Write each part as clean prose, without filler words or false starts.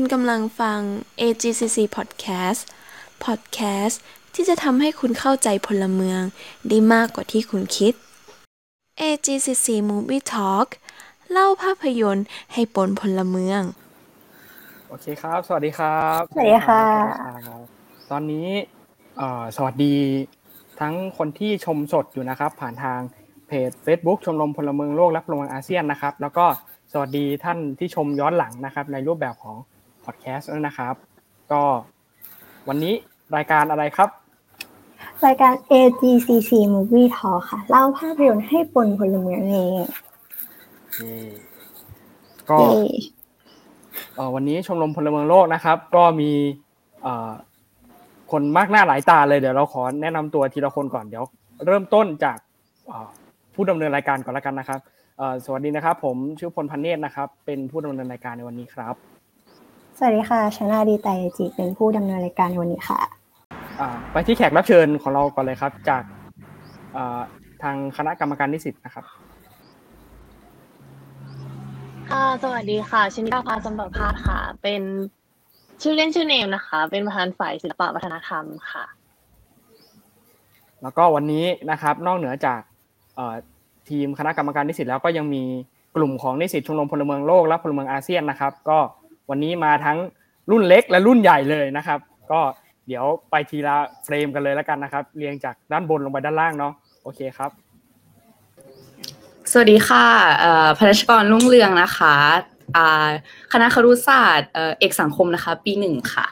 คุณกำลังฟัง AGCC Podcast ที่จะทำให้คุณเข้าใจพลเมืองได้มากกว่าที่คุณคิด AGCC Movie Talk เล่าภาพยนตร์ให้ปนพลเมืองโอเคครับสวัสดีครับสวัสดีค่ะตอนนี้สวัสดีทั้งคนที่ชมสดอยู่นะครับผ่านทางเพจ Facebook ชมรมพลเมืองโลกและพลเมืองอาเซียนนะครับแล้วก็สวัสดีท่านที่ชมย้อนหลังนะครับในรูปแบบของพอดแคสต์ด้วยนะครับก็วันนี้รายการอะไรครับรายการ AGCC Movie Talk ค่ะเล่าภาพยนตร์ให้ปนพลเมืองเองก็วันนี้ชมรมพลเมืองโลกนะครับก็มีคนมากหน้าหลายตาเลยเดี๋ยวเราขอแนะนำตัวทีละคนก่อนเดี๋ยวเริ่มต้นจากผู้ดำเนินรายการก่อนละกันนะครับสวัสดีนะครับผมชื่อพลพันเนตรนะครับเป็นผู้ดำเนินรายการในวันนี้ครับสวัสดีค่ะชนาดีไตจิเป็นผู้ดำเนินรายการในวันนี้ค่ะไปที่แขกรับเชิญของเราก่อนเลยครับจากทางคณะกรรมการนิสิตนะครับสวัสดีค่ะชนิดาภาสมบัติภาค่ะเป็นชื่อเล่นชื่อเนมนะคะเป็นประธานฝ่ายศิลปวัฒนธรรมค่ะแล้วก็วันนี้นะครับนอกเหนือจากทีมคณะกรรมการนิสิตแล้วก็ยังมีกลุ่มของนิสิตชมรมพลเมืองโลกและพลเมืองอาเซียนนะครับก็วันนี้มาทั้งรุ่นเล็กและรุ่นใหญ่เลยนะครับก็เดี๋ยวไปทีละเฟรมกันเลยแล้วกันนะครับเรียงจากด้านบนลงไปด้านล่างเนาะโอเคครับสวัสดีค่ะพนัชกรรุ่งเรืองนะคะคณะครุศาสตร์เอกสังคมนะคะปี1ค่ะ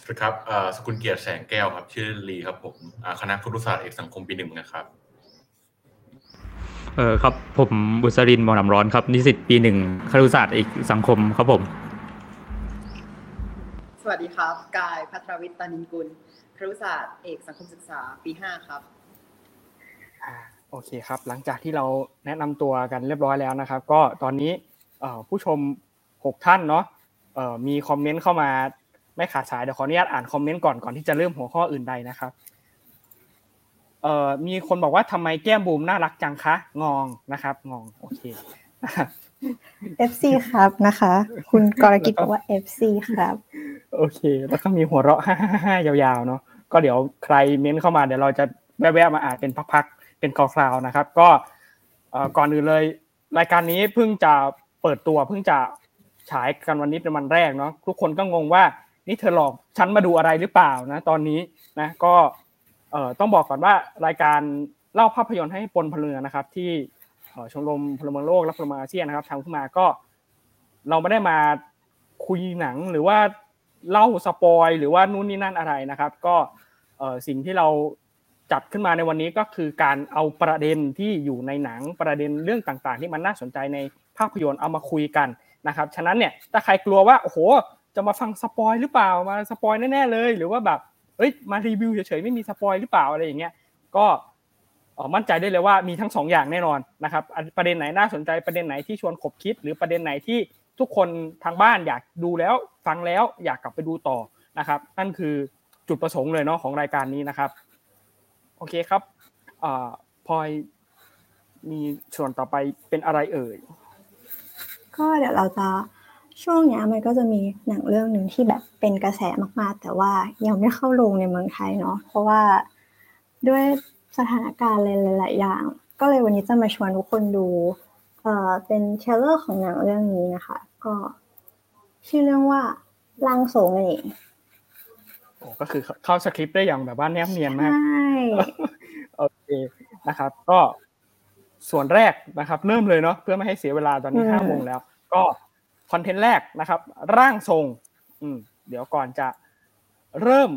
สวัสดีครับสกุลเกียรติแสงแก้วครับชื่อลีครับผมคณะครุศาสตร์เอกสังคมปี1เหมือนกันครับครับผมบุษรินทร์มอน้ำร้อนครับนิสิตปี1ครุศาสตร์เอกสังคมครับผมสวัสดีครับกายภัทรวิทย์ตานินกุลครุศาสตร์เอกสังคมศึกษาปี5ครับโอเคครับหลังจากที่เราแนะนำตัวกันเรียบร้อยแล้วนะครับก็ตอนนี้ผู้ชม6ท่านเนาะมีคอมเมนต์เข้ามาไม่ขาดสายเดี๋ยวขออนุญาตอ่านคอมเมนต์ก่อนที่จะเริ่มหัวข้ออื่นใดนะครับมีคนบอกว่าทำไมแก้มบูมน่ารักจังคะงองนะครับงองโอเค FC ครับนะคะคุณกรกิจบอกว่า FC ครับโอเคแล้วก็มีหัวเราะฮ่าๆๆยาวๆเนาะก็เดี๋ยวใครเม้นเข้ามาเดี๋ยวเราจะแวะๆมาอ่านเป็นพักๆเป็นคร่าวๆนะครับก็ก่อนอื่นเลยรายการนี้เพิ่งจะเปิดตัวเพิ่งจะฉายกันวันนี้เป็นวันแรกเนาะทุกคนก็งงว่านี่เธอหลอกฉันมาดูอะไรหรือเปล่านะตอนนี้นะก็ต้องบอกก่อนว่ารายการเล่าภาพยนตร์ให้ปนพลเมืองนะครับที่ชมรมพลเมืองโลกและพลเมืองอาเซียนนะครับทำขึ้นมาก็เราไม่ได้มาคุยหนังหรือว่าเล่าสปอยหรือว่านู่นนี่นั่นอะไรนะครับก็สิ่งที่เราจัดขึ้นมาในวันนี้ก็คือการเอาประเด็นที่อยู่ในหนังประเด็นเรื่องต่างๆที่มันน่าสนใจในภาพยนตร์เอามาคุยกันนะครับฉะนั้นเนี่ยถ้าใครกลัวว่าโอ้โหจะมาฟังสปอยหรือเปล่ามาสปอยแน่ๆเลยหรือว่าแบบเอ้ยมารีวิวเฉยๆไม่มีสปอยหรือเปล่าอะไรอย่างเงี้ยก็มั่นใจได้เลยว่ามีทั้ง2 อย่างแน่นอนนะครับประเด็นไหนน่าสนใจประเด็นไหนที่ชวนขบคิดหรือประเด็นไหนที่ทุกคนทางบ้านอยากดูแล้วฟังแล้วอยากกลับไปดูต่อนะครับนั่นคือจุดประสงค์เลยเนาะของรายการนี้นะครับโอเคครับพลอยมีส่วนต่อไปเป็นอะไรเอ่ยก็เดี๋ยวเราจะช่วงนี้มันก็จะมีหนังเรื่องนึงที่แบบเป็นกระแสมากๆแต่ว่ายังไม่เข้าโรงในเมืองไทยเนาะเพราะว่าด้วยสถานการณ์หลายๆอย่างก็เลยวันนี้จะมาชวนทุกคนดูเป็นเทรลเลอร์ของหนังเรื่องนี้นะคะก็ชื่อเรื่องว่าร่างทรงนั่นเองโอ้ก็คือเข้าสคริปต์ได้อย่างแบบว่าแนบเนียนมากใช่โอเคนะครับก็ส่วนแรกนะครับเริ่มเลยเนาะเพื่อไม่ให้เสียเวลาตอนนี้ 5:00 นแล้วก็คอนเทนต์แรกนะครับร่างทรงเดี๋ยวก่อนจะเริ่ม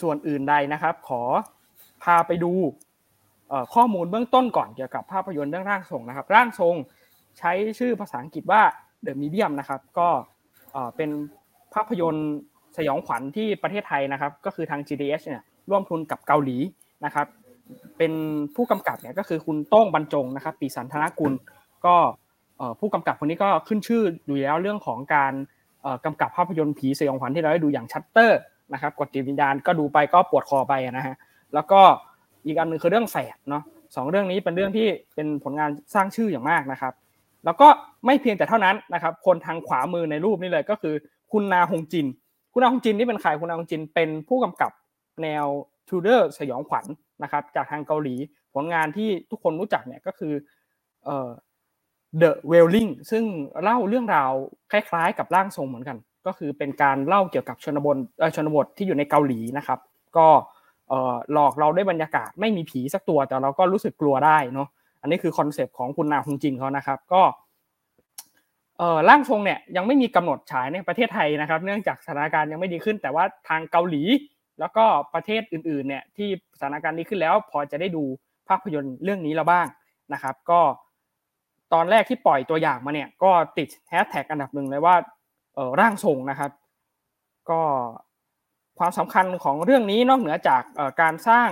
ส่วนอื่นใดนะครับขอพาไปดูข้อมูลเบื้องต้นก่อนเกี่ยวกับภาพยนตร์เรื่องร่างทรงนะครับร่างทรงใช้ชื่อภาษาอังกฤษว่า The Medium นะครับก็เป็นภาพยนตร์สยองขวัญที่ประเทศไทยนะครับก็คือทาง GDH เนี่ยร่วมทุนกับเกาหลีนะครับเป็นผู้กำกับเนี่ยก็คือคุณโต้งบรรจงนะครับปีสันธนกุลก็ผู้กำกับคนนี้ก็ขึ้นชื่ออยู่แล้วเรื่องของการกำกับภาพยนตร์ผีสยองขวัญที่เราได้ดูอย่างชัตเตอร์นะครับกฎจิตวิญญาณก็ดูไปก็ปวดคอไปนะฮะแล้วก็อีกอันนึงคือเรื่องแฝดเนาะ2 เรื่องนี้เป็นเรื่องที่เป็นผลงานสร้างชื่ออย่างมากนะครับ แล้วก็ไม่เพียงแต่เท่านั้นนะครับคนทางขวามือในรูปนี้เลยก็คือคุณนาฮงจินนี่เป็นใครคุณนาฮงจินเป็นผู้กำกับแนวทริลเลอร์สยองขวัญนะครับจากทางเกาหลีผลงานที่ทุกคนรู้จักเนี่ยก็คือThe Wailing ซึ่งเล่าเรื่องราวคล้ายๆกับร่างทรงเหมือนกันก็คือเป็นการเล่าเกี่ยวกับชนบทที่อยู่ในเกาหลีนะครับก็หลอกเราได้บรรยากาศไม่มีผีสักตัวแต่เราก็รู้สึกกลัวได้เนาะอันนี้คือคอนเซปต์ของคุณนาฮงจินเขานะครับก็ร่างทรงเนี่ยยังไม่มีกำหนดฉายในประเทศไทยนะครับเนื่องจากสถานการณ์ยังไม่ดีขึ้นแต่ว่าทางเกาหลีแล้วก็ประเทศอื่นๆเนี่ยที่สถานการณ์ดีขึ้นแล้วพอจะได้ดูภาพยนตร์เรื่องนี้แล้วบ้างนะครับก็ตอนแรกที่ปล่อยตัวอย่างมาเนี่ยก็ติดแฮชแท็กอันดับหนึ่งเลยว่าร่างทรงนะครับก็ความสำคัญของเรื่องนี้นอกเหนือจากการสร้าง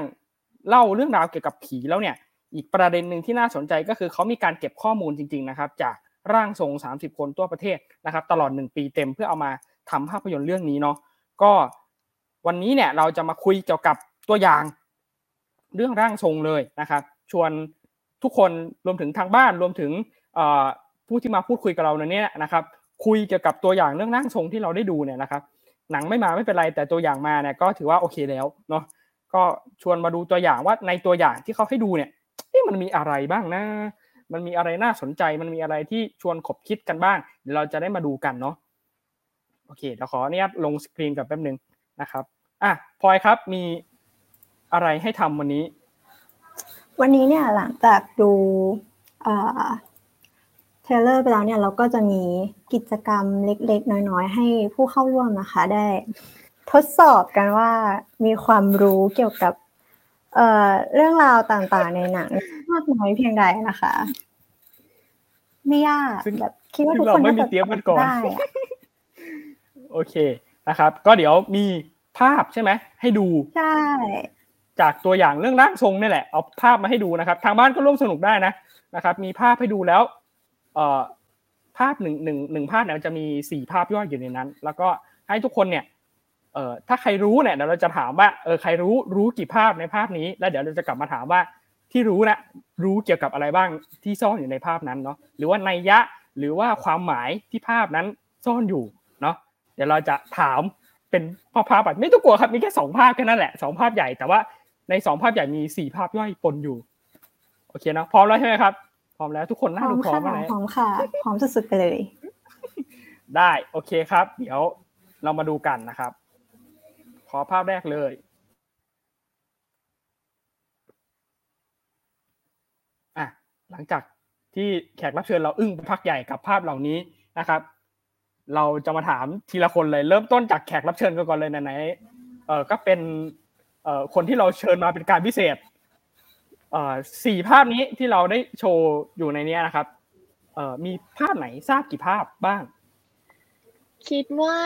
เล่าเรื่องราวเกี่ยวกับผีแล้วเนี่ยอีกประเด็นหนึ่งที่น่าสนใจก็คือเขามีการเก็บข้อมูลจริงๆนะครับจากร่างทรง30คนทั่วประเทศนะครับตลอด1ปีเต็มเพื่อเอามาทำภาพยนตร์เรื่องนี้เนาะก็วันนี้เนี่ยเราจะมาคุยเกี่ยวกับตัวอย่างเรื่องร่างทรงเลยนะครับชวนทุกคนรวมถึงทางบ้านรวมถึงผู้ที่มาพูดคุยกับเราในนี้นะครับคุยเกี่ยวกับตัวอย่างเรื่องร่างทรงที่เราได้ดูเนี่ยนะครับหนังไม่มาไม่เป็นไรแต่ตัวอย่างมาเนี่ยก็ถือว่าโอเคแล้วเนาะก็ชวนมาดูตัวอย่างว่าในตัวอย่างที่เขาให้ดูเนี่ยมันมีอะไรบ้างนะมันมีอะไรน่าสนใจมันมีอะไรที่ชวนขบคิดกันบ้างเดี๋ยวเราจะได้มาดูกันเนาะโอเคเดี๋ยวขออนุญาตลงสกรีนกับแป๊บนึงนะครับอ่ะพลอยครับมีอะไรให้ทำวันนี้เนี่ยหลังจากดูเทรลเลอร์ไปแล้วเนี่ยเราก็จะมีกิจกรรมเล็กๆน้อยๆให้ผู้เข้าร่วมนะคะได้ทดสอบกันว่ามีความรู้เกี่ยวกับเรื่องราวต่างๆในหนังมากน้อยเพียงใดนะคะไม่ยากแบบคิดว่าทุกคนไม่มีเตรียมกันก่อนโอเคนะครับก็เดี๋ยวมีภาพใช่ไหมให้ดูใช่จากตัวอย่างเรื่องร่างทรงนี่แหละเอาภาพมาให้ดูนะครับทางบ้านก็ร่วมสนุกได้นะครับมีภาพให้ดูแล้วภาพ1ภาพเนี่ยจะมี4ภาพย่อยอยู่ในนั้นแล้วก็ให้ทุกคนเนี่ยถ้าใครรู้เนี่ยเดี๋ยวเราจะถามว่าใครรู้กี่ภาพในภาพนี้แล้วเดี๋ยวเราจะกลับมาถามว่าที่รู้นะรู้เกี่ยวกับอะไรบ้างที่ซ่อนอยู่ในภาพนั้นเนาะหรือว่านัยยะหรือว่าความหมายที่ภาพนั้นซ่อนอยู่เนาะเดี๋ยวเราจะถามเป็นภาพไม่ต้องกลัวครับมีแค่2ภาพแค่นั้นแหละ2ภาพใหญ่แต่ว่าใน2ภาพใหญ่มี4ภาพย่อยปนอยู่โอเคเนาะพร้อมแล้วใช่มั้ยครับพร้อมแล้วทุกคนน่าดูพร้อมมั้ยพร้อมค่ะพร้อมสุดๆไปเลยได้โอเคครับเดี๋ยวเรามาดูกันนะครับขอภาพแรกเลยอ่ะหลังจากที่แขกรับเชิญเราอึ้งไปพักใหญ่กับภาพเหล่านี้นะครับเราจะมาถามทีละคนเลยเริ่มต้นจากแขกรับเชิญก่อนเลยไหนๆก็เป็นคนที่เราเชิญมาเป็นการพิเศษ4ภาพนี้ที่เราได้โชว์อยู่ในนี้นะครับมีภาพไหนทราบกี่ภาพบ้างคิดว่า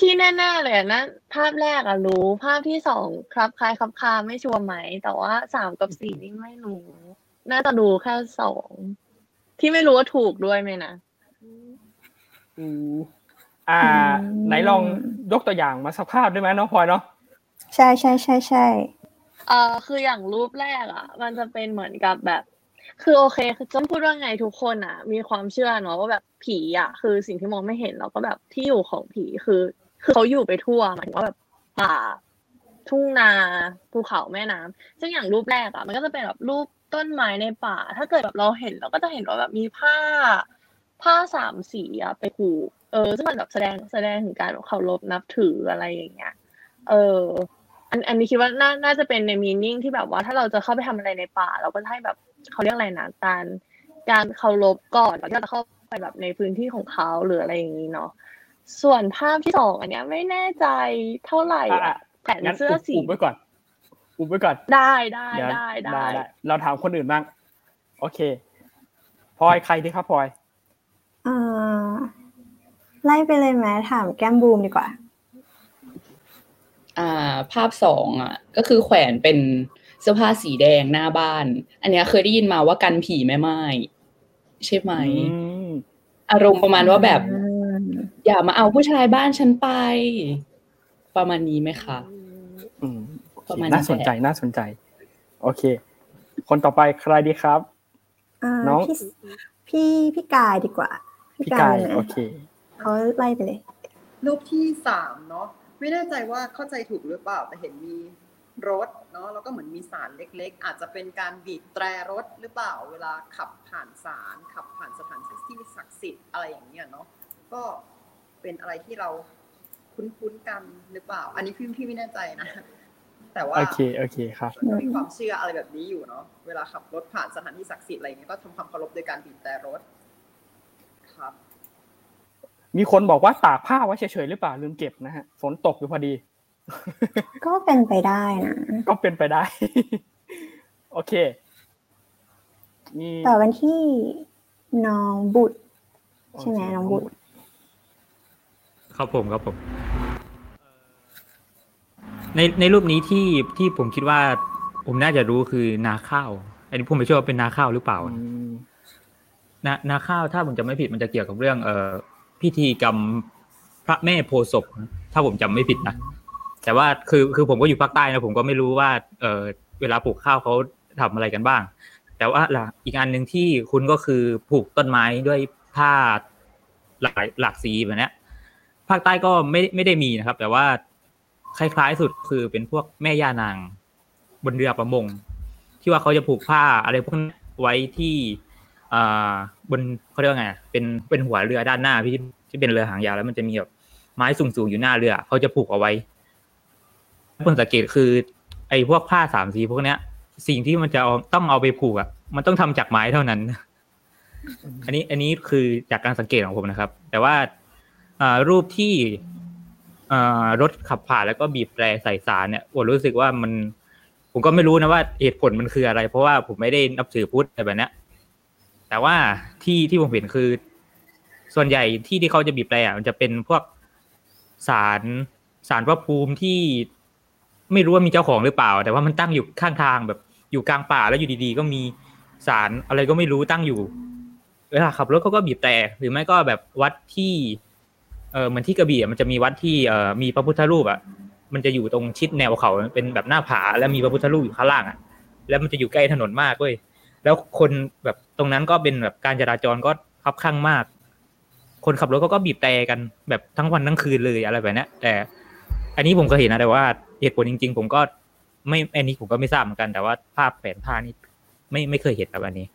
ที่แน่ๆเลยนะภาพแรกรู้ภาพที่2ครับคล้ายครับคาไม่ชัวร์ไหมแต่ว่า3กับ4นี่ไม่รู้น่าจะดูแค่2ที่ไม่รู้ว่าถูกด้วยมั้ยนะไหนลองยกตัวอย่างมาสักภาพได้มั้ยน้องพลอยเนาะใช่ๆๆๆคืออย่างรูปแรกมันจะเป็นเหมือนกับแบบคือโอเคคือต้องพูดว่าไงทุกคนมีความเชื่อเนาะว่าแบบผีคือสิ่งที่มองไม่เห็นแล้วก็แบบที่อยู่ของผีคือเขาอยู่ไปทั่วหมายถึงว่าแบบป่าทุ่งนาภูเขาแม่น้ำซึ่งอย่างรูปแรกมันก็จะเป็นแบบรูปต้นไม้ในป่าถ้าเกิดแบบเราเห็นเราก็จะเห็นว่าแบบมีผ้า3สีไปผูกซึ่งมันแบบแสดงถึงการเคารพนับถืออะไรอย่างเงี้ยอันนี้คิดว่าน่าจะเป็นในมีนิ่งที่แบบว่าถ้าเราจะเข้าไปทำอะไรในป่าเราก็ให้แบบเขาเรียกอะไรนะการเคารพก่อนแล้วก็จะเข้าไปแบบในพื้นที่ของเขาหรืออะไรอย่างนี้เนาะส่วนภาพที่2อันเนี้ยไม่แน่ใจเท่าไหร่แขนเสื้อสีอุบไว้ก่อนได้เราถามคนอื่นบ้างโอเคพลอยใครดีครับพลอยไล่ไปเลยมั้ยถามแก้มบูมดีกว่าภาพ2ก็คือแขวนเป็นเสื้อผ้าสีแดงหน้าบ้านอันเนี้ยเคยได้ยินมาว่ากันผีแม่ม่ายใช่ไหมอารมณ์ประมาณว่าแบบอย่ามาเอาผู้ชายบ้านฉันไปประมาณนี้ไหมคะประมาณน่าสนใจโอเคคนต่อไปใครดีครับน้อง พี่กายดีกว่าพี่กายโอเคเขาไล่ไปเลยรูปที่3เนาะไม่แน่ใจว่าเข้าใจถูกหรือเปล่าแต่เห็นมีรถเนาะแล้วก็เหมือนมีศาลเล็กๆอาจจะเป็นการบีบแตรรถหรือเปล่าเวลาขับผ่านศาลขับผ่านสถานที่ศักดิ์สิทธิ์อะไรอย่างเงี้ยเนาะก็เป็นอะไรที่เราคุ้นๆกันหรือเปล่าอันนี้พี่ไม่แน่ใจนะแต่ว่าโอเคครับมีความเชื่ออะไรแบบนี้อยู่เนาะเวลาขับรถผ่านสถานที่ศักดิ์สิทธิ์อะไรเงี้ยก็ทำความเคารพโดยการบีบแตรรถครับมีคนบอกว่าตากผ้าไว้เฉยๆหรือเปล่าลืมเก็บนะฮะฝนตกอยู่พอดีก็เป็นไปได้นะก็เป็นไปได้โอเคต่อวันที่น้องบุตรใช่ไหมน้องบุตรครับผมในรูปนี้ที่ผมคิดว่าผมน่าจะรู้คือนาข้าวอันนี้ผมไม่เชื่อว่าเป็นนาข้าวหรือเปล่านาข้าวถ้าผมจำไม่ผิดมันจะเกี่ยวกับเรื่องพิธีกรรมพระแม่โพธิ์ศพถ้าผมจำไม่ผิดนะแต่ว่าคือผมก็อยู่ภาคใต้นะผมก็ไม่รู้ว่าเวลาปลูกข้าวเขาทำอะไรกันบ้างแต่ว่าอีกอันนึงที่คุณก็คือปลูกต้นไม้ด้วยผ้าหลากสีแบบนี้ภาคใต้ก็ไม่ได้มีนะครับแต่ว่าคล้ายๆสุดคือเป็นพวกแม่ย่านางบนเรือประมงที่ว่าเขาจะผูกผ้าอะไรพวกนั้นไว้ที่บนเขาเรียกว่าไงเป็นหัวเรือด้านหน้าพี่ที่เป็นเรือหางยาวแล้วมันจะมีแบบไม้สูงๆอยู่หน้าเรือเขาจะผูกเอาไว้ผมสังเกตคือไอ้พวกผ้า3สีพวกเนี้ยสิ่งที่มันจะต้องเอาไปผูกอ่ะมันต้องทำจากไม้เท่านั้นอันนี้คือจากการสังเกตของผมนะครับแต่ว่ารูปที่รถขับผ่านแล้วก็บีบแตรใส่ศาลเนี่ยผมรู้สึกว่ามันผมก็ไม่รู้นะว่าเหตุผลมันคืออะไรเพราะว่าผมไม่ได้นับถือพุทธอะไรแบบเนี้ยแต่ว่าที่ผมเห็นคือส่วนใหญ่ที่เขาจะบีบแตรมันจะเป็นพวกศาลพระภูมิที่ไม่รู้ว่ามีเจ้าของหรือเปล่าแต่ว่ามันตั้งอยู่ข้างทางแบบอยู่กลางป่าแล้วอยู่ดีๆก็มีศาลอะไรก็ไม่รู้ตั้งอยู่เวลาขับรถเขาก็บีบแตรหรือไม่ก็แบบวัดที่เหมือนที่กระบี่มันจะมีวัดที่มีพระพุทธรูปอ่ะมันจะอยู่ตรงชิดแนวเขาเป็นแบบหน้าผาแล้วมีพระพุทธรูปอยู่ข้างล่างอ่ะแล้วมันจะอยู่ใกล้ถนนมากเว้ยแล้วคนแบบตรงนั้นก็เป็นแบบการจราจรก็คับข้างมากคนขับรถก็บีบแตรกันแบบทั้งวันทั้งคืนเลยอะไรแบบนี้แต่อันนี้ผมก็เห็นนะแต่ว่าเหตุผลจริงๆผมก็ไม่อันนี้ผมก็ไม่ทราบเหมือนกันแต่ว่าภาพแผนผ้านี่ไม่เคยเห็นแบบอันนี้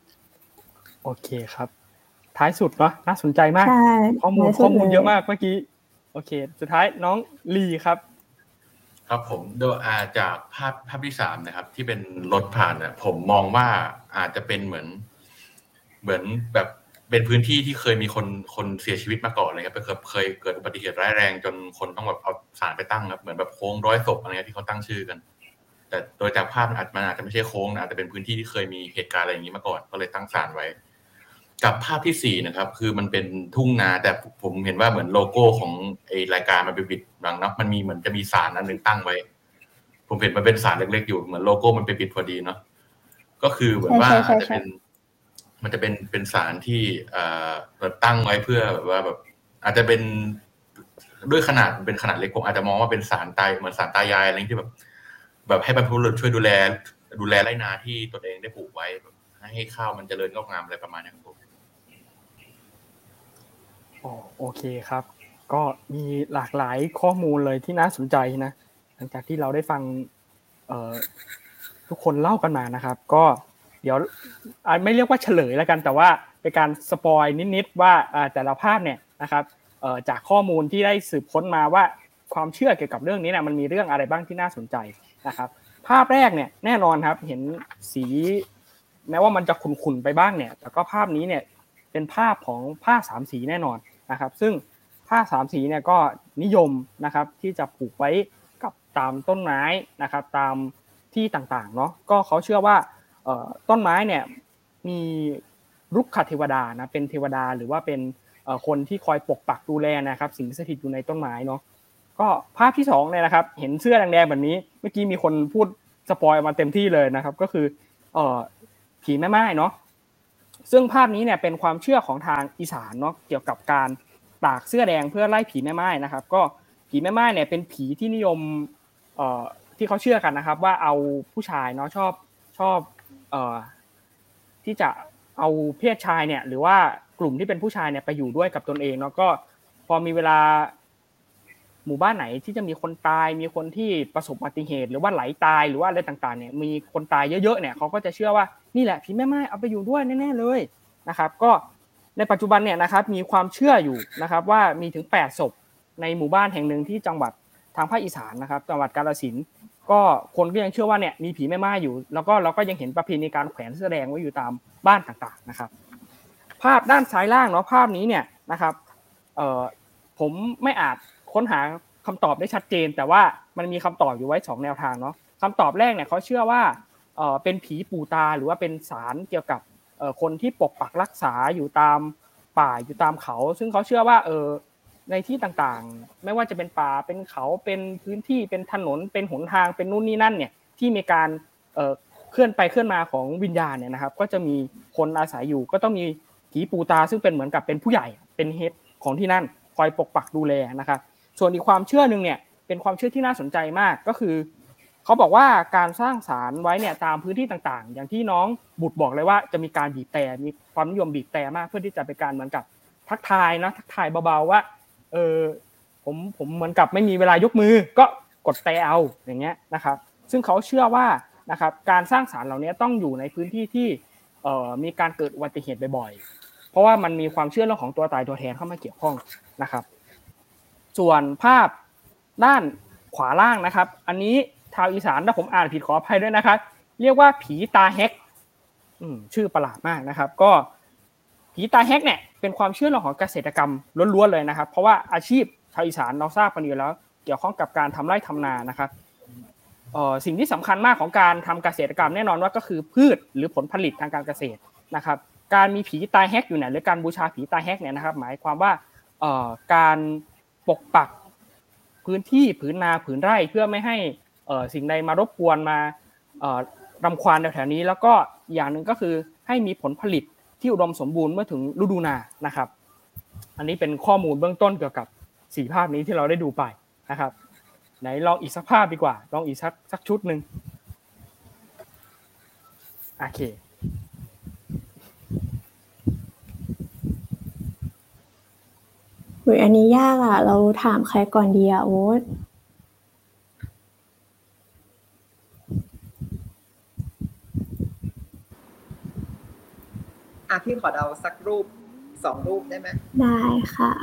โอเคครับท้ายสุดเนาะน่าสนใจมากข้อมูลเยอะมากเมื่อกี้โอเคสุดท้ายน้องลีครับครับผมโดยจากภาพที่3นะครับที่เป็นรถผ่านเนี่ยผมมองว่าอาจจะเป็นเหมือนแบบเป็นพื้นที่ที่เคยมีคนเสียชีวิตมาก่อนอะไรครับเคยเกิดอุบัติเหตุร้ายแรงจนคนต้องแบบเอาศาลไปตั้งครับเหมือนแบบโค้งร้อยศพอะไรเงี้ยที่เขาตั้งชื่อกันแต่โดยจากภาพมันอาจจะไม่ใช่โค้งนะอาจจะเป็นพื้นที่ที่เคยมีเหตุการณ์อะไรอย่างนี้มาก่อนก็เลยตั้งศาลไว้กับภาพที่4นะครับคือมันเป็นทุ่งนาแต่ผมเห็นว่าเหมือนโลโก้ของไอ้รายการมันไปบิดบังเนาะมันมีเหมือนจะมีศาลอันนึงตั้งไว้ผมเห็นมันเป็นศาลเล็กๆอยู่เหมือนโลโก้มันไปบิดพอดีเนาะก็คือเหมือนว่ามันจะเป็นศาลที่ตั้งไว้เพื่อแบบว่าแบบอาจจะเป็นด้วยขนาดเป็นขนาดเล็กผมอาจจะมองว่าเป็นศาลตายเหมือนศาลตายายอะไรที่แบบให้บรรพบุรุษช่วยดูแลไร่นาที่ตนเองได้ปลูกไว้ให้ข้าวมันเจริญงอกงามอะไรประมาณนี้ครับผมโอเคครับก็มีหลากหลายข้อมูลเลยที่น่าสนใจนะหลังจากที่เราได้ฟังทุกคนเล่ากันมานะครับก็เดี๋ยวไม่เรียกว่าเฉลยแล้วกันแต่ว่าเป็นการสปอยนิดๆว่าแต่ละภาพเนี่ยนะครับจากข้อมูลที่ได้สืบค้นมาว่าความเชื่อเกี่ยวกับเรื่องนี้เนี่ยมันมีเรื่องอะไรบ้างที่น่าสนใจนะครับภาพแรกเนี่ยแน่นอนครับเห็นสีแม้ว่ามันจะขุ่นๆไปบ้างเนี่ยแต่ก็ภาพนี้เนี่ยเป็นภาพของผ้า3สีแน่นอนนะครับซึ่งผ้า3สีเนี่ยก็นิยมนะครับที่จะผูกไว้กับตามต้นไม้นะครับตามที่ต่างๆเนาะก็เขาเชื่อว่าต้นไม้เนี่ยมีรุกขเทวดานะเป็นเทวดาหรือว่าเป็นคนที่คอยปกปักดูแลนะครับสิงสถิตอยู่ในต้นไม้เนาะก็ภาพที่2เนี่ยนะครับเห็นเสื้อแดงๆแบบนี้เมื่อกี้มีคนพูดสปอยล์มาเต็มที่เลยนะครับก็คือผีแม่ไม้เนาะซึ่งภาพนี้เนี่ยเป็นความเชื่อของทางอีสานเนาะเกี่ยวกับการตากเสื้อแดงเพื่อไล่ผีแม่ไม้นะครับก็ผีแม่ไม้เนี่ยเป็นผีที่นิยมที่เขาเชื่อกันนะครับว่าเอาผู้ชายเนาะชอบที่จะ เอาเพศชายเนี่ยหรือว่ากลุ่มที่เป็นผู้ชายเนี่ยไปอยู่ด้วยกับตนเองเนาะก็พอมีเวลาหมู่บ้านไหนที่จะมีคนตายมีคนที่ประสบอุบัติเหตุหรือว่าไหลตายหรือว่าอะไรต่างๆเนี่ยมีคนตายเยอะๆเนี่ยเขาก็จะเชื่อว่านี่แหละผีแม่ม่ายเอาไปอยู่ด้วยแน่ๆเลยนะครับก็ในปัจจุบันเนี่ยนะครับมีความเชื่ออยู่นะครับว่ามีถึง8ศพในหมู่บ้านแห่งหนึ่งที่จังหวัดทางภาคอีสานนะครับจังหวัดกาฬสินธุ์ก็คนก็ยังเชื่อว่าเนี่ยมีผีแม่ม่ายอยู่แล้วก็เราก็ยังเห็นประเพณีการแขวนเสื้อแดงไว้อยู่ตามบ้านต่างๆนะครับภาพด้านซ้ายล่างเนาะภาพนี้เนี่ยนะครับผมไม่อาจค้นหาคำตอบได้ชัดเจนแต่ว่ามันมีคำตอบอยู่ไว้2แนวทางเนาะคำตอบแรกเนี่ยเขาเชื่อว่าเป็นผีปู่ตาหรือว่าเป็นศาลเกี่ยวกับคนที่ปกปักรักษาอยู่ตามป่าอยู่ตามเขาซึ่งเขาเชื่อว่าในที่ต่างๆไม่ว่าจะเป็นป่าเป็นเขาเป็นพื้นที่เป็นถนนเป็นหนทางเป็นนู่นนี่นั่นเนี่ยที่มีการเคลื่อนไปเคลื่อนมาของวิญญาณเนี่ยนะครับก็จะมีคนอาศัยอยู่ก็ต้องมีผีปู่ตาซึ่งเป็นเหมือนกับเป็นผู้ใหญ่เป็นเฮดของที่นั่นคอยปกปักดูแลนะครับส่วนอีกความเชื่อนึงเนี่ยเป็นความเชื่อที่น่าสนใจมากก็คือเขาบอกว่าการสร้างศาลไว้เนี่ยตามพื้นที่ต่างๆอย่างที่น้องบุตรบอกเลยว่าจะมีการบีบแตรมีความนิยมบีบแตรมากเพื่อที่จะเป็นการเหมือนกับทักทายนะทักทายเบาๆว่าผมเหมือนกับไม่มีเวลายกมือก็กดแตรเอาอย่างเงี้ยนะครับซึ่งเขาเชื่อว่านะครับการสร้างศาลเหล่านี้ต้องอยู่ในพื้นที่ที่มีการเกิดอุบัติเหตุบ่อยๆเพราะว่ามันมีความเชื่อเรื่องของตัวตายตัวแทนเข้ามาเกี่ยวข้องนะครับส่วนภาพด้านขวาล่างนะครับอันนี้ชาวอีสานถ้าผมอ่านผิดขออภัยด้วยนะครับเรียกว่าผีตาแฮกชื่อประหลาดมากนะครับก็ผีตาแฮกเนี่ยเป็นความเชื่อเรื่องของเกษตรกรรมล้วนๆเลยนะครับเพราะว่าอาชีพชาวอีสานเราทราบกันอยู่แล้วเกี่ยวข้องกับการทำไร่ทำนานะครับสิ่งที่สำคัญมากของการทำเกษตรกรรมแน่นอนว่าก็คือพืชหรือผลผลิตทางการเกษตรนะครับการมีผีตาแฮกอยู่เนี่ยหรือการบูชาผีตาแฮกเนี่ยนะครับหมายความว่าการปกปักพื้นที่ผืนนาผืนไร่เพื่อไม่ให้สิ่งใดมารบกวนมารำคาญแถวๆนี้แล้วก็อย่างหนึ่งก็คือให้มีผลผลิตที่อุดมสมบูรณ์เมื่อถึงฤดูนานะครับอันนี้เป็นข้อมูลเบื้องต้นเกี่ยวกับ4ภาพนี้ที่เราได้ดูไปนะครับไหนลองอีกสักภาพดีกว่าลองอีกสักชุดนึงโอเคอันนี้ยากอ่ะเราถามใครก่อนดีอ่ะโอ๊ตพี่ขอเดาสักรูป2รูปได้ไหมได้ค่ะ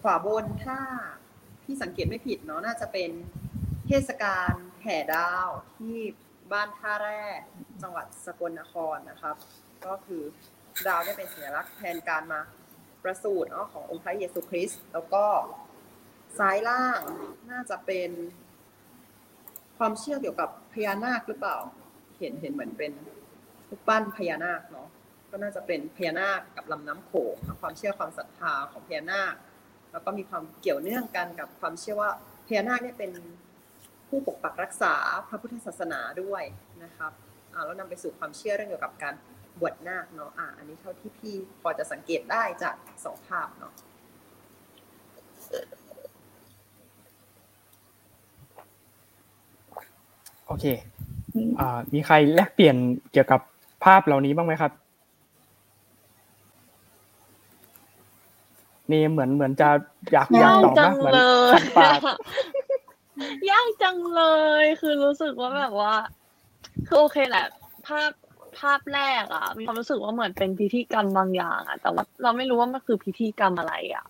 ขวาบนถ้าพี่สังเกตไม่ผิดเนาะน่าจะเป็นเทศกาลแห่ดาวที่บ้านท่าแร่จังหวัดสกลนครนะครับก็คือดาวได้เป็นสัญลักษณ์แทนการมาประสูติขององค์พระเยซูคริสต์แล้วก็ซ้ายล่างน่าจะเป็นความเชื่อเกี่ยวกับพญานาคหรือเปล่าเห็นเหมือนเป็นรูปปั้นพญานาคเนาะก็น่าจะเป็นพญานาคกับลำน้ำโขงความเชื่อความศรัทธาของพญานาคแล้วก็มีความเกี่ยวเนื่องกันกับความเชื่อว่าพญานาคเนี่ยเป็นผู้ปกปักรักษาพระพุทธศาสนาด้วยนะครับแล้วนำไปสู่ความเชื่อเรื่องเกี่ยวกับการบวชนาคเนาะอันนี้เท่าที่พี่พอจะสังเกตได้จาก2ภาพเนาะโอเคมีใครแลกเปลี่ยนเกี่ยวกับภาพเหล่านี้บ้างไหมครับนี่เหมือนจะอยากตอบนะเหมือนยากจังเลยคือรู้สึกว่าแบบว่าคือโอเคแหละภาพแรกอ่ะมีความรู้สึกว่าเหมือนเป็นพิธีกรรมบางอย่างอ่ะแต่ว่าเราไม่รู้ว่ามันคือพิธีกรรมอะไรอ่ะ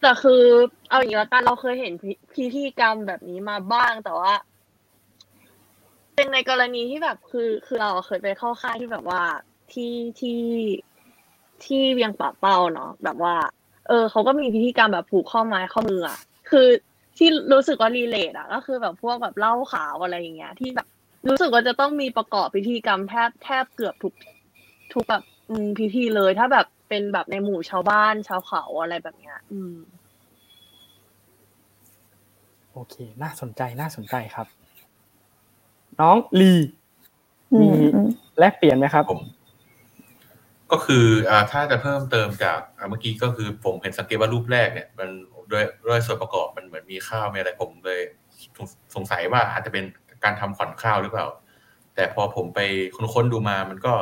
แต่คือเอาอย่างละกันเราเคยเห็นพิธีกรรมแบบนี้มาบ้างแต่ว่าเป็นในกรณีที่แบบคือเราเคยไปเข้าค่ายที่แบบว่าที่เวียงป่าเป้าเนาะแบบว่าเขาก็มีพิธีกรรมแบบผูกข้อไม้ข้อมืออ่ะคือที่รู้สึกว่ารีเลทอ่ะก็คือแบบพวกแบบเหล้าขาวอะไรอย่างเงี้ยที่แบบรู้สึกว่าจะต้องมีประกอบพิธีกรรมแทบเกือบทุกแบบพิธีเลยถ้าแบบเป็นแบบในหมู่ชาวบ้านชาวเขาอะไรแบบเนี้ยโอเคน่าสนใจครับน้องลีมีแลกเปลี่ยนไหมครับก็คือถ้าจะเพิ่มเติมจากเมื่อกี้ก็คือผมเห็นสังเกตว่ารูปแรกเนี่ยมันด้วยส่วนประกอบมันเหมือนมีข้าวมีอะไรผมเลยสงสัยว่าอาจจะเป็นการทำขวัญข้าวหรือเปล่า แต่พอผมไปค้นดูมามันก็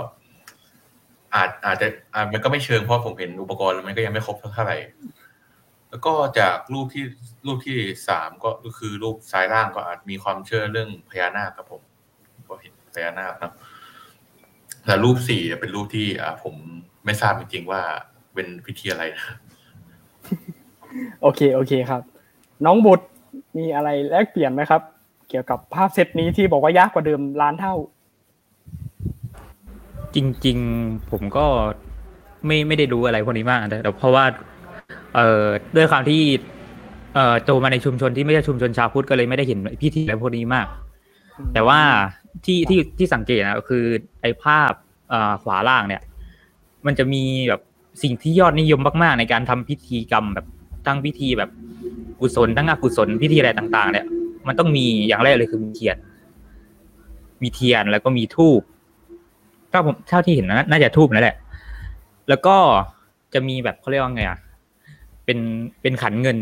อาจจะมันก็ไม่เชิงเพราะผมเห็นอุปกรณ์มันก็ยังไม่ครบเท่าไหร่แล้วก็จากรูปที่3ก็คือรูปซ้ายล่างก็อาจมีความเชื่อเรื่องพญานาคครับผมก็เห็นพญานาคครับแต่รูป4เป็นรูปที่ผมไม่ทราบจริงๆว่าเป็นพิธีอะไรนะโอเคครับน้องบุตรมีอะไรแลกเปลี่ยนไหมครับเกี่ยวกับภาพเซตนี้ที่บอกว่ายากกว่าเดิมล้านเท่าจริงๆผมก็ไม่ได้รู้อะไรพวกนี้มากแต่เพราะว่าด้วยความที่โตมาในชุมชนที่ไม่ใช่ชุมชนชาวพุทธก็เลยไม่ได้เห็นพิธีอะไรพวกนี้มากแต่ว่าที่สังเกตนะคือไอ้ภาพขวาล่างเนี่ยมันจะมีแบบสิ่งที่ยอดนิยมมากๆในการทำพิธีกรรมแบบทั้งพิธีแบบกุศลทั้งอกุศลพิธีอะไรต่างๆเนี่ยมันต้องมีอย่างแรกเลยคือมีเทียนแล้วก็มีธูปก็ผมเท่าที่เห็นน่าจะธูปนั่นแหละแล้วก็จะมีแบบเขาเรียกว่าไงอ่ะเป็นขันเงิน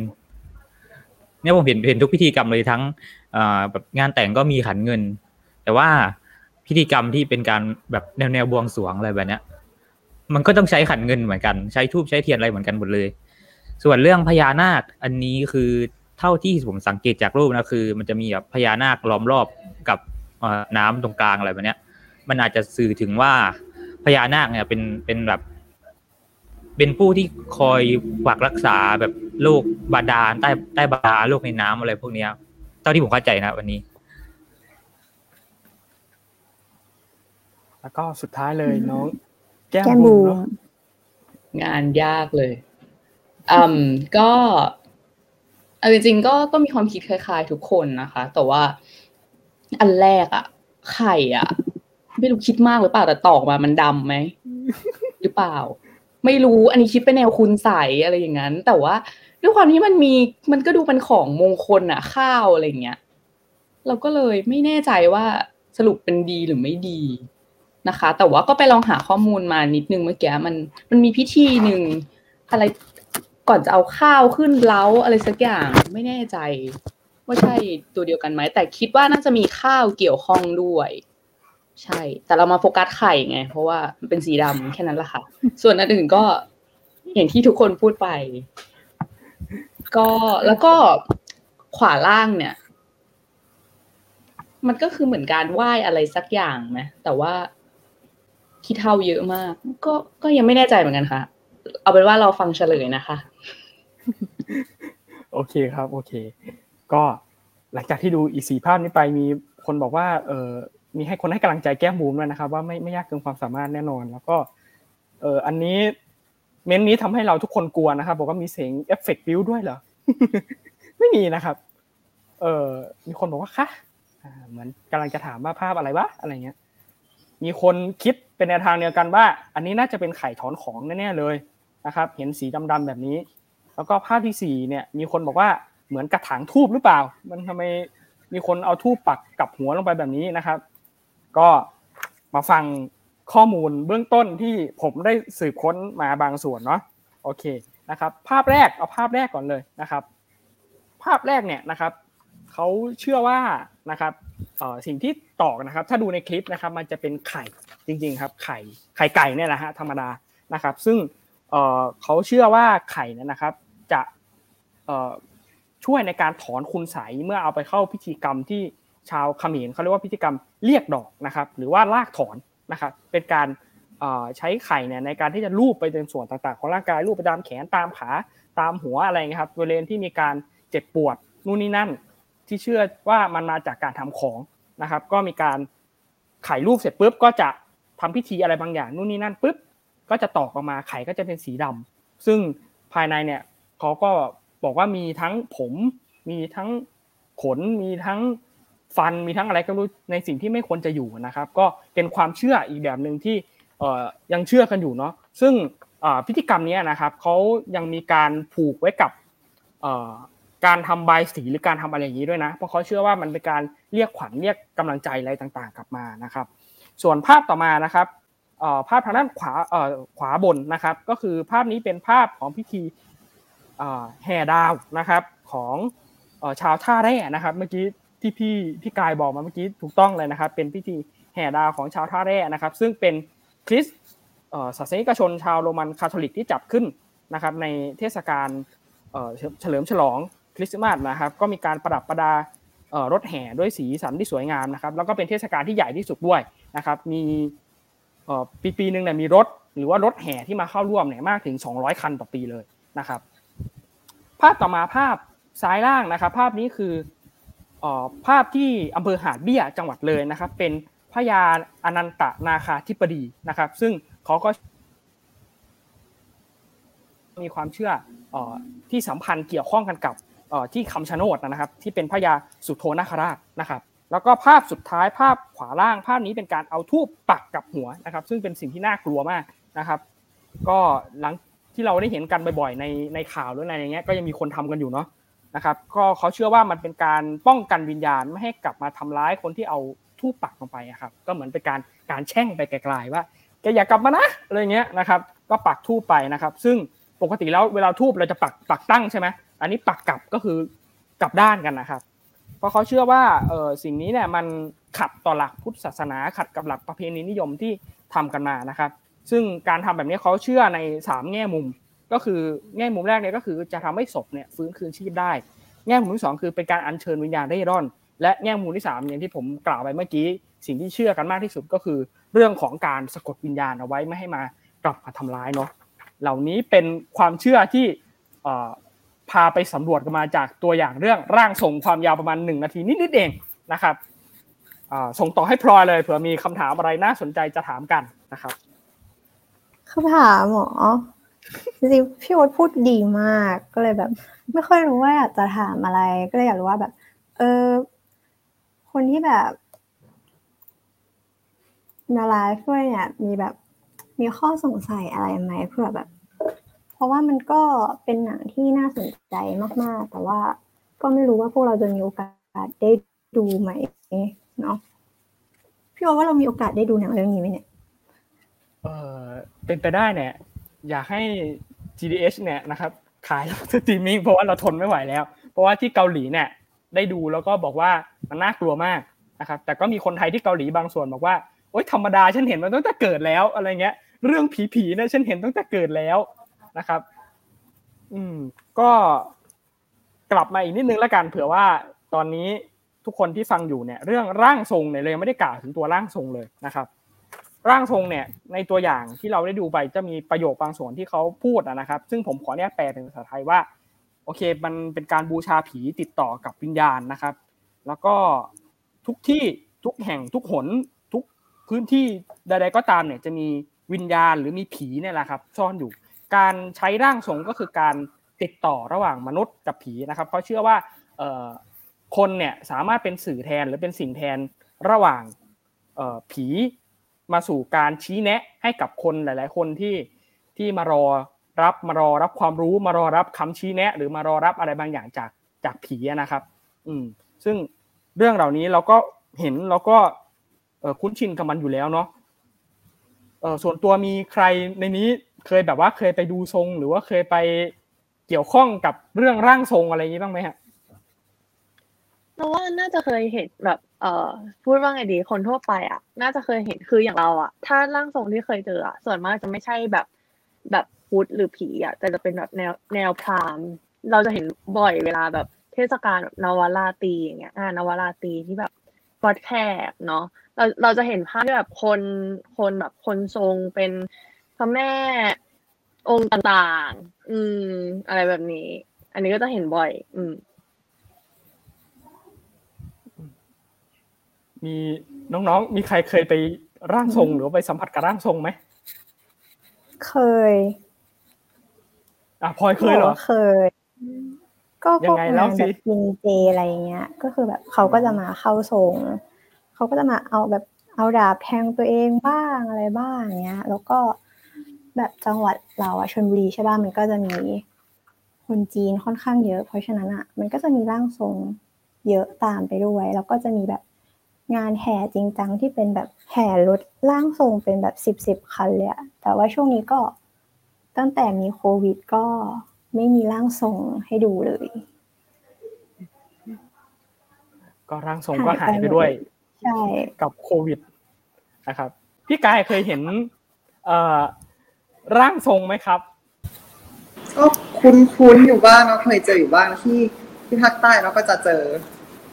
เนี่ยผมเห็นทุกพิธีกรรมเลยทั้งแบบงานแต่งก็มีขันเงินแต่ว่าพิธีกรรมที่เป็นการแบบแนวบวงสรวงอะไรแบบเนี้ยมันก็ต้องใช้ขันเงินเหมือนกันใช้ธูปใช้เทียนอะไรเหมือนกันหมดเลยส่วนเรื่องพญานาคอันนี้คือเท่าที่ผมสังเกตจากรูปนะคือมันจะมีแบบพญานาคล้อมรอบกับน้ำตรงกลางอะไรแบบเนี้ยมันอาจจะสื่อถึงว่าพญานาคเนี่ยเป็นแบบเป็นผู้ที่คอยปกรักษาแบบโลกบาดาลใต้บาดาลโลกในน้ำอะไรพวกนี้เท่าที่ผมเข้าใจนะวันนี้แล้วก็สุดท้ายเลยน้องแก้มบูงานยากเลยก็เอาจริงๆก็มีความคิดคล้ายๆทุกคนนะคะแต่ว่าอันแรกอ่ะไข่อ่ะไม่รู้คิดมากหรือเปล่าแต่ตอกมามันดำไหมหรือเปล่าไม่รู้อันนี้คิดเป็นแนวคุณใสอะไรอย่างนั้นแต่ว่าด้วยความที่มันก็ดูเป็นของมงคลอ่ะข้าวอะไรอย่างเงี้ยเราก็เลยไม่แน่ใจว่าสรุปเป็นดีหรือไม่ดีนะคะแต่ว่าก็ไปลองหาข้อมูลมานิดนึงเมื่อกี้มันมีพิธีนึงอะไรก่อนจะเอาข้าวขึ้นเล้าอะไรสักอย่างไม่แน่ใจว่าใช่ตัวเดียวกันไหมแต่คิดว่าน่าจะมีข้าวเกี่ยวข้องด้วยใช่แต่เรามาโฟกัสไข่ไงเพราะว่ามันเป็นสีดำแค่นั้นแหละค่ะส่วนอันอื่นก็อย่างที่ทุกคนพูดไปก็แล้วก็ขวาล่างเนี่ยมันก็คือเหมือนการไหว้อะไรสักอย่างไหมแต่ว่าขี้เถ้าเยอะมากก็ยังไม่แน่ใจเหมือนกันค่ะเอาเป็นว่าเราฟังเฉลยนะคะโอเคครับโอเคก็หลังจากที่ดูอีก4ภาพนี้ไปมีคนบอกว่ามีให้คนให้กำลังใจแก้มบูมด้วยนะครับว่าไม่ยากเกินความสามารถแน่นอนแล้วก็อันนี้เม้นนี้ทำให้เราทุกคนกลัวนะครับบอกว่ามีเสียงเอฟเฟคบิ้วด้วยเหรอ ไม่มีนะครับมีคนบอกว่าคะเหมือนกำลังจะถามว่าภาพอะไรวะอะไรเงี้ยมีคนคิดเป็นแนวทางเดียวกันว่าอันนี้น่าจะเป็นไข่ถอนของแน่ๆเลยนะครับเห็นสีดำๆแบบนี้แล้วก็ภาพที่4เนี่ยมีคนบอกว่าเหมือนกระถางธูปหรือเปล่ามันทำไมมีคนเอาธูปปักกับหัวลงไปแบบนี้นะครับก็มาฟังข้อมูลเบื้องต้นที่ผมได้สืบค้นมาบางส่วนเนาะโอเคนะครับภาพแรกก่อนเลยนะครับภาพแรกเนี่ยนะครับเขาเชื่อว่านะครับสิ่งที่ตอกนะครับถ้าดูในคลิปนะครับมันจะเป็นไข่จริงๆครับไข่ไก่เนี่ยแหละฮะธรรมดานะครับซึ่งเขาเชื่อว่าไข่นั้นนะครับจะช่วยในการถอนคุณไสยเมื่อเอาไปเข้าพิธีกรรมที่ชาวเขมรเขาเรียกว่าพิธีกรรมเรียกดอกนะครับหรือว่าลากถอนนะครับเป็นการใช้ไข่เนี่ยในการที่จะลูบไปตามส่วนต่างๆของร่างกายลูบไปตามแขนตามขาตามหัวอะไรเงี้ยครับบริเวณที่มีการเจ็บปวดนู่นนี่นั่นที่เชื่อว่ามันมาจากการทำของนะครับก็มีการไข่รูปเสร็จปุ๊บก็จะทำพิธีอะไรบางอย่างนู่นนี่นั่นปุ๊บก็จะตอกออกมาไข่ก็จะเป็นสีดำซึ่งภายในเนี่ยเขาก็บอกว่ามีทั้งผมมีทั้งขนมีทั้งฟันมีทั้งอะไรก็รู้ในสิ่งที่ไม่ควรจะอยู่นะครับก็เป็นความเชื่ออีกแบบนึงที่ยังเชื่อกันอยู่เนาะซึ่งพิธีกรรมนี้นะครับเขายังมีการผูกไว้กับการทำบายสีหรือการทำอะไรอย่างนี้ด้วยนะเพราะเขาเชื่อว่ามันเป็นการเรียกขวัญเรียกกำลังใจอะไรต่างๆกลับมานะครับส่วนภาพต่อมานะครับภาพทางด้านขวาบนนะครับก็คือภาพนี้เป็นภาพของพิธีแห่ดาวนะครับของชาวท่าแร่นะครับเมื่อกี้ที่พี่กายบอกมาเมื่อกี้ถูกต้องเลยนะครับเป็นพิธี แห่ดาวของชาวท่าแร่นะครับซึ่งเป็นคริสต์ศาสนิกชนชาวโรมันคาทอลิกที่จัดขึ้นนะครับในเทศกาลเฉลิมฉลองคริสต์มาสนะครับก็มีการประดับประดารถแห่ด้วยสีสันที่สวยงามนะครับแล้วก็เป็นเทศกาลที่ใหญ่ที่สุดด้วยนะครับมีปีนึงเนี่ยมีรถหรือว่ารถแห่ที่มาเข้าร่วมเนี่ยมากถึง200คันต่อปีเลยนะครับภาพต่อมาภาพซ้ายล่างนะครับภาพนี้คือภาพที่อำเภอหาดเบี้ยจังหวัดเลยนะครับเป็นพญาอนันตนาคาธิปดีนะครับซึ่งเขาก็มีความเชื่อที่สัมพันธ์เกี่ยวข้องกันกับที่คำชะโนดนะครับที่เป็นพญาสุโธนาคราชนะครับแล้วก็ภาพสุดท้ายภาพขวาล่างภาพนี้เป็นการเอาธูปปักกับหัวนะครับซึ่งเป็นสิ่งที่น่ากลัวมากนะครับก็หลังที่เราได้เห็นกันบ่อยๆในข่าวหรืออะไรอย่างเงี้ยก็ยังมีคนทำกันอยู่เนาะนะครับก็เขาเชื่อว่ามันเป็นการป้องกันวิญญาณไม่ให้กลับมาทำร้ายคนที่เอาธูปปักลงไปครับก็เหมือนเป็นการแช่งไปไกลๆว่าแกอย่ากลับมานะอะไรเงี้ยนะครับก็ปักธูปไปนะครับซึ่งปกติแล้วเวลาธูปเราจะปักตั้งใช่ไหมอันนี้ปักกลับก็คือกลับด้านกันนะครับเพราะเขาเชื่อว่าสิ่งนี้เนี่ยมันขัดต่อหลักพุทธศาสนาขัดกับหลักประเพณีนิยมที่ทำกันมานะครับซึ่งการทำแบบนี้เขาเชื่อใน3แง่มุมก็คือแง่มุมแรกเนี่ยก็คือจะทำให้ศพเนี่ยฟื้นคืนชีพได้แง่มุมที่2คือเป็นการอัญเชิญวิญญาณเร่ร่อนและแง่มุมที่3อย่างที่ผมกล่าวไปเมื่อกี้สิ่งที่เชื่อกันมากที่สุดก็คือเรื่องของการสะกดวิญญาณเอาไว้ไม่ให้มากลับมาทำร้ายเนาะเหล่านี้เป็นความเชื่อที่พาไปสำรวจกันมาจากตัวอย่างเรื่องร่างทรงความยาวประมาณ1นาทีนิดๆเองนะครับส่งต่อให้พลอยเลยเผื่อมีคำถามอะไรน่าสนใจจะถามกันนะครับคำถามหรอจริงๆพี่โอ๊ตพูดดีมากก็เลยแบบไม่ค่อยรู้ว่าอยากจะถามอะไรก็เลยอยากรู้ว่าแบบคนที่แบบมาไลฟ์ด้วยเนี่ยมีแบบมีข้อสงสัยอะไรไหมเผื่อแบบเพราะว่ามันก็เป็นหนังที่น่าสนใจมากๆแต่ว่าก็ไม่รู้ว่าพวกเราจะมีโอกาสได้ดูไหมเนาะพี่โอ๊ตว่าเรามีโอกาสได้ดูหนังเรื่องนี้ไหมเนี่ยเป็นไปได้เนี่ยอยากให้ GDH เนี่ยนะครับขายสตรีมมิ่งเพราะว่าเราทนไม่ไหวแล้วเพราะว่าที่เกาหลีเนี่ยได้ดูแล้วก็บอกว่ามันน่ากลัวมากนะครับแต่ก็มีคนไทยที่เกาหลีบางส่วนบอกว่าโอ๊ยธรรมดาฉันเห็นมันตั้งแต่เกิดแล้วอะไรเงี้ยเรื่องผีๆเนี่ยฉันเห็นตั้งแต่เกิดแล้วนะครับก็กลับมาอีกนิดนึงละกันเผื่อว่าตอนนี้ทุกคนที่ฟังอยู่เนี่ยเรื่องร่างทรงเนี่ยเลยไม่ได้กล่าวถึงตัวร่างทรงเลยนะครับร่างทรงเนี่ยในตัวอย่างที่เราได้ดูไปจะมีประโยคบางส่วนที่เขาพูดนะครับซึ่งผมขอเนี่ยแปลเป็นภาษาไทยว่าโอเคมันเป็นการบูชาผีติดต่อกับวิญญาณนะครับแล้วก็ทุกที่ทุกแห่งทุกหนทุกพื้นที่ใดๆก็ตามเนี่ยจะมีวิญญาณหรือมีผีเนี่ยแหละครับซ่อนอยู่การใช้ร่างทรงก็คือการติดต่อระหว่างมนุษย์กับผีนะครับเขาเชื่อว่าคนเนี่ยสามารถเป็นสื่อแทนหรือเป็นสิ่งแทนระหว่างผีมาสู่การชี้แนะให้กับคนหลายๆคนที่มารอรับความรู้มารอรับคำชี้แนะหรือมารอรับอะไรบางอย่างจากผีนะครับซึ่งเรื่องเหล่านี้เราก็เห็นเราก็คุ้นชินกับมันอยู่แล้วเนาะส่วนตัวมีใครในนี้เคยแบบว่าเคยไปดูทรงหรือว่าเคยไปเกี่ยวข้องกับเรื่องร่างทรงอะไรอย่างนี้บ้างไหมฮะเราว่าน่าจะเคยเห็นแบบพูดว่าไงดีคนทั่วไปอ่ะน่าจะเคยเห็นคืออย่างเราอ่ะถ้าร่างทรงที่เคยเจออ่ะส่วนมากจะไม่ใช่แบบพุทธหรือผีอ่ะแต่จะเป็นแบบแนวพราหมณ์เราจะเห็นบ่อยเวลาแบบเทศกาลนวราตรีอย่างเงี้ยนวราตรีที่แบบวัดแขกเนาะเราจะเห็นภาพแบบคนแบบคนทรงเป็นพระแม่องค์ต่างๆอะไรแบบนี้อันนี้ก็จะเห็นบ่อยมีน้องๆมีใครเคยไปร่างทรงหรือไปสัมผัสกับร่างทรงไหมเคยพลอยเคยเหรอเคยก็ยังไงแล้วสิกินเจอะไรเงี้ยก็คือแบบเขาก็จะมาเข้าทรงเขาก็จะมาเอาแบบเอาดาบแทงตัวเองบ้างอะไรบ้างเงี้ยแล้วก็แบบจังหวัดเราอะชลบุรีใช่ป่ะมันก็จะมีคนจีนค่อนข้างเยอะเพราะฉะนั้นอะมันก็จะมีร่างทรงเยอะตามไปด้วยแล้วก็จะมีแบบงานแห่จริงจังที่เป็นแบบแห่รถร่างทรงเป็นแบบ10คันเลยอะแต่ว่าช่วงนี้ก็ตั้งแต่มีโควิดก็ไม่มีร่างทรงให้ดูเลยก็ร่างทรงก็หายไปด้วยใช่กับโควิด นะครับพี่กายเคยเห็นร่างทรงไหมครับก็คุ้นๆอยู่บ้างเราเคยเจออยู่บ้างที่ภาคใต้เราก็จะเจอ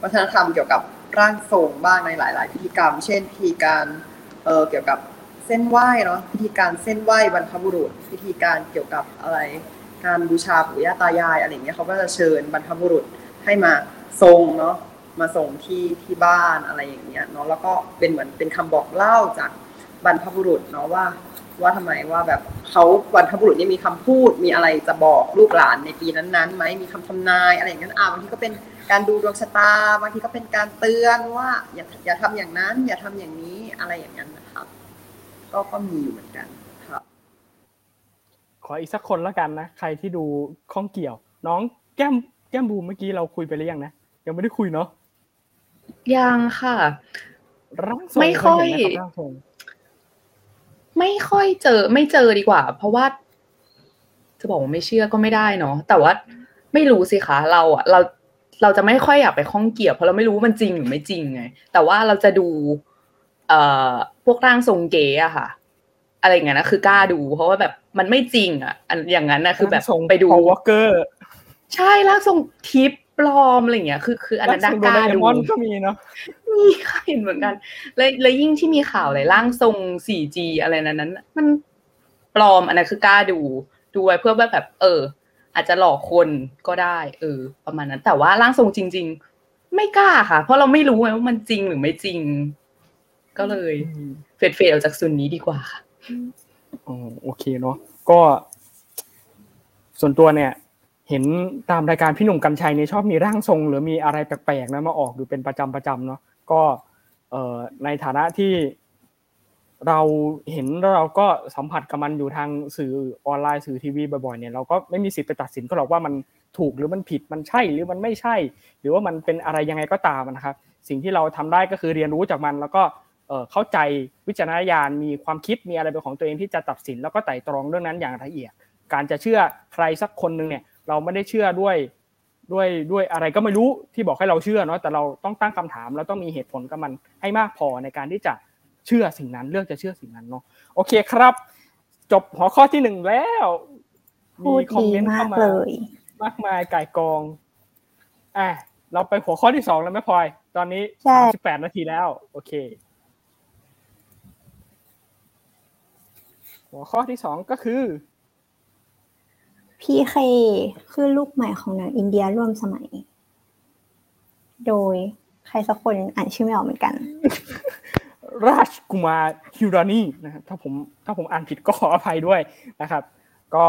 วัฒนธรรมเกี่ยวกับร่างทรงบ้างในหลายๆพิธีกรรมเช่นพิธีการเกี่ยวกับเส้นไหว้เนาะพิธีการเส้นไหว้บรรพบุรุษพิธีการเกี่ยวกับอะไรการบูชาปู่ย่าตายายอะไรอย่างเงี้ยเขาก็จะเชิญบรรพบุรุษให้มาทรงเนาะมาส่งที่บ้านอะไรอย่างเงี้ยเนาะแล้วก็เป็นเหมือนเป็นคำบอกเล่าจากบรรพบุรุษเนาะว่าทำไมว่าแบบเขาบรรพบุรุษนี่มีคำพูดมีอะไรจะบอกลูกหลานในปีนั้นๆไหมมีคำทำนายอะไรอย่างเงี้ยบางทีก็เป็นการดูดวงชะตาบางทีก็เป็นการเตือนว่าอย่าทำอย่างนั้นอย่าทำอย่างนี้อะไรอย่างนั้นนะครับก็มีอยู่เหมือนกันครับขออีกสักคนละกันนะใครที่ดูข้องเกี่ยวน้องแก้มบูมเมื่อกี้เราคุยไปหรือยังนะยังไม่ได้คุยเนาะยังค่ะไม่ค่อยเจอไม่เจอดีกว่าเพราะว่าจะบอกว่าไม่เชื่อก็ไม่ได้เนาะแต่ว่าไม่รู้สิคะเราจะไม่ค่อยอยากไปข้องเกี่ยวเพราะเราไม่รู้ว่ามันจริงหรือไม่จริงไงแต่ว่าเราจะดูพวกร่างทรงเก๋อะค่ะอะไรอย่างเงี้ยนะคือกล้าดูเพราะว่าแบบมันไม่จริงอะอย่างนั้นนะคือแบบไปดูวอลเกอร์ใช่ร่างทรงทิปปลอมอะไรอย่างเงี้ยคืออันนั้นน่ากล้าดูก็มีเนาะมีค่ะเห็นเหมือนกันแล้วยิ่งที่มีข่าวอะไรร่างทรง 4G อะไรนั้นมันปลอมอันนั้นคือกล้าดูไว้เพื่อแบบอาจจะหลอกคนก็ได้ประมาณนั้นแต่ว่าร่างทรงจริงๆไม่กล้าค่ะเพราะเราไม่รู้ไงว่ามันจริงหรือไม่จริงก็เลยเฟดออกจากส่วนนี้ดีกว่าค่ะโอเคเนาะก็ส่วนตัวเนี่ยเห็นตามรายการพี่หนุ่มกำชัยเนี่ยชอบมีร่างทรงหรือมีอะไรแปลกๆนะมาออกอยู่เป็นประจำเนาะก็ในฐานะที่เราเห็นแล้วเราก็สัมผัสกับมันอยู่ทางสื่อออนไลน์สื่อทีวีบ่อยๆเนี่ยเราก็ไม่มีสิทธิ์ไปตัดสินก็หรอกว่ามันถูกหรือมันผิดมันใช่หรือมันไม่ใช่หรือว่ามันเป็นอะไรยังไงก็ตามนะครับสิ่งที่เราทำได้ก็คือเรียนรู้จากมันแล้วก็เข้าใจวิจารณญาณมีความคิดมีอะไรเป็นของตัวเองที่จะตัดสินแล้วก็ไต่ตรองเรื่องนั้นอย่างละเอียดการจะเชื่อใครสักคนนึงเนี่ยเราไม่ได้เชื่อด้วยอะไรก็ไม่รู้ที่บอกให้เราเชื่อเนาะแต่เราต้องตั้งคำถามแล้วต้องมีเหตุผลกับมันให้มากพอในการที่จะเชื่อสิ่งนั้นเลือกจะเชื่อสิ่งนั้นเนาะโอเคครับจบหัวข้อที่1แล้วมีคอมเมนต์เข้ามามากมายก่ายกองเราไปหัวข้อที่2แล้วมั้ยพลอยตอนนี้18นาทีแล้วโอเคหัวข้อที่2ก็คือ PK คือลูกใหม่ของหนังอินเดียร่วมสมัยโดยใครสักคนอ่านชื่อไม่ออกเหมือนกันราชกุมารฮิรานีนะครับถ้าผมอ่านผิดก็ขออภัยด้วยนะครับก็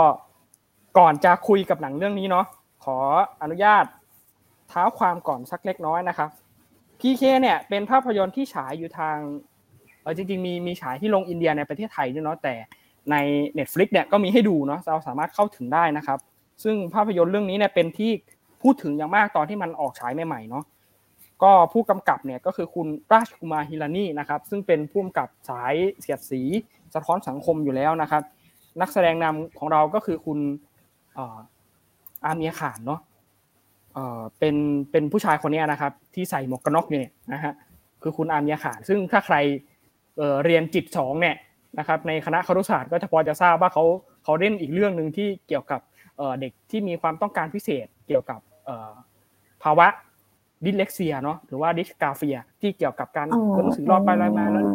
ก่อนจะคุยกับหนังเรื่องนี้เนาะขออนุญาตเท้าความก่อนสักเล็กน้อยนะครับ PK เนี่ยเป็นภาพยนตร์ที่ฉายอยู่ทางจริงๆมีฉายที่ลงอินเดียในประเทศไทยด้วยเนาะแต่ใน Netflix เนี่ยก็มีให้ดูเนาะเราสามารถเข้าถึงได้นะครับซึ่งภาพยนตร์เรื่องนี้เนี่ยเป็นที่พูดถึงอย่างมากตอนที่มันออกฉายใหม่ๆเนาะก็ผู้กำกับเนี่ยก็คือคุณราชกุมารฮิรานีนะครับซึ่งเป็นผู้กำกับสายเสียดสีสะท้อนสังคมอยู่แล้วนะครับนักแสดงนำของเราก็คือคุณอาเมียร์ข่านเนาะเป็นผู้ชายคนนี้นะครับที่ใส่หมวกกันน็อกอยู่เนี่ยนะฮะคือคุณอาเมียร์ข่านซึ่งถ้าใครเรียนจิต2เนี่ยนะครับในคณะครุศาสตร์ก็จะพอจะทราบว่าเขาเล่นอีกเรื่องนึงที่เกี่ยวกับเด็กที่มีความต้องการพิเศษเกี่ยวกับภาวะดิสเลกเซียเนาะหรือว่าดิสกราเฟียที่เกี่ยวกับการอ่านหนังสือรอบไปรอบมาแล้ว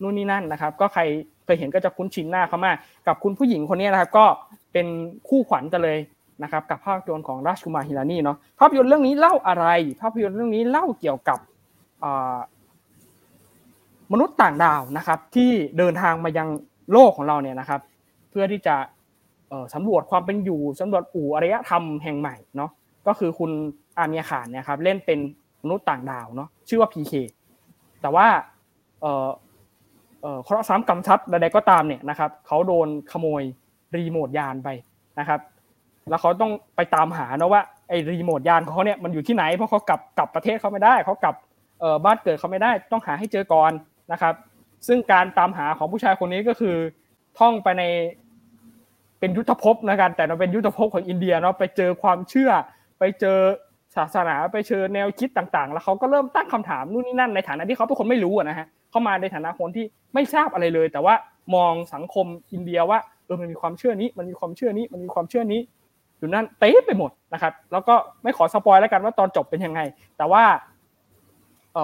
นู่นนี่นั่นนะครับก็ใครเคยเห็นก็จะคุ้นชินหน้าเขามากกับคุณผู้หญิงคนนี้นะครับก็เป็นคู่ขวัญกันเลยนะครับกับภาพยนตร์ของราชกุมารฮิรานีเนาะภาพยนตร์เรื่องนี้เล่าอะไรภาพยนตร์เรื่องนี้เล่าเกี่ยวกับมนุษย์ต่างดาวนะครับที่เดินทางมายังโลกของเราเนี่ยนะครับเพื่อที่จะสำรวจความเป็นอยู่สำรวจอู่อารยธรรมแห่งใหม่เนาะก็คือคุณอาเมียร์ข่านเนี่ยครับเล่นเป็นมนุษย์ต่างดาวเนาะชื่อว่า PK แต่ว่าเคราะห์ซ้ำกรรมซัดใดๆก็ตามเนี่ยนะครับเขาโดนขโมยรีโมทยานไปนะครับแล้วเขาต้องไปตามหานะว่าไอ้รีโมทยานของเขาเนี่ยมันอยู่ที่ไหนเพราะเขากลับประเทศเขาไม่ได้เขากลับบ้านเกิดเขาไม่ได้ต้องหาให้เจอก่อนนะครับซึ่งการตามหาของผู้ชายคนนี้ก็คือท่องไปในเป็นยุทธภพนะครับแต่มันเป็นยุทธภพของอินเดียเนาะไปเจอความเชื่อไปเจอศาสนาไปเจอแนวคิดต่างๆแล้วเขาก็เริ่มตั้งคำถามนู่นนี่นั่นในฐานะที่เขาเป็นคนไม่รู้นะฮะเข เข้ามาในฐานะคนที่ไม่ทราบอะไรเลยแต่ว่ามองสังคมอินเดียว่ามันมีความเชื่อนี้มันมีความเชื่อนี้มันมีความเชื่อนี้อยู่นั่นเต๊ะไปหมดนะครับแล้วก็ไม่ขอสปอยแล้วกันว่าตอนจบเป็นยังไงแต่ว่า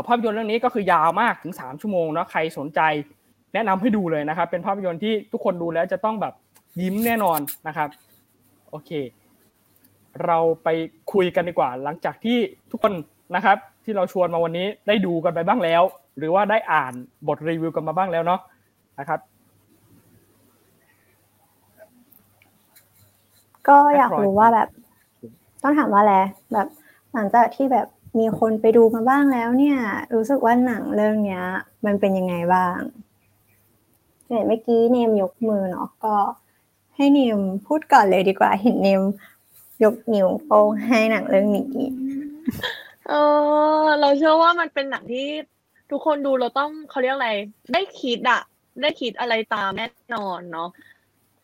ภาพยนตร์เรื่องนี้ก็คือยาวมากถึง3ชั่วโมงเนาะใครสนใจแนะนำให้ดูเลยนะครับเป็นภาพยนตร์ที่ทุกคนดูแล้วจะต้องแบบยิ้มแน่นอนนะครับโอเคเราไปคุยกันดีกว่าหลังจากที่ทุกคนนะครับที่เราชวนมาวันนี้ได้ดูกันไปบ้างแล้วหรือว่าได้อ่านบทรีวิวกันมาบ้างแล้วเนาะนะครับก็อยากรู้ว่าแบบต้องถามว่าอะไรแบบหลังจากที่แบบมีคนไปดูมาบ้างแล้วเนี่ยรู้สึกว่าหนังเรื่องเนี้ยมันเป็นยังไงบ้างเนี่ยเมื่อกี้เนมยกมือเนาะก็ให้เนมพูดก่อนเลยดีกว่าเห็นเนมยกนิ้วโป้งให้หนังเรื่องนี้เราเชื่อว่ามันเป็นหนังที่ทุกคนดูเราต้องเขาเรียกอะไรได้คิดอะไรตามแน่นอนเนาะ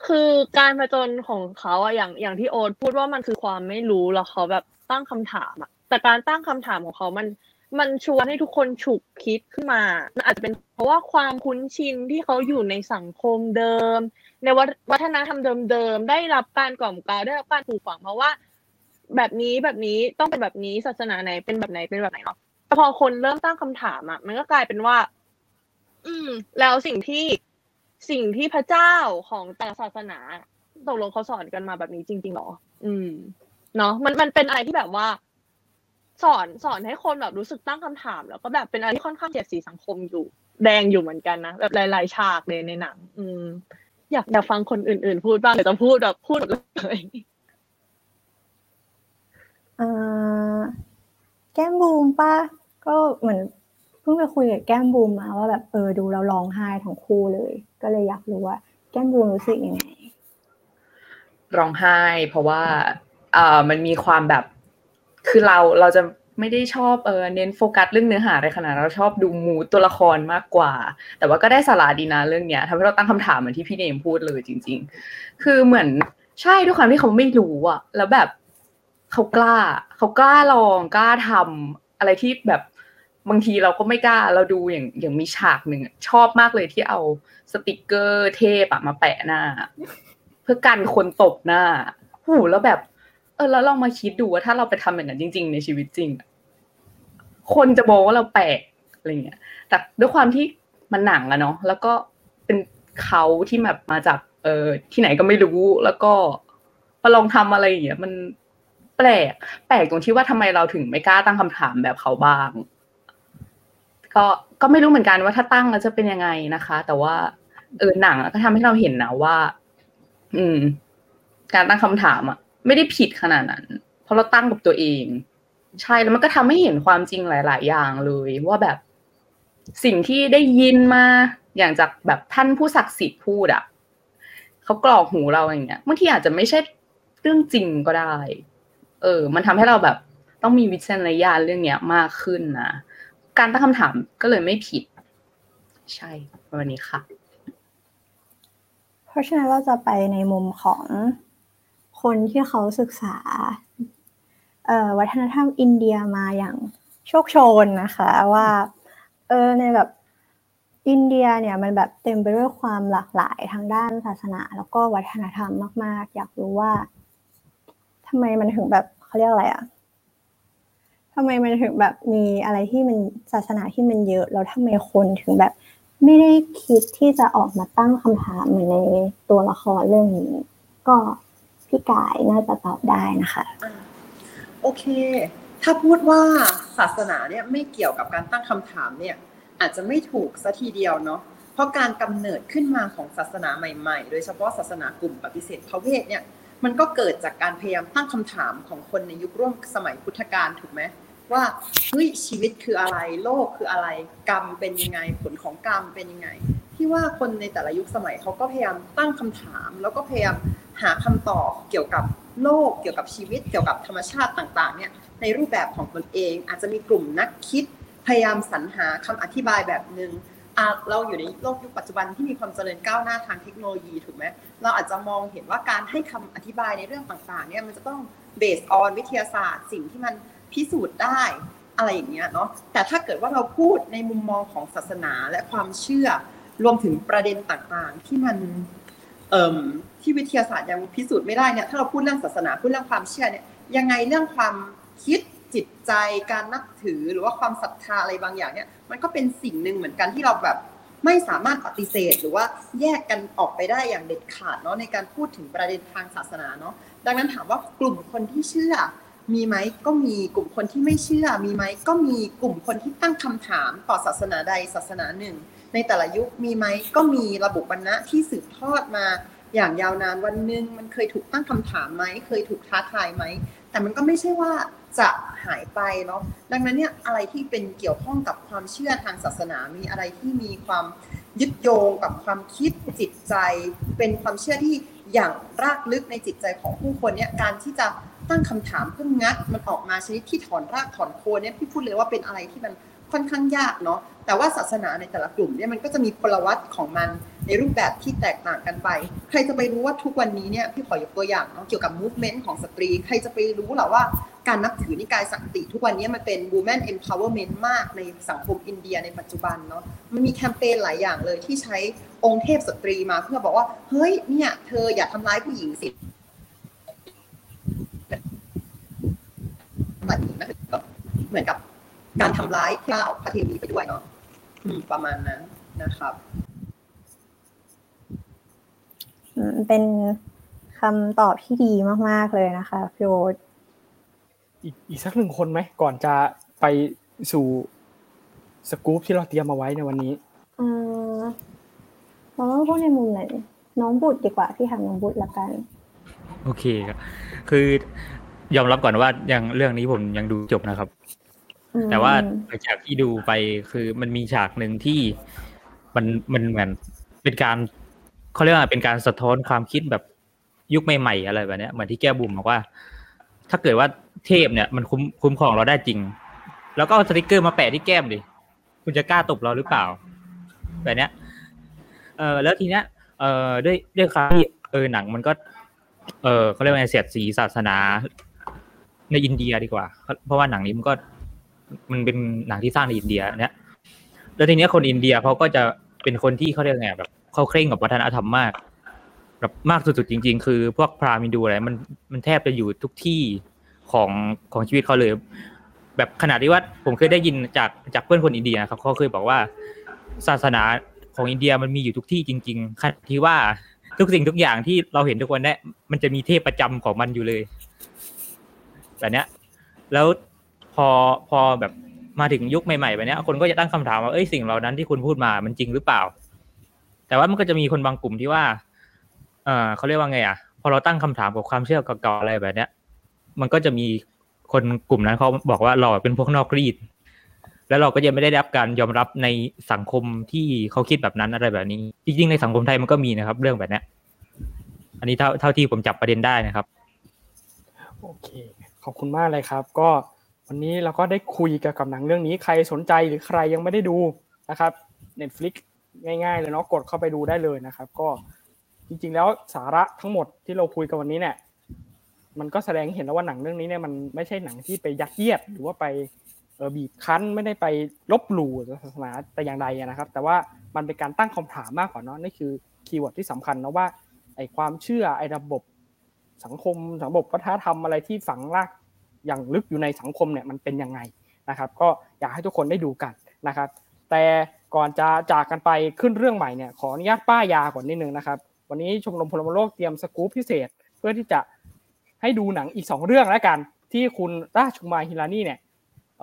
คือการผจญของเขาอะอย่างที่โอ๊ตพูดว่ามันคือความไม่รู้แล้วเขาแบบตั้งคำถามอะแต่การตั้งคำถามของเขามันชวนให้ทุกคนฉุกคิดขึ้นมามันอาจจะเป็นเพราะว่าความคุ้นชินที่เขาอยู่ในสังคมเดิมในวัฒนธรรมเดิมๆได้รับการกล่อมเกลาได้รับการปลูกฝังเพราะว่าแบบนี้ต้องเป็นแบบนี้ศาสนาไหนเป็นแบบไหนเนาะแต่พอคนเริ่มตั้งคำถามอะมันก็กลายเป็นว่าแล้วสิ่งที่พระเจ้าของแต่ละศาสนาตกลงเขาสอนกันมาแบบนี้จริงๆหรอเนาะมันเป็นอะไรที่แบบว่าสอนให้คนแบบรู้สึกตั้งคำถามแล้วก็แบบเป็นอะไรที่ค่อนข้างเสียดสีสังคมอยู่แดงอยู่เหมือนกันนะแบบหลายๆฉากเลยในหนังอยากฟังคนอื่นๆพูดบ้างเดี๋ยวจะพูดแบบพูดเลยแก้มบูมป่ะก็เหมือนเพิ่งไปคุยกับแก้มบูมมาว่าแบบดูเราร้องไห้ทั้งคู่เลยก็เลยอยากรู้ว่าแก้มบูมรู้สึกยังไงร้องไห้เพราะว่ามันมีความแบบคือเราจะไม่ได้ชอบเน้นโฟกัสเรื่องเนื้อหาอะไรขนาดเราชอบดูมูดตัวละครมากกว่าแต่ว่าก็ได้สาระดีนะเรื่องเนี้ยทำให้เราตั้งคำถามเหมือนที่พี่เนมพูดเลยจริงๆคือเหมือนใช่ด้วยความที่เขาไม่รู้อะแล้วแบบเขากล้าลองกล้าทำอะไรที่แบบบางทีเราก็ไม่กล้าเราดูอย่างมีฉากหนึ่งชอบมากเลยที่เอาสติกเกอร์เทปมาแปะหน้าเพื่อกันคนตบหน้าหูแล้วแบบแล้วลองมาคิดดูว่าถ้าเราไปทำอย่างนั้นจริงๆในชีวิตจริงคนจะบอกว่าเราแปลกอะไรเงี้ยแต่ด้วยความที่มันหนังอะเนาะแล้วก็เป็นเขาที่แบบมาจากที่ไหนก็ไม่รู้แล้วก็มาลองทำอะไรอย่างเงี้ยมันแปลกตรงที่ว่าทำไมเราถึงไม่กล้าตั้งคำถามแบบเขาบ้างก็ไม่รู้เหมือนกันว่าถ้าตั้งแล้วจะเป็นยังไงนะคะแต่ว่าหนังก็ทำให้เราเห็นนะว่าการตั้งคำถามอะไม่ได้ผิดขนาดนั้นเพราะเราตั้งกับตัวเองใช่แล้วมันก็ทำให้เห็นความจริงหลายๆอย่างเลยว่าแบบสิ่งที่ได้ยินมาอย่างจากแบบท่านผู้ศักดิ์สิทธิ์พูดอ่ะเขากรอกหูเราอย่างเงี้ยบางทีอาจจะไม่ใช่เรื่องจริงก็ได้มันทำให้เราแบบต้องมีวิจารณญาณเรื่องเนี้ยมากขึ้นนะการตั้งคำถามก็เลยไม่ผิดใช่วันนี้ค่ะเพราะฉะนั้นเราจะไปในมุมของคนที่เขาศึกษาวัฒนธรรมอินเดียมาอย่างโชคโชนนะคะว่าในแบบอินเดียเนี่ยมันแบบเต็มไปด้วยความหลากหลายทางด้านศาสนาแล้วก็วัฒนธรรมมากๆอยากรู้ว่าทำไมมันถึงแบบเขาเรียกอะไรอ่ะทำไมมันถึงแบบมีอะไรที่มันศาสนาที่มันเยอะแล้วทำไมคนถึงแบบไม่ได้คิดที่จะออกมาตั้งคำถามเหมือนในตัวละครเรื่องนี้ก็พี่กายน่าจะตอบได้นะคะโอเคถ้าพูดว่าศาสนาเนี่ยไม่เกี่ยวกับการตั้งคำถามเนี่ยอาจจะไม่ถูกซะทีเดียวเนาะเพราะการกำเนิดขึ้นมาของศาสนาใหม่ๆโดยเฉพาะศาสนากลุ่มปฏิเสธภเวทเนี่ยมันก็เกิดจากการพยายามตั้งคำถามของคนในยุคร่วมสมัยพุทธกาลถูกไหมว่าเฮ้ยชีวิตคืออะไรโลกคืออะไรกรรมเป็นยังไงผลของกรรมเป็นยังไงที่ว่าคนในแต่ละยุคสมัยเขาก็พยายามตั้งคำถามแล้วก็พยายามหาคำตอบเกี่ยวกับโลกเกี่ยวกับชีวิตเกี่ยวกับธรรมชาติต่างๆเนี่ยในรูปแบบของตนเองอาจจะมีกลุ่มนักคิดพยายามสรรหาคำอธิบายแบบนึงเราอยู่ในโลกยุคปัจจุบันที่มีความเจริญก้าวหน้าทางเทคโนโลยีถูกไหมเราอาจจะมองเห็นว่าการให้คำอธิบายในเรื่องต่างๆเนี่ยมันจะต้อง based on วิทยาศาสตร์สิ่งที่มันพิสูจน์ได้ อะไรอย่างเงี้ยเนาะแต่ถ้าเกิดว่าเราพูดในมุมมองของศาสนาและความเชื่อรวมถึงประเด็นต่างๆที่มันที่วิทยาศาสตร์ยังพิสูจน์ไม่ได้เนี่ยถ้าเราพูดเรื่องศาสนาพูดเรื่องความเชื่อเนี่ยยังไงเรื่องความคิดจิตใจการนับถือหรือว่าความศรัทธาอะไรบางอย่างเนี่ยมันก็เป็นสิ่งนึงเหมือนกันที่เราแบบไม่สามารถปฏิเสธหรือว่าแยกกันออกไปได้อย่างเด็ดขาดเนาะในการพูดถึงประเด็นทางศาสนาเนาะดังนั้นถามว่ากลุ่มคนที่เชื่อมีไหมก็มีกลุ่มคนที่ไม่เชื่อมีไหมก็มีกลุ่มคนที่ตั้งคำถามต่อศาสนาใดศาสนาหนึ่งในแต่ละยุคมีไหมก็มีระบุวรรณะที่สืบทอดมาอย่างยาวนานวันหนึ่งมันเคยถูกตั้งคำถามไหมเคยถูกท้าทายไหมแต่มันก็ไม่ใช่ว่าจะหายไปเนาะดังนั้นเนี่ยอะไรที่เป็นเกี่ยวข้องกับความเชื่อทางศาสนามีอะไรที่มีความยึดโยงกับความคิดจิตใจเป็นความเชื่อที่อย่างรากลึกในจิตใจของผู้คนเนี่ยการที่จะตั้งคำถามเพื่องัดมันออกมาชนิดที่ถอนรากถอนโคนเนี่ยพี่พูดเลยว่าเป็นอะไรที่มันค่อนข้างยากเนาะแต่ว่าศาสนาในแต่ละกลุ่มเนี่ยมันก็จะมีพลวัตของมันในรูปแบบที่แตกต่างกันไปใครจะไปรู้ว่าทุกวันนี้เนี่ยพี่ขอยกตัวอย่างเนาะเกี่ยวกับ movement ของสตรีใครจะไปรู้หรอว่าการนับถือนิกายสันติทุกวันนี้มันเป็น women empowerment มากในสังคมอินเดียในปัจจุบันเนาะมันมีแคมเปญหลายอย่างเลยที่ใช้องค์เทพสตรีมาเพื่อบอกว่าเฮ้ยเนี่ยเธออย่าทำร้ายผู้หญิงสิมันก็เหมือนกับการทำร้ายเจ้าพระเทวีไปด้วยเนาะประมาณนั้นนะครับเป็นคำตอบที่ดีมากๆเลยนะคะพี่โอ๊ตอีกสักหนึ่งคนไหมก่อนจะไปสู่สกู๊ปที่เราเตรียมมาไว้ในวันนี้เราต้องพูดในมุมไหนน้องบุตรดีกว่าพี่ถามน้องบุตรละกันโอเคครับคือยอมรับก่อนว่ายังเรื่องนี้ผมยังดูจบนะครับแต่ว่าหลังจากที่ดูไปคือมันมีฉากนึงที่มันเหมือนเป็นการเค้าเรียกว่าเป็นการสะท้อนความคิดแบบยุคใหม่ๆอะไรแบบเนี้ยเหมือนที่แก้บุ๋มบอกว่าถ้าเกิดว่าเทพเนี่ยมันคุ้มครองเราได้จริงแล้วก็เอาสติ๊กเกอร์มาแปะที่แก้มดิคุณจะกล้าตบเราหรือเปล่าแบบเนี้ยแล้วทีเนี้ยด้วยความที่หนังมันก็เค้าเรียกว่าเสียดสีศาสนาในอินเดียดีกว่าเพราะว่าหนังนี้มันเป็นหนังที่สร้างในอินเดียเนี่ยแล้วทีเนี้ยคนอินเดียเขาก็จะเป็นคนที่เขาเรียกไงแบบเขาเคร่งกับวัฒนธรรมมากแบบมากสุดๆจริงๆคือพวกพราหมณ์ฮินดูอะไรมันแทบจะอยู่ทุกที่ของชีวิตเขาเลยแบบขนาดที่ว่าผมเคยได้ยินจากเพื่อนคนอินเดียครับเขาเคยบอกว่าศาสนาของอินเดียมันมีอยู่ทุกที่จริงๆขนาดที่ว่าทุกสิ่งทุกอย่างที่เราเห็นทุกวันนี้มันจะมีเทพประจำของมันอยู่เลยแบบเนี้ยแล้วพอแบบมาถึงยุคใหม่ๆแบบเนี้ยคนก็จะตั้งคำถามว่าเอ้ยสิ่งเหล่านั้นที่คุณพูดมามันจริงหรือเปล่าแต่ว่ามันก็จะมีคนบางกลุ่มที่ว่าเขาเรียกว่าไงอ่ะพอเราตั้งคำถามกับความเชื่อเก่าๆอะไรแบบเนี้ยมันก็จะมีคนกลุ่มนั้นเขาบอกว่าเราเป็นพวกนอกรีดแล้วเราก็ยังไม่ได้รับการยอมรับในสังคมที่เขาคิดแบบนั้นอะไรแบบนี้จริงๆในสังคมไทยมันก็มีนะครับเรื่องแบบเนี้ยอันนี้เท่าที่ผมจับประเด็นได้นะครับโอเคขอบคุณมากเลยครับก็วันนี้เราก็ได้คุยกับหนังเรื่องนี้ใครสนใจหรือใครยังไม่ได้ดูนะครับ Netflix ง่ายๆเลยเนาะกดเข้าไปดูได้เลยนะครับก็จริงๆแล้วสาระทั้งหมดที่เราคุยกันวันนี้เนี่ยมันก็แสดงเห็นแล้วว่าหนังเรื่องนี้เนี่ยมันไม่ใช่หนังที่ไปยัดเยียดหรือว่าไปบีบคั้นไม่ได้ไปลบหลู่ศาสนาแต่อย่างใดนะครับแต่ว่ามันเป็นการตั้งคำถามมากกว่าเนาะนี่คือคีย์เวิร์ดที่สำคัญนะว่าไอ้ความเชื่อไอ้ระบบสังคมระบบวัฒนธรรมอะไรที่ฝังรากอย่างลึกอยู่ในสังคมเนี่ยมันเป็นยังไงนะครับก็อยากให้ทุกคนได้ดูกันนะครับแต่ก่อนจะจากกันไปขึ้นเรื่องใหม่เนี่ยขออนุญาตป้ายยาก่อนนิดนึงนะครับวันนี้ชมรมพลเมืองโลกเตรียมสกู๊ปพิเศษเพื่อที่จะให้ดูหนังอีก2เรื่องแล้วกันที่คุณราชุมาฮิลานีเนี่ยเ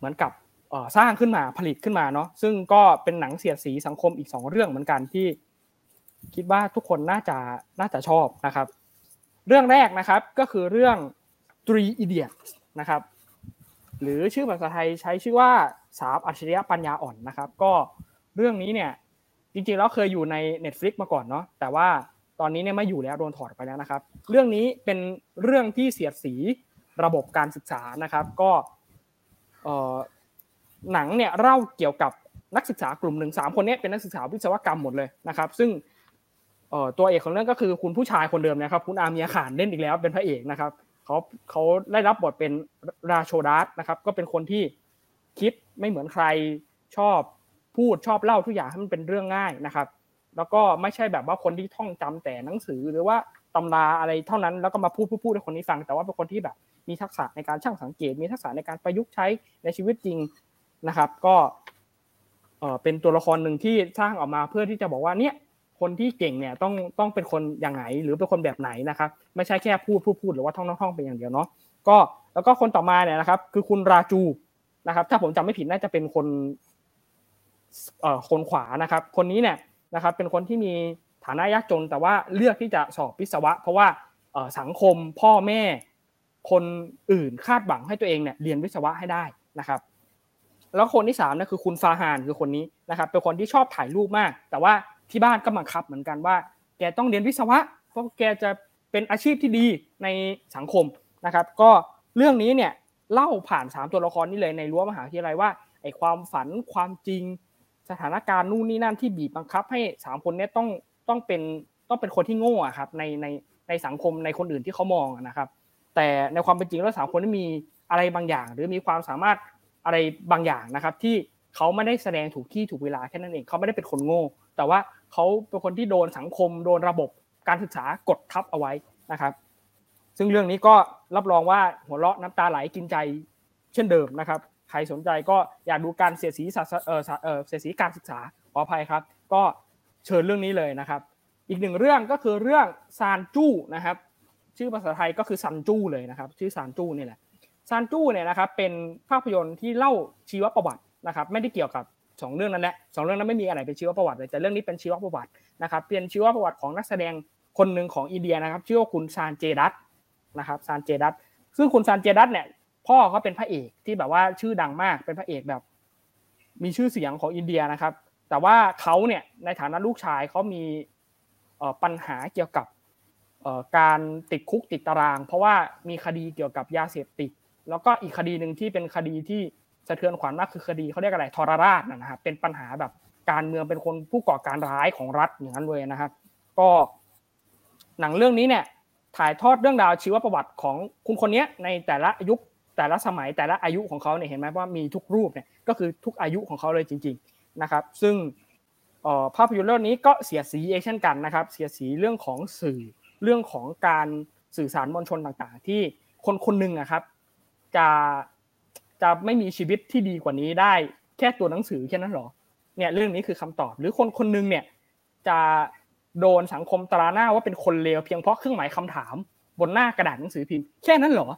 หมือนกับสร้างขึ้นมาผลิตขึ้นมาเนาะซึ่งก็เป็นหนังเสียดสีสังคมอีก2เรื่องเหมือนกันที่คิดว่าทุกคนน่าจะชอบนะครับเรื่องแรกนะครับก็คือเรื่อง3 Idiots นะครับหรือชื่อภาษาไทยใช้ชื่อว่า3อัจฉริยะปัญญาอ่อนนะครับก็เรื่องนี้เนี่ยจริงๆแล้วเคยอยู่ใน Netflix มาก่อนเนาะแต่ว่าตอนนี้เนี่ยไม่อยู่แล้วโดนถอดไปแล้วนะครับเรื่องนี้เป็นเรื่องที่เสียดสีระบบการศึกษานะครับก็หนังเนี่ยเล่าเกี่ยวกับนักศึกษากลุ่มนึง3คนนี้เป็นนักศึกษาวิศวกรรมหมดเลยนะครับซึ่งตัวเอกของเรื่องก็คือคุณผู้ชายคนเดิมนะครับคุณอาเมียข่านเล่นอีกแล้วเป็นพระเอกนะครับ เขาได้รับบทเป็นราโชดัสนะครับก็เป็นคนที่คิดไม่เหมือนใครชอบพูดชอบเล่าทุกอย่างให้มันเป็นเรื่องง่ายนะครับแล้วก็ไม่ใช่แบบว่าคนที่ท่องจำแต่หนังสือหรือว่าตำราอะไรเท่านั้นแล้วก็มาพูดให้คนนี้ฟังแต่ว่าเป็นคนที่แบบมีทักษะในการช่างสังเกตมีทักษะในการประยุกต์ใช้ในชีวิตจริงนะครับก็เป็นตัวละครหนึ่งที่สร้างออกมาเพื่อที่จะบอกว่าเนี่ยคนที่เก่งเนี่ยต้องเป็นคนอย่างไหนหรือเป็นคนแบบไหนนะครับไม่ใช่แค่พูดหรือว่าท่องไปอย่างเดียวเนาะก็แล้วก็คนต่อมาเนี่ยนะครับคือคุณราจูนะครับถ้าผมจำไม่ผิดน่าจะเป็นคนขวานะครับคนนี้เนี่ยนะครับเป็นคนที่มีฐานะยากจนแต่ว่าเลือกที่จะสอบวิศวะเพราะว่าสังคมพ่อแม่คนอื่นคาดหวังให้ตัวเองเนี่ยเรียนวิศวะให้ได้นะครับแล้วคนที่3นะคือคุณฟาฮานคือคนนี้นะครับเป็นคนที่ชอบถ่ายรูปมากแต่ว่าที่บ้านก็บังคับเหมือนกันว่าแกต้องเรียนวิศวะเพราะแกจะเป็นอาชีพที่ดีในสังคมนะครับก็เรื่องนี้เนี่ยเล่าผ่าน3ตัวละครนี้เลยในรั้วมหาวิทยาลัยว่าไอ้ความฝันความจริงสถานการณ์นู่นนี่นั่นที่บีบบังคับให้3คนนี้ต้องเป็นคนที่โง่อะครับในสังคมในคนอื่นที่เขามองนะครับแต่ในความเป็นจริงแล้ว3คนนี้มีอะไรบางอย่างหรือมีความสามารถอะไรบางอย่างนะครับที่เขาไม่ได้แสดงถูกที่ถูกเวลาแค่นั้นเองเขาไม่ได้เป็นคนโง่แต่ว่าเขาเป็นคนที่โดนสังคมโดนระบบการศึกษากดทับเอาไว้นะครับซึ่งเรื่องนี้ก็รับรองว่าหัวเราะน้ำตาไหลกินใจเช่นเดิมนะครับใครสนใจก็อยากดูการเสียสีการศึกษาขออภัยครับก็เชิญเรื่องนี้เลยนะครับอีกหนึ่งเรื่องก็คือเรื่องซานจู้นะครับชื่อภาษาไทยก็คือซันจู้เลยนะครับชื่อซานจู้นี่แหละซานจู้เนี่ยนะครับเป็นภาพยนตร์ที่เล่าชีวประวัตินะครับไม่ได้เกี่ยวกับ2เรื่องนั้นแหละ2เรื่องนั้นไม่มีอะไรเป็นชีวประวัติเลยแต่เรื่องนี้เป็นชีวประวัตินะครับเป็นชีวประวัติของนักแสดงคนนึงของอินเดียนะครับชื่อว่าคุณซานเจดัตนะครับซานเจดัตซึ่งคุณซานเจดัตเนี่ยพ่อเขาเป็นพระเอกที่แบบว่าชื่อดังมากเป็นพระเอกแบบมีชื่อเสียงของอินเดียนะครับแต่ว่าเขาเนี่ยในฐานะลูกชายเขามีปัญหาเกี่ยวกับการติดคุกติดตารางเพราะว่ามีคดีเกี่ยวกับยาเสพติดแล้วก็อีกคดีนึงที่เป็นคดีที่สะเทือนขวัญมากคือคดีเขาเรียกอะไรทรราชนะครับเป็นปัญหาแบบการเมืองเป็นคนผู้ก่อการร้ายของรัฐอย่างนั้นเลยนะครับก็หนังเรื่องนี้เนี่ยถ่ายทอดเรื่องราวชีวประวัติของคุณคนนี้ในแต่ละยุคแต่ละสมัยแต่ละอายุของเขาเนี่ยเห็นไหมว่ามีทุกรูปเนี่ยก็คือทุกอายุของเขาเลยจริงๆนะครับซึ่งภาพยนตร์เรื่องนี้ก็เสียดสีเช่นกันนะครับเสียดสีเรื่องของสื่อเรื่องของการสื่อสารมวลชนต่างๆที่คนคนหนึ่งนะครับจะไม่มีชีวิตที่ดีกว่านี้ได้แค่ตัวหนังสือแค่นั้นหรอเนี่ยเรื่องนี้คือคำตอบหรือคนคนนึงเนี่ยจะโดนสังคมตราหน้าว่าเป็นคนเลวเพียงเพราะเครื่องหมายคำถามบนหน้ากระดาษหนังสือพิมพ์แค่นั้นหรอ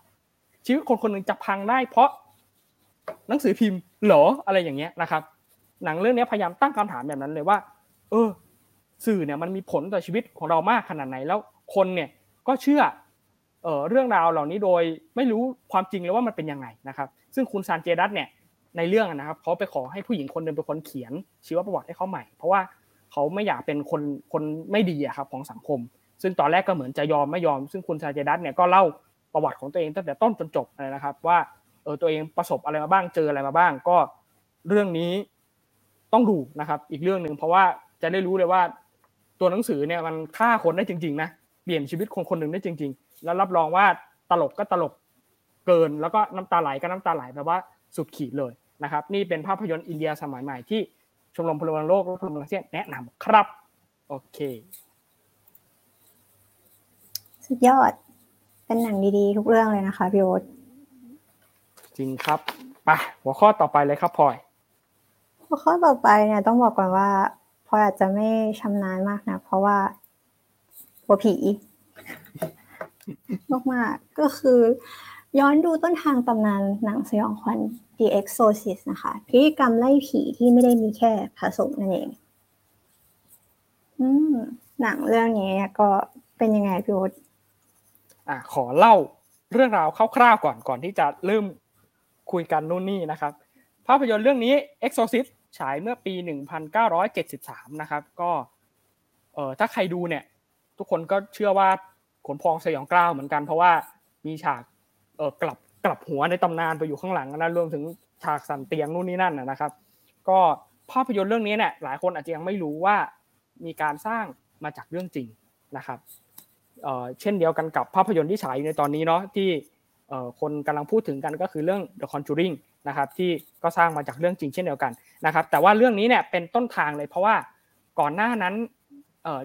ชีวิตคนคนนึงจะพังได้เพราะหนังสือพิมพ์หรออะไรอย่างเงี้ยนะครับหนังเรื่องนี้พยายามตั้งคำถามแบบนั้นเลยว่าสื่อเนี่ยมันมีผลต่อชีวิตของเรามากขนาดไหนแล้วคนเนี่ยก็เชื่อเรื่องราวเหล่านี้โดยไม่รู้ความจริงเลยว่ามันเป็นยังไงนะครับซึ่งคุณซานเจดัตเนี่ยในเรื่องนะครับเขาไปขอให้ผู้หญิงคนนึงเป็นคนเขียนชีวประวัติให้เขาใหม่เพราะว่าเขาไม่อยากเป็นคนไม่ดีอะครับของสังคมซึ่งตอนแรกก็เหมือนจะยอมไม่ยอมซึ่งคุณซานเจดัตเนี่ยก็เล่าประวัติของตัวเองตั้งแต่ต้นจนจบเลยนะครับว่าตัวเองประสบอะไรมาบ้างเจออะไรมาบ้างก็เรื่องนี้ต้องดูนะครับอีกเรื่องนึงเพราะว่าจะได้รู้เลยว่าตัวหนังสือเนี่ยมันฆ่าคนได้จริงๆนะเปลี่ยนชีวิตคนคนนึงได้จริงๆแล้วรับรองว่าตลกก็ตลกเกินแล้วก็น้ำตาไหลก็น้ำตาไหลแบบว่าสุดขีดเลยนะครับนี่เป็นภาพยนตร์อินเดียสมัยใหม่ที่ชมรมพลเมืองโลกและพลเมืองอาเซียนแนะนำครับโอเคสุดยอดเป็นหนังดีๆทุกเรื่องเลยนะคะพี่โอ๊ตจริงครับไปหัวข้อต่อไปเลยครับพลอยหัวข้อต่อไปเนี่ยต้องบอกก่อนว่าพลอยอาจจะไม่ชำนาญมากนะเพราะว่าหัวผีมากๆก็คือย้อนดูต้นทางตำนานหนังสยองขวัญ The Exorcist นะคะพิธีกรรมไล่ผีที่ไม่ได้มีแค่พระสงฆ์นั่นเองหนังเรื่องนี้ก็เป็นยังไงพี่โอ๊ตขอเล่าเรื่องราวคร่าวๆก่อนที่จะเริ่มคุยกันนู่นนี่นะครับภาพยนตร์เรื่องนี้ Exorcist ฉายเมื่อปี1973นะครับก็ถ้าใครดูเนี่ยทุกคนก็เชื่อว่าขนพองสยองกล้าวเหมือนกันเพราะว่ามีฉากกลับหัวในตำนานไปอยู่ข้างหลังนะรวมถึงฉากสั่นเตียงนู่นนี่นั่นนะครับก็ภาพยนตร์เรื่องนี้เนี่ยหลายคนอาจจะยังไม่รู้ว่ามีการสร้างมาจากเรื่องจริงนะครับ เช่นเดียวกันกับภาพยนตร์ที่ฉายอยู่ในตอนนี้เนาะที่คนกำลังพูดถึงกันก็คือเรื่อง The Conjuring นะครับที่ก็สร้างมาจากเรื่องจริงเช่นเดียวกันนะครับแต่ว่าเรื่องนี้เนี่ยเป็นต้นทางเลยเพราะว่าก่อนหน้านั้น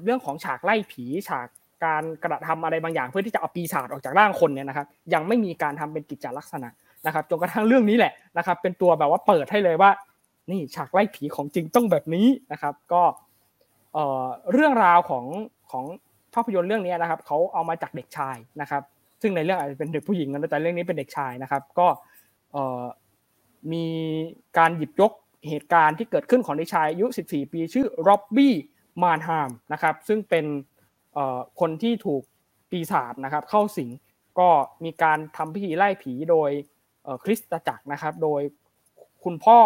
เรื่องของฉากไล่ผีฉากการกระทำอะไรบางอย่างเพื่อที่จะเอาปีศาจออกจากร่างคนเนี่ยนะครับยังไม่มีการทำเป็นกิจจลักษณะนะครับจนกระทั่งเรื่องนี้แหละนะครับเป็นตัวแบบว่าเปิดให้เลยว่านี่ฉากไล่ผีของจริงต้องแบบนี้นะครับก็เรื่องราวของภาพยนตร์เรื่องนี้นะครับเขาเอามาจากเด็กชายนะครับซึ่งในเรื่องอาจจะเป็นเด็กผู้หญิงกันแต่เรื่องนี้เป็นเด็กชายนะครับก็มีการหยิบยกเหตุการณ์ที่เกิดขึ้นของเด็กชายอายุ14ปีชื่อร็อบบี้มานฮามนะครับซึ่งเป็นคนที่ถูกปีศาจนะครับเข้าสิงก็มีการทำพิธีไล่ผีโดยคริสตจักรนะครับโดยคุณพ่อ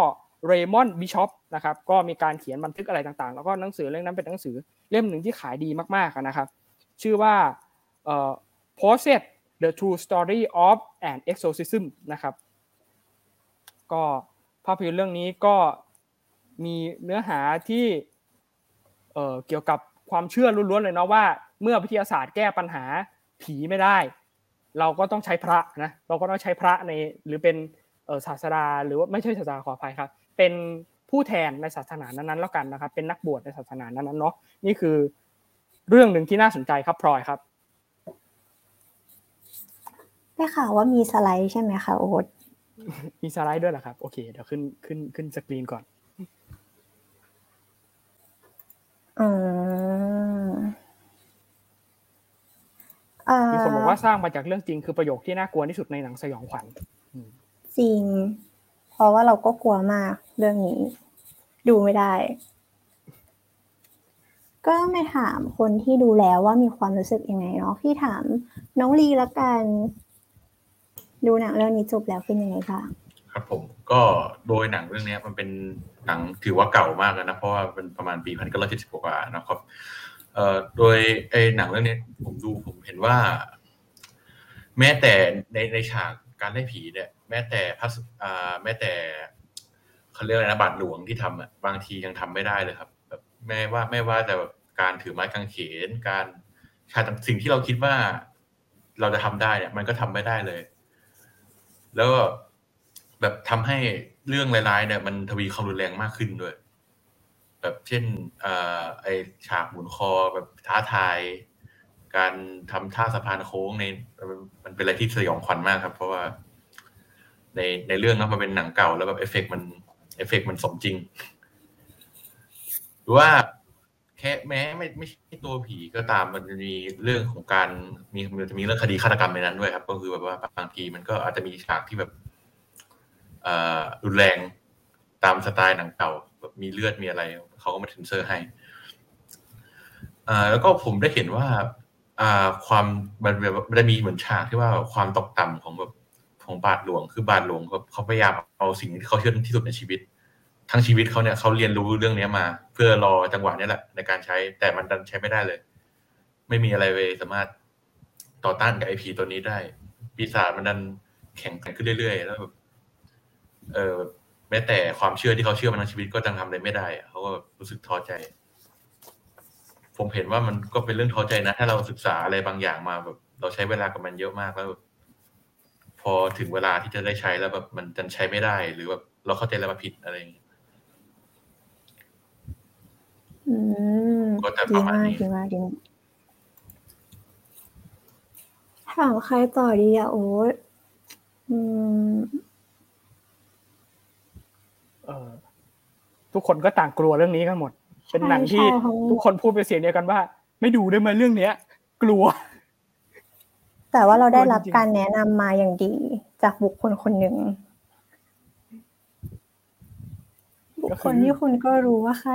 เรมอนด์บิชอปนะครับก็มีการเขียนบันทึกอะไรต่างๆแล้วก็หนังสือเล่มนั้นเป็นหนังสือเล่มหนึ่งที่ขายดีมากๆนะครับชื่อว่าPossessed The True Story of an Exorcism นะครับก็ภาพยนตร์เรื่องนี้ก็มีเนื้อหาที่เกี่ยวกับความเชื่อล้วนๆเลยเนาะว่าเมื่อวิทยาศาสตร์แก้ปัญหาผีไม่ได้เราก็ต้องใช้พระนะเราก็ต้องใช้พระในหรือเป็นศาสดาหรือว่าไม่ใช่ศาสดาขออภัยครับเป็นผู้แทนในศาสนานั้นๆแล้วกันนะครับเป็นนักบวชในศาสนานั้นๆเนาะนี่คือเรื่องนึงที่น่าสนใจครับพลอยครับได้ข่าวว่ามีสไลด์ใช่ไหมคะโอ๊ตมีสไลด์ด้วยเหรอครับโอเคเดี๋ยวขึ้นสกรีนก่อนมีคนบอกว่าสร้างมาจากเรื่องจริงคือประโยคที่น่ากลัวที่สุดในหนังสยองขวัญจริงเพราะว่าเราก็กลัวมากเรื่องนี้ดูไม่ได้ก็ต้องไปถามคนที่ดูแล้วว่ามีความรู้สึกยังไงเนาะพี่ถามน้องลีละกันดูหนังเรื่องนี้จบแล้วเป็นยังไงคะครับผมก็โดยหนังเรื่องนี้มันเป็นหนังถือว่าเก่ามากแล้วนะเพราะว่าเป็นประมาณปี1970กว่านะครับโดยไอ้หนังเรื่องนี้ผมเห็นว่าแม้แต่ในฉากการไล่ผีเนี่ยแม้แต่เค้าเรียกอะไรนะบาทหลวงที่ทำอ่ะบางทียังทำไม่ได้เลยครับแบบแม้ว่าแต่แบบการถือไม้กางเขนการสิ่งที่เราคิดว่าเราจะทำได้เนี่ยมันก็ทำไม่ได้เลยแล้วแบบทำให้เรื่องร้ายๆเนี่ยมันทวีความรุนแรงมากขึ้นด้วยแบบเช่นไอ้ฉากหมุนคอแบบท้าทายการทำท่าสะพานโค้งในมันเป็นอะไรที่สยองขวัญมากครับเพราะว่าในเรื่องนั้นมันเป็นหนังเก่าแล้วแบบเอฟเฟกต์มันสมจริงหรือว่าแค่แม้ไม่ใช่ตัวผีก็ตามมันจะมีเรื่องของการมีเรื่องคดีฆาตกรรมในนั้นด้วยครับก็คือแบบว่าบางทีมันก็อาจจะมีฉากที่แบบรุนแรงตามสไตล์หนังเก่าแบบมีเลือดมีอะไรเขาก็มาเซ็นเซอร์ให้แล้วก็ผมได้เห็นว่าความมันจะมีเหมือนฉากที่ว่าความตกต่ำของแบบของบาทหลวงคือบาทหลวงเขาพยายามเอาสิ่งที่เขาเชื่อที่สุดในชีวิตทั้งชีวิตเขาเนี่ยเขาเรียนรู้เรื่องนี้มาเพื่อรอจังหวะนี้แหละในการใช้แต่มันดันใช้ไม่ได้เลยไม่มีอะไรไปสามารถต่อต้านกับไอ้ผีตัวนี้ได้ปีศาจมันดันแข็งขึ้นเรื่อยๆแล้วแบบแม้แต่ความเชื่อที่เขาเชื่อมาทั้งชีวิตก็ยังทำอะไรไม่ได้เขาก็รู้สึกท้อใจผมเห็นว่ามันก็เป็นเรื่องท้อใจนะถ้าเราศึกษาอะไรบางอย่างมาแบบเราใช้เวลากับมันเยอะมากแล้วพอถึงเวลาที่จะได้ใช้แล้วแบบมันดันใช้ไม่ได้หรือแบบเราเข้าใจอะไรมาผิดอะไรอย่างนี้ก็แต่ประมาณนี้ถามใครต่อดีอะโอ๊ตทุกคนก็ต่างกลัวเรื่องนี้กันหมดเป็นหนังที่ทุกคนพูดเป็นเสียงเดียวกันว่าไม่ดูได้มั้ยเรื่องเนี้ยกลัวแต่ว่าเราได้รับการแนะนำมาอย่างดีจากบุคคลคนหนึ่งบุคคลที่คุณก็รู้ว่าใคร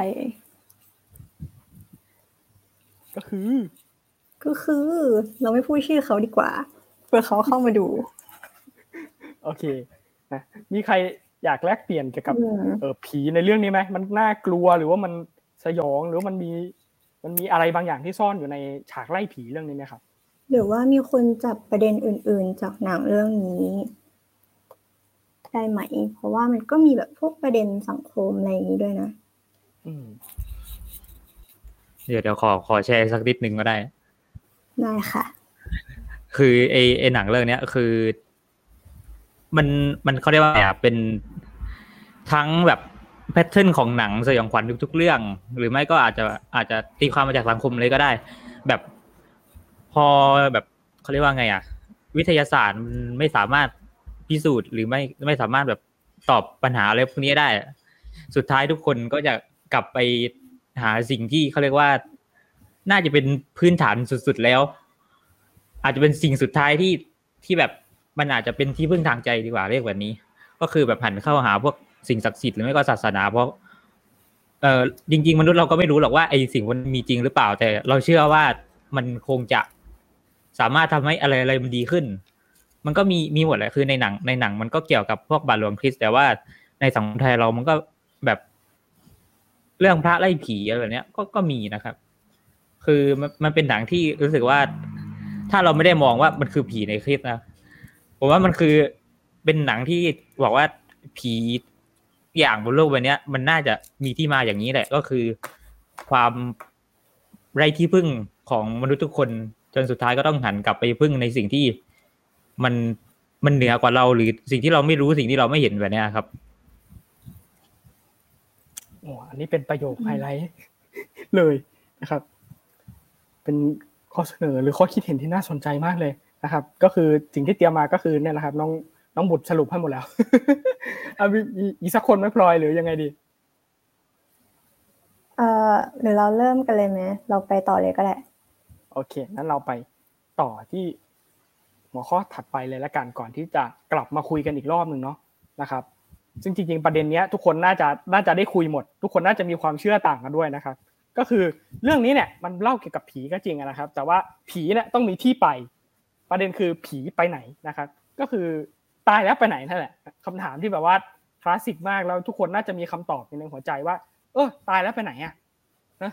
ก็คือเราไม่พูดชื่อเขาดีกว่าเพื่อเขาเข้ามาดูโอเคนะมีใครอยากแลกเปลี่ยนเกี่ยวกับผีในเรื่องนี้ไหมมันน่ากลัวหรือว่ามันสยองหรือมันมีอะไรบางอย่างที่ซ่อนอยู่ในฉากไล่ผีเรื่องนี้ไหมครับหรือว่ามีคนจับประเด็นอื่นๆจากหนังเรื่องนี้ได้ไหมเพราะว่ามันก็มีแบบพวกประเด็นสังคมอะไรอย่างนี้ด้วยนะเดี๋ยวขอแชร์สักนิดนึงก็ได้ ได้ค่ะคือไอ้หนังเรื่องนี้คือมันเขาเรียกว่าเป็นทั้งแบบแพทเทิร์นของหนังสยองขวัญทุกๆเรื่องหรือไม่ก็อาจจะตีความมาจากสังคมเลยก็ได้แบบพอแบบเขาเรียกว่าไงอ่ะวิทยาศาสตร์มันไม่สามารถพิสูจน์หรือไม่สามารถแบบตอบปัญหาอะไรพวกนี้ได้สุดท้ายทุกคนก็จะกลับไปหาสิ่งที่เขาเรียกว่าน่าจะเป็นพื้นฐานสุดๆแล้วอาจจะเป็นสิ่งสุดท้ายที่แบบมันอาจจะเป็นที่พึ่งทางใจดีกว่าเรียกแบบนี้ก็คือแบบหันเข้าหาพวกสิ่งศักดิ์สิทธิ์หรือไม่ก็ศาสนาเพราะจริงๆมนุษย์เราก็ไม่รู้หรอกว่าไอ้สิ่งมันมีจริงหรือเปล่าแต่เราเชื่อว่ามันคงจะสามารถทำให้อะไรมันดีขึ้นมันก็มีหมดแหละคือในหนังมันก็เกี่ยวกับพวกบาทหลวงคริสต์แต่ว่าในสังคมไทยเรามันก็แบบเรื่องพระไล่ผีอะไรแบบเนี้ยก็มีนะครับคือมันเป็นหนังที่รู้สึกว่าถ้าเราไม่ได้มองว่ามันคือผีในคลิปนะผมว่ามันคือเป็นหนังที่บอกว่าผีอย่างบนโลกใบนี้มันน่าจะมีที่มาอย่างนี้แหละก็คือความไร้ที่พึ่งของมนุษย์ทุกคนจนสุดท้ายก็ต้องหันกลับไปพึ่งในสิ่งที่มันเหนือกว่าเราหรือสิ่งที่เราไม่รู้สิ่งที่เราไม่เห็นแบบนี้ครับอ๋ออันนี้เป็นประโยคไฮไลท์เลยนะครับเป็นข้อเสนอหรือข้อคิดเห็นที่น่าสนใจมากเลยนะครับก็คือสิ่งที่เตรียมมาก็คือเนี่ยแหละครับน้องบุตรสรุปให้หมดแล้วเอาอีกสักคนไม่พลอยหรือยังไงดีหรือเราเริ่มกันเลยไหมเราไปต่อเลยก็ได้โอเคงั้นเราไปต่อที่หัวข้อถัดไปเลยละกันก่อนที่จะกลับมาคุยกันอีกรอบนึงเนาะนะครับซึ่งจริงๆประเด็นเนี้ยทุกคนน่าจะได้คุยหมดทุกคนน่าจะมีความเชื่อต่างกันด้วยนะครับก็คือเรื่องนี้เนี่ยมันเล่าเกี่ยวกับผีก็จริงนะครับแต่ว่าผีเนี่ยต้องมีที่ไปประเด็นคือผีไปไหนนะครับก็คือตายแล้วไปไหนนั่นแหละคำถามที่แบบว่าคลาสสิกมากแล้วทุกคนน่าจะมีคำตอบในหัวใจว่าตายแล้วไปไหนอ่ะนะ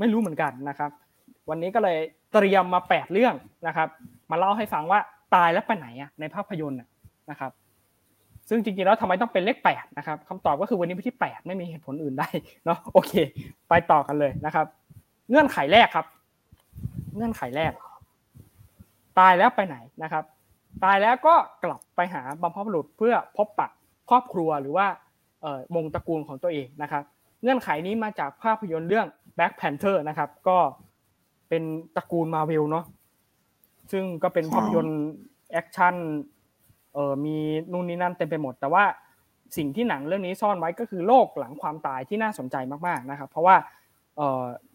ไม่รู้เหมือนกันนะครับวันนี้ก็เลยเตรียมมา8เรื่องนะครับมาเล่าให้ฟังว่าตายแล้วไปไหนอ่ะในภาพยนตร์นะครับซึ่งจริงๆแล้วทำไมต้องเป็นเลข8นะครับคำตอบก็คือวันนี้เป็นที่8ไม่มีเหตุผลอื่นได้เนาะโอเคไปต่อกันเลยนะครับเงื่อนไขแรกครับเงื่อนไขแรกตายแล้วไปไหนนะครับตายแล้วก็กลับไปหาบรรพบุรุษเพื่อพบปะครอบครัวหรือว่าวงตระกูลของตัวเองนะครับเงื่อนไขนี้มาจากภาพยนตร์เรื่อง Black Panther นะครับก็เป็นตระกูล Marvel เนาะซึ่งก็เป็นภาพยนตร์แอคชั่นมีนู่นนี่นั่นเต็มไปหมดแต่ว่าสิ่งที่หนังเรื่องนี้ซ่อนไว้ก็คือโลกหลังความตายที่น่าสนใจมากๆนะครับเพราะว่า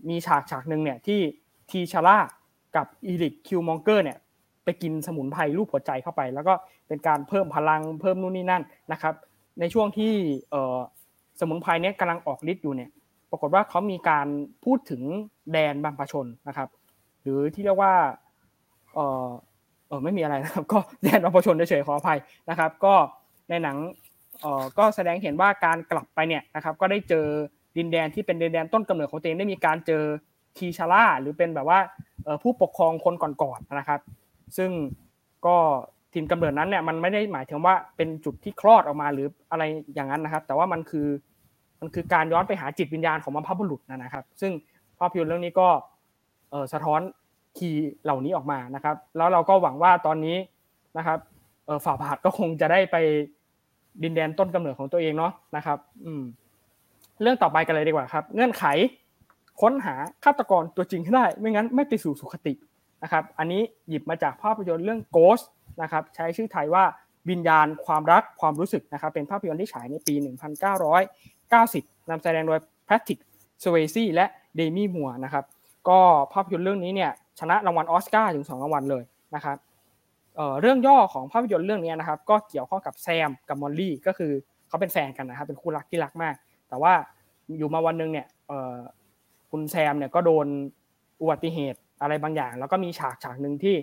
มีฉากนึงเนี่ยที่ทีชาร่ากับอีริกคิวมองเกอร์เนี่ยไปกินสมุนไพรรูปหัวใจเข้าไปแล้วก็เป็นการเพิ่มพลังเพิ่มนู่นนี่นั่นนะครับในช่วงที่สมุนไพรเนี่ยกำลังออกฤทธิ์อยู่เนี่ยปรากฏว่าเขามีการพูดถึงแดนบรรพชนนะครับหรือที่เรียกว่าไม่มีอะไรนะครับก็แดนบรรพชนเฉยๆขออภัยนะครับก็ในหนังก็แสดงเห็นว่าการกลับไปเนี่ยนะครับก็ได้เจอดินแดนที่เป็นดินแดนต้นกำเนิดของตัวเองได้มีการเจอทีชาร่าหรือเป็นแบบว่าผู้ปกครองคนก่อนๆนะครับซึ่งก็ถิ่นกำเนิดนั้นเนี่ยมันไม่ได้หมายถึงว่าเป็นจุดที่คลอดออกมาหรืออะไรอย่างนั้นนะครับแต่ว่ามันคือการย้อนไปหาจิตวิญญาณของบรรพบุรุษนะครับซึ่งภาพยนตร์เรื่องนี้ก็สะท้อนคีย์เหล่านี้ออกมานะครับแล้วเราก็หวังว่าตอนนี้นะครับฝ่าบาทก็คงจะได้ไปดินแดนต้นกำเนิดของตัวเองเนาะนะครับเรื่องต่อไปกันเลยดีกว่าครับเงื่อนไขค้นหาฆาตกรตัวจริงให้ได้ไม่งั้นไม่ไปสู่สุคตินะครับอันนี้หยิบมาจากภาพยนตร์เรื่อง Ghost นะครับใช้ชื่อไทยว่าวิญญาณความรักความรู้สึกนะครับเป็นภาพยนตร์ที่ฉายในปี1990นำแสดงโดยแพทริกสเวซีและเดมี่มัวร์นะครับก็ภาพยนตร์เรื่องนี้เนี่ยชนะรางวัลออสการ์ถึง2รางวัลเลยนะครับเรื่องย่อของภาพยนตร์เรื่องนี้นะครับก็เกี่ยวข้องกับแซมกับมอลลี่ก็คือเขาเป็นแฟนกันนะครับเป็นคู่รักที่รักมากแต่ว่าอยู่มาวันนึงเนี่ยคุณแซมเนี่ยก็โดนอุบัติเหตุอะไรบางอย่างแล้วก็มีฉากนึงที่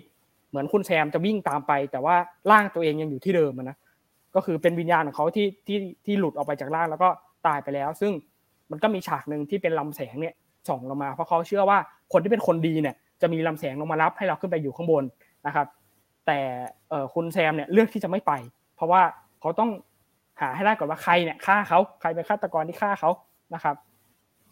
เหมือนคุณแซมจะวิ่งตามไปแต่ว่าร่างตัวเองยังอยู่ที่เดิมนะก็คือเป็นวิญญาณของเขาที่หลุดออกไปจากร่างแล้วก็ตายไปแล้วซึ่งมันก็มีฉากนึงที่เป็นลำแสงเนี่ยส่องลงมาเพราะเขาเชื่อว่าคนที่เป็นคนดีเนี่ยจะมีลำแสงลงมารับให้เราขึ้นไปอยู่ข้างบนนะครับแต่คุณแซมเนี่ยเลือกที่จะไม่ไปเพราะว่าเขาต้องหาให้ได้ก่อนว่าใครเนี่ยฆ่าเขาใครเป็นฆาตกรที่ฆ่าเขานะครับ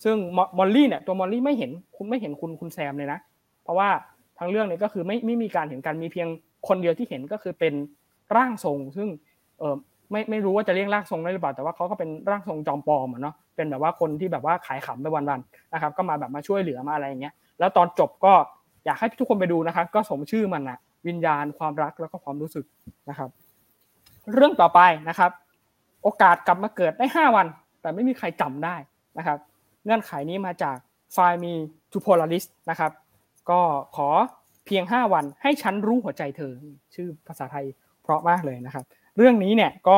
ซึ่งมอลลี่เนี่ยตัวมอลลี่ไม่เห็นคุณแซมเลยนะเพราะว่าท ทั้งเรื่องเนี่ยก็คือไม่มีการเห็นกันมีเพียงคนเดียวที่เห็นก็คือเป็นร่างทรงซึ่งไม่รู้ว่าจะเรียกร่างทรงได้หรือเปล่าแต่ว่าเขาก็เป็นร่างทรงจอมปลอมเนาะเป็นแบบว่าคนที่แบบว่าขายขำไปวันๆนะครับก็มาแบบมาช่วยเหลือมาอะไรอย่างเงี้ยแล้วตอนจบก็อยากให้ทุกคนไปดูนะครับก็สมชื่อมันนะวิญญาณความรักแล้วก็ความรู้สึกนะครับเรื่องต่อไปนะครับโอกาสกลับมาเกิดได้5วันแต่ไม่มีใครจำได้นะครับเงื่อนไขนี้มาจากไฟล์มีทูโพลาริสนะครับก็ขอเพียง5วันให้ฉันรู้หัวใจเธอชื่อภาษาไทยเพราะมากเลยนะครับเรื่องนี้เนี่ยก็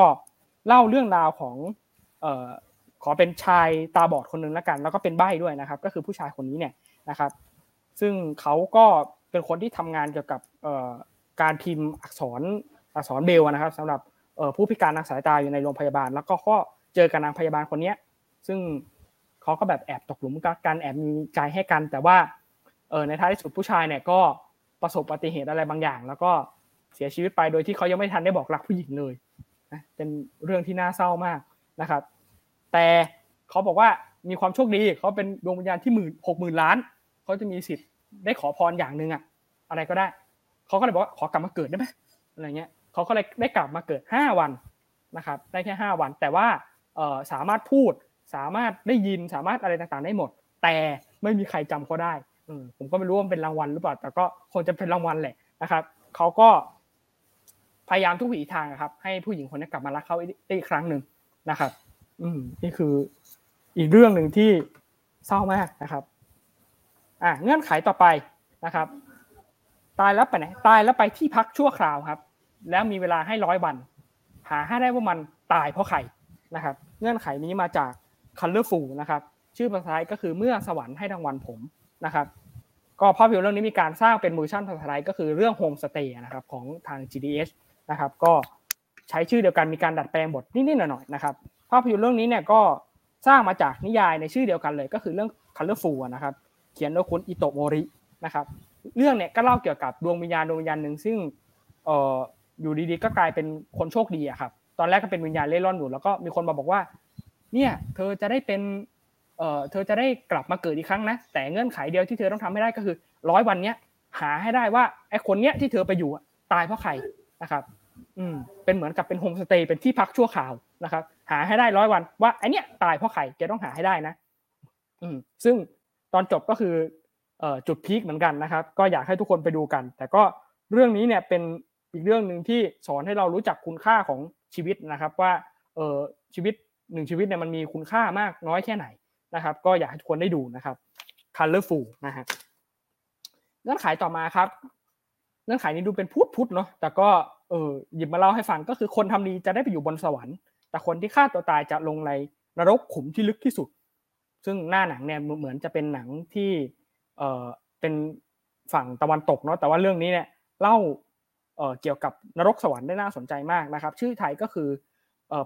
เล่าเรื่องราวของขอเป็นชายตาบอดคนนึงแล้วกันแล้วก็เป็นใบ้ด้วยนะครับก็คือผู้ชายคนนี้เนี่ยนะครับซึ่งเขาก็เป็นคนที่ทำงานเกี่ยวกับการพิมพ์อักษรเบลนะครับสำหรับผู้พิการทางสายตาอยู่ในโรงพยาบาลแล้วก็เจอกับนางพยาบาลคนนี้ซึ่งเขาก็แบบแอบตกหลุมกันแอบมีใจให้กันแต่ว่าในท้ายที่สุดผู้ชายเนี่ยก็ประสบอุบัติเหตุอะไรบางอย่างแล้วก็เสียชีวิตไปโดยที่เขายังไม่ทันได้บอกรักผู้หญิงเลยนะเป็นเรื่องที่น่าเศร้ามากนะครับแต่เขาบอกว่ามีความโชคดีเขาเป็นดวงวิญญาณที่60,000 ล้านเขาจะมีสิทธิ์ได้ขอพรอย่างนึงอะอะไรก็ได้เขาก็เลยบอกว่าขอกลับมาเกิดได้ไหมอะไรเงี้ยเขาก็เลยได้กลับมาเกิด5วันนะครับได้แค่5วันแต่ว่าสามารถพูดสามารถได้ยินสามารถอะไรต่างๆได้หมดแต่ไม่มีใครจำเขาได้ผมก็ไม่รู้ว่ามันเป็นรางวัลหรือเปล่าแต่ก็คงจะเป็นรางวัลแหละนะครับเขาก็พยายามทุกวิถีทางครับให้ผู้หญิงคนนี้กลับมารักเขาอีกครั้งหนึ่งนะครับนี่คืออีกเรื่องหนึ่งที่เศร้ามากนะครับเงื่อนไขต่อไปนะครับตายแล้วไปที่พักชั่วคราวครับแล้วมีเวลาให้100 วันหาให้ได้ว่ามันตายเพราะใครนะครับเงื่อนไขนี้มาจาก Colorful นะครับชื่อภาษาไทยก็คือเมื่อสวรรค์ให้รางวัลผมนะครับก็ภาพยนตร์เรื่องนี้มีการสร้างเป็นเวอร์ชั่นภาษาไทยก็คือเรื่อง Home Stay นะครับของทาง GDH นะครับก็ใช้ชื่อเดียวกันมีการดัดแปลงบทนิดๆหน่อยๆนะครับภาพยนตร์เรื่องนี้เนี่ยก็สร้างมาจากนิยายในชื่อเดียวกันเลยก็คือเรื่อง Colorful นะครับเขียนโดยคุณอิโตะโมรินะครับเรื่องเนี่ยก็เล่าเกี่ยวกับดวงวิญญาณนึงซึ่งอยู่ดีๆก็กลายเป็นคนโชคดีอะครับตอนแรกก็เป็นวิญญาณเล่ร่อนอยู่แล้วก็มีคนมาบอกว่าเนี่ยเธอจะได้กลับมาเกิดอีกครั้งนะแต่เงื่อนไขเดียวที่เธอต้องทำให้ได้ก็คือ100วันเนี้ยหาให้ได้ว่าไอ้คนเนี้ยที่เธอไปอยู่ตายเพราะใครนะครับเป็นเหมือนกับเป็นโฮมสเตย์เป็นที่พักชั่วคราวนะครับหาให้ได้100วันว่าไอ้เนี้ยตายเพราะใครแกต้องหาให้ได้นะซึ่งตอนจบก็คือจุดพีคเหมือนกันนะครับก็อยากให้ทุกคนไปดูกันแต่ก็เรื่องนี้เนี่ยเป็นอีกเรื่องนึงที่สอนให้เรารู้จักคุณค่าของชีวิตนะครับว่าชีวิต1ชีวิตเนี่ยมันมีคุณค่ามากน้อยแค่ไหนนะครับก็อยากให้ทุกคนได้ดูนะครับ Colorful นะฮะเงื่อนไขต่อมาครับเงื่อนไขนี้ดูเป็นพุทธๆเนาะแต่ก็หยิบมาเล่าให้ฟังก็คือคนทำดีจะได้ไปอยู่บนสวรรค์แต่คนที่ฆ่าตัวตายจะลงในนรกขุมที่ลึกที่สุดซึ่งหน้าหนังเนี่ยเหมือนจะเป็นหนังที่เป็นฝั่งตะวันตกเนาะแต่ว่าเรื่องนี้เนี่ยเล่าเกี่ยวกับนรกสวรรค์ได้น่าสนใจมากนะครับชื่อไทยก็คือ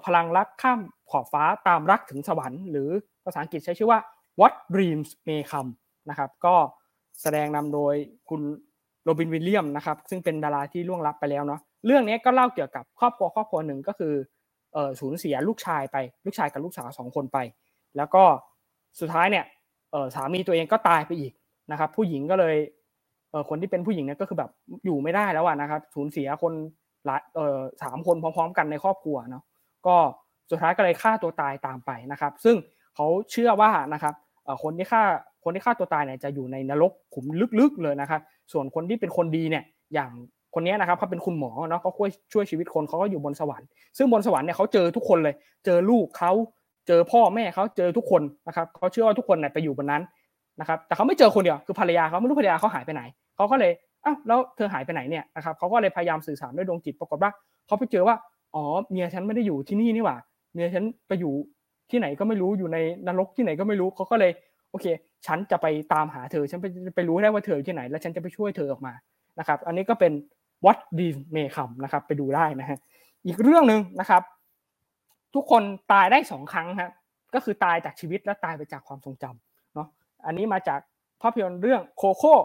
พลังรักข้ามขอบฟ้าตามรักถึงสวรรค์หรือภาษาอังกฤษใช้ชื่อว่า What Dreams May Come นะครับก็แสดงนำโดยคุณโรบินวิลเลียมนะครับซึ่งเป็นดาราที่ล่วงลับไปแล้วเนาะเรื่องนี้ก็เล่าเกี่ยวกับครอบครัวหนึ่งก็คือสูญเสียลูกชายไปลูกชายกับลูกสาว2คนไปแล้วก็สุดท้ายเนี่ยสามีตัวเองก็ตายไปอีกนะครับผู้หญิงก็เลยคนที่เป็นผู้หญิงเนี่ยก็คือแบบอยู่ไม่ได้แล้วอ่ะนะครับสูญเสียคน3คนพร้อมๆกันในครอบครัวเนาะก็สุดท้ายก็เลยฆ่าตัวตายตามไปนะครับซึ่งเขาเชื่อว่านะครับคนที่ฆ่าตัวตายเนี่ยจะอยู่ในนรกขุมลึกๆเลยนะครับส่วนคนที่เป็นคนดีเนี่ยอย่างคนนี้นะครับเขาเป็นคุณหมอเนาะเขาช่วยชีวิตคนเขาก็อยู่บนสวรรค์ซึ่งบนสวรรค์เนี่ยเขาเจอทุกคนเลยเจอลูกเขาเจอพ่อแม่เขาเจอทุกคนนะครับเขาเชื่อว่าทุกคนเนี่ยไปอยู่บนนั้นนะครับแต่เขาไม่เจอคนเดียวคือภรรยาเขาไม่รู้ภรรยาเขาหายไปไหนเขาก็เลยอ้าวแล้วเธอหายไปไหนเนี่ยนะครับเขาก็เลยพยายามสื่อสารด้วยดวงจิตปรากฏว่าเขาไปเจอว่าอ๋อเมียฉันไม่ได้อยู่ที่นี่นี่หว่าเมียฉันไปอยู่ที่ไหนก็ไม่รู้อยู่ในนรกที่ไหนก็ไม่รู้เขาก็เลยโอเคฉันจะไปตามหาเธอฉันไปรู้ได้ว่าเธออยู่ที่ไหนแล้วฉันจะไปช่วยเธอออกมานะครับอันนี้ก็เป็น What Dreams May Come นะครับไปดูได้นะฮะอีกเรื่องนึงนะครับทุกคนตายได้2ครั้งฮะก็คือตายจากชีวิตและตายไปจากความทรงจำเนาะอันนี้มาจากภาพยนตร์เรื่องโคโค่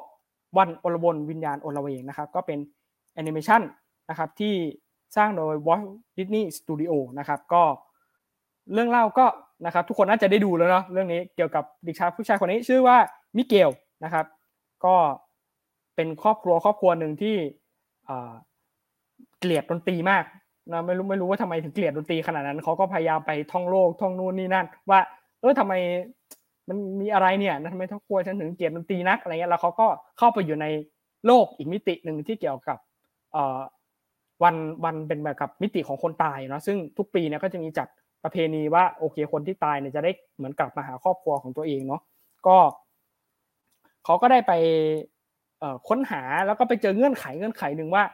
วันอลวนวิญญาณอลเวงนะครับก็เป็นแอนิเมชั่นนะครับที่สร้างโดย Walt Disney Studio นะครับก็เรื่องเล่าก็นะครับทุกคนน่าจะได้ดูแล้วเนาะเรื่องนี้เกี่ยวกับเด็กชายผู้ชายคนนี้ชื่อว่ามิเกลนะครับก็ เป็นครอบครัวนึงที่เกลียดดนตรีมากนะไม่รู้ว่าทำไมถึงเกลียดดนตรีขนาดนั้นเขาก็พยายามไปท่องโลกท่องนู่นนี่นั่นว่าทำไมมันมีอะไรเนี่ยนะทำไมครอบครัวฉันถึงเกลียดดนตรีนักอะไรเงี้ยแล้วเขาก็เข้าไปอยู่ในโลกอีกมิตินึงที่เกี่ยวกับวันเป็นแบบกับมิติของคนตายเนาะซึ่งทุกปีเนี่ยก็จะมีจัดประเพณีว่าโอเคคนที่ตายเนี่ยจะได้เหมือนกลับมาหาครอบครัวของตัวเองเนาะก็เขาก็ได้ไปค้นหาแล้วก็ไปเจอเงื่อนไขหนึ่งว่า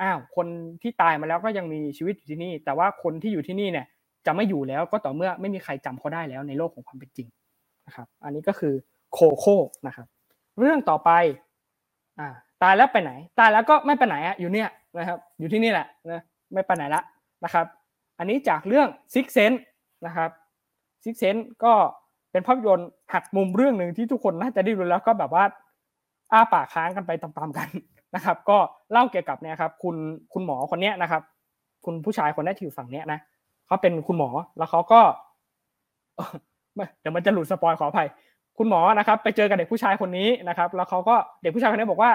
อ้าวคนที่ตายมาแล้วก็ยังมีชีวิตอยู่ที่นี่แต่ว่าคนที่อยู่ที่นี่เนี่ยจะไม่อยู่แล้วก็ต่อเมื่อไม่มีใครจำเขาได้แล้วในโลกของความเป็นจริงนะครับอันนี้ก็คือโคโค่นะครับเรื่องต่อไปตายแล้วไปไหนตายแล้วก็ไม่ไปไหนอ่ะอยู่เนี่ยนะครับอยู่ที่นี่แหละนะไม่ไปไหนละนะครับอันนี้จากเรื่อง Six Sense นะครับ Six Sense ก็เป็นภาพยนตร์หักมุมเรื่องนึงที่ทุกคนน่าจะได้ดูแล้วก็แบบว่าอ้าปากค้างกันไปตามๆกันนะครับก็เล่าเกี่ยวกับเนี่ยครับคุณหมอคนเนี้ยนะครับคุณผู้ชายคนนี้ที่อยู่ฝั่งเนี้ยนะเขาเป็นคุณหมอแล้วเขาก็เดี๋ยวมันจะหลุดสปอยขออภัยคุณหมอนะครับไปเจอกับเด็กผู้ชายคนนี้นะครับแล้วเขาก็เด็กผู้ชายคนนี้บอกว่า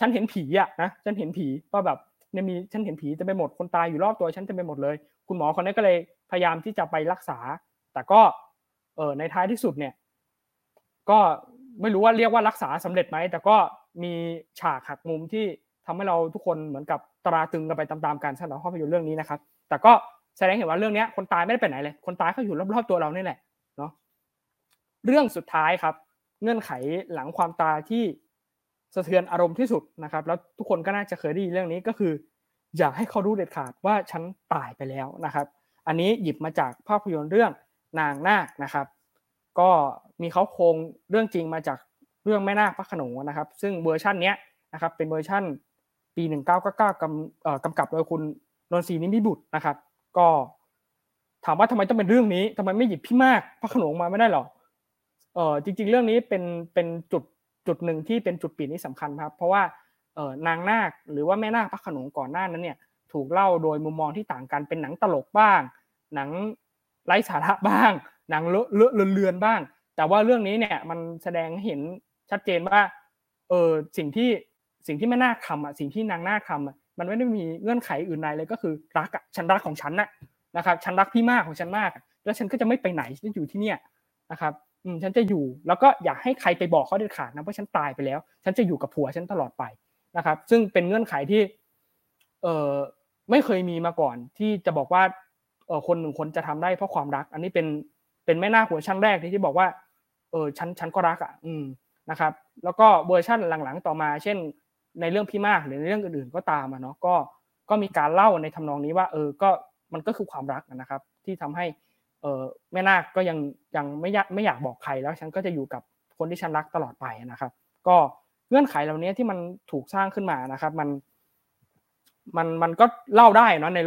ฉันเห็นผีอ่ะนะฉันเห็นผีก็แบบเนี่ยมีฉันเห็นผีจะไปหมดคนตายอยู่รอบตัวฉันจะไปหมดเลยคุณหมอคนนี้ก็เลยพยายามที่จะไปรักษาแต่ก็ในท้ายที่สุดเนี่ยก็ไม่รู้ว่าเรียกว่ารักษาสำเร็จไหมแต่ก็มีฉากหักมุมที่ทำให้เราทุกคนเหมือนกับตราตึงกันไปตามๆกันสำหรับภาพยนตร์เรื่องนี้นะครับแต่ก็แสดงเห็นว่าเรื่องนี้คนตายไม่ได้ไปไหนเลยคนตายเขาอยู่รอบๆตัวเรานี่แหละเนาะเรื่องสุดท้ายครับเงื่อนไขหลังความตายที่สะเทือนอารมณ์ที่สุดนะครับแล้วทุกคนก็น่าจะเคยได้ยินเรื่องนี้ก็คืออย่าให้เขารู้เด็ดขาดว่าฉันตายไปแล้วนะครับอันนี้หยิบมาจากภาพยนตร์เรื่องนางนาคนะครับก็มีเขาโครงเรื่องจริงมาจากเรื่องแม่นาคพระโขนงนะครับซึ่งเวอร์ชันเนี้ยนะครับเป็นเวอร์ชันปี1999กำกับโดยคุณนนทศรีนิมิบุตรนะครับก็ถามว่าทำไมต้องเป็นเรื่องนี้ทำไมไม่หยิบพี่มากพระโขนงมาไม่ได้หรอจริงๆเรื่องนี้เป็นจุดหนึ่งที่เป็นจุดเปลี่ยนที่สำคัญครับเพราะว่านางนาคหรือว่าแม่นาคพระโขนงก่อนหน้านั้นเนี่ยถูกเล่าโดยมุมมองที่ต่างกันเป็นหนังตลกบ้างหนังไร้สาระบ้างหนังเลอะเลือนบ้างแต่ว่าเรื่องนี้เนี่ยมันแสดงให้เห็นชัดเจนว่าสิ่งที่แม่นาคทำอ่ะสิ่งที่นางนาคทำอ่ะมันไม่ได้มีเงื่อนไขอื่นใดเลยก็คือรักอ่ะฉันรักของฉันนะครับฉันรักพี่มากของฉันมากแล้วฉันก็จะไม่ไปไหนฉันอยู่ที่เนี่ยนะครับฉันจะอยู่แล้วก็อยากให้ใครไปบอกเขาเด็ดขาดนะว่าฉันตายไปแล้วฉันจะอยู่กับผัวฉันตลอดไปนะครับซึ่งเป็นเงื่อนไขที่ไม่เคยมีมาก่อนที่จะบอกว่าคนหนึ่งคนจะทำได้เพราะความรักอันนี้เป็นแม่นาคเวอร์ชันแรกที่บอกว่าฉันก็รักอ่ะนะครับแล้วก็เวอร์ชันหลังๆต่อมาเช่นในเรื่องพี่มากหรือในเรื่องอื่นๆก็ตามอ่ะเนาะก็มีการเล่าในทำนองนี้ว่าก็มันก็คือความรักนะครับที่ทำให้แม่นาคก็ยังไม่อยากบอกใครแล้วฉันก็จะอยู่กับคนที่ฉันรักตลอดไปนะครับก็เงื่อนไขเหล่านี้ที่มันถูกสร้างขึ้นมานะครับมันก็เล่าได้เนาะใน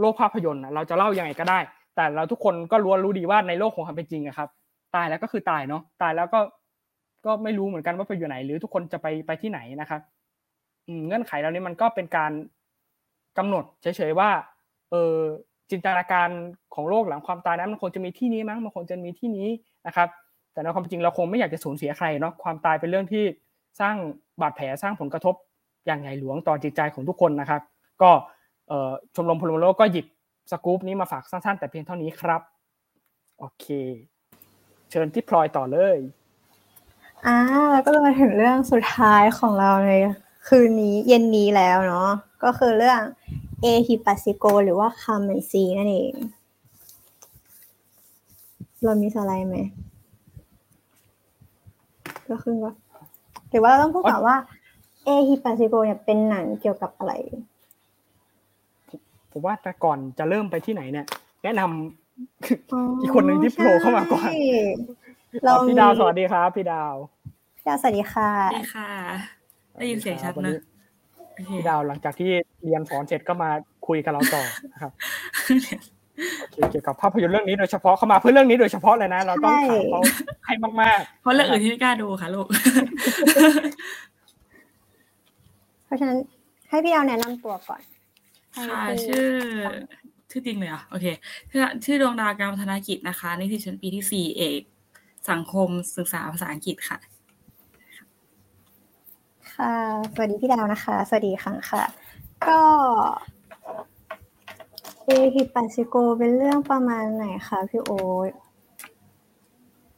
โลกภาพยนตร์เราจะเล่ายังไงก็ได้แต่เราทุกคนก็ล้วนรู้ดีว่าในโลกของความเป็นจริงอะครับตายแล้วก็คือตายเนาะตายแล้วก็ไม่รู้เหมือนกันว่าไปอยู่ไหนหรือทุกคนจะไปที่ไหนนะครับเงื่อนไขเหล่านี้มันก็เป็นการกำหนดเฉยๆว่าจินตนาการของโลกหลังความตายนั้นมันคงจะมีที่นี้มั้งมันคงจะมีที่นี้นะครับแต่ในความจริงเราคงไม่อยากจะสูญเสียใครเนาะความตายเป็นเรื่องที่สร้างบาดแผลสร้างผลกระทบอย่างใหญ่หลวงต่อจิตใจของทุกคนนะครับก็ชมรมพลเมืองโลกก็หยิบสกู๊ปนี้มาฝากสั้นๆแต่เพียงเท่านี้ครับโอเคเชิญที่พลอยต่อเลยแล้วก็มาถึงเรื่องสุดท้ายของเราในคืนนี้เย็นนี้แล้วเนาะก็คือเรื่องเอฮิปัสซิโกหรือว่าคาเมนซีนั่นเองเรามีสไลด์ไหมก็คือว่าแต่ว่าเราต้องพูดก่อนว่าเอฮิปัสซิโกเนี่ยเป็นหนังเกี่ยวกับอะไรผมว่าแต่ก่อนจะเริ่มไปที่ไหนเนี่ยแนะนำอีกคนหนึ่งที่โผล่เข้ามาก่อนพี่ดาวสวัสดีครับพี่ดาวสวัสดีค่ะสวัสดีค่ะได้ยินเสียงชัดนะพี่ดาวหลังจากที่เรียนสอนเสร็จก็มาคุยกับเราต่อนะครับเกี่ยวกับภาพยนตร์เรื่องนี้โดยเฉพาะเข้ามาเพื่อเรื่องนี้โดยเฉพาะเลยนะเราต้องขายเขาให้มากๆเพราะเรื่องอื่นที่ไม่กล้าดูค่ะลูกเพราะฉะนั้นให้พี่ดาวแนะนำตัวก่อนค่ะชื่อจริงเลยอ่ะโอเคชื่อดวงดาวกามธนกิจนะคะนี่คือชั้นปีที่4เอกสังคมศึกษาภาษาอังกฤษค่ะ ค่ะสวัสดีพี่ดาวนะคะสวัสดีค่ะค่ะก็เอฮิปาชิโกเป็นเรื่องประมาณไหนคะพี่โอ๊ต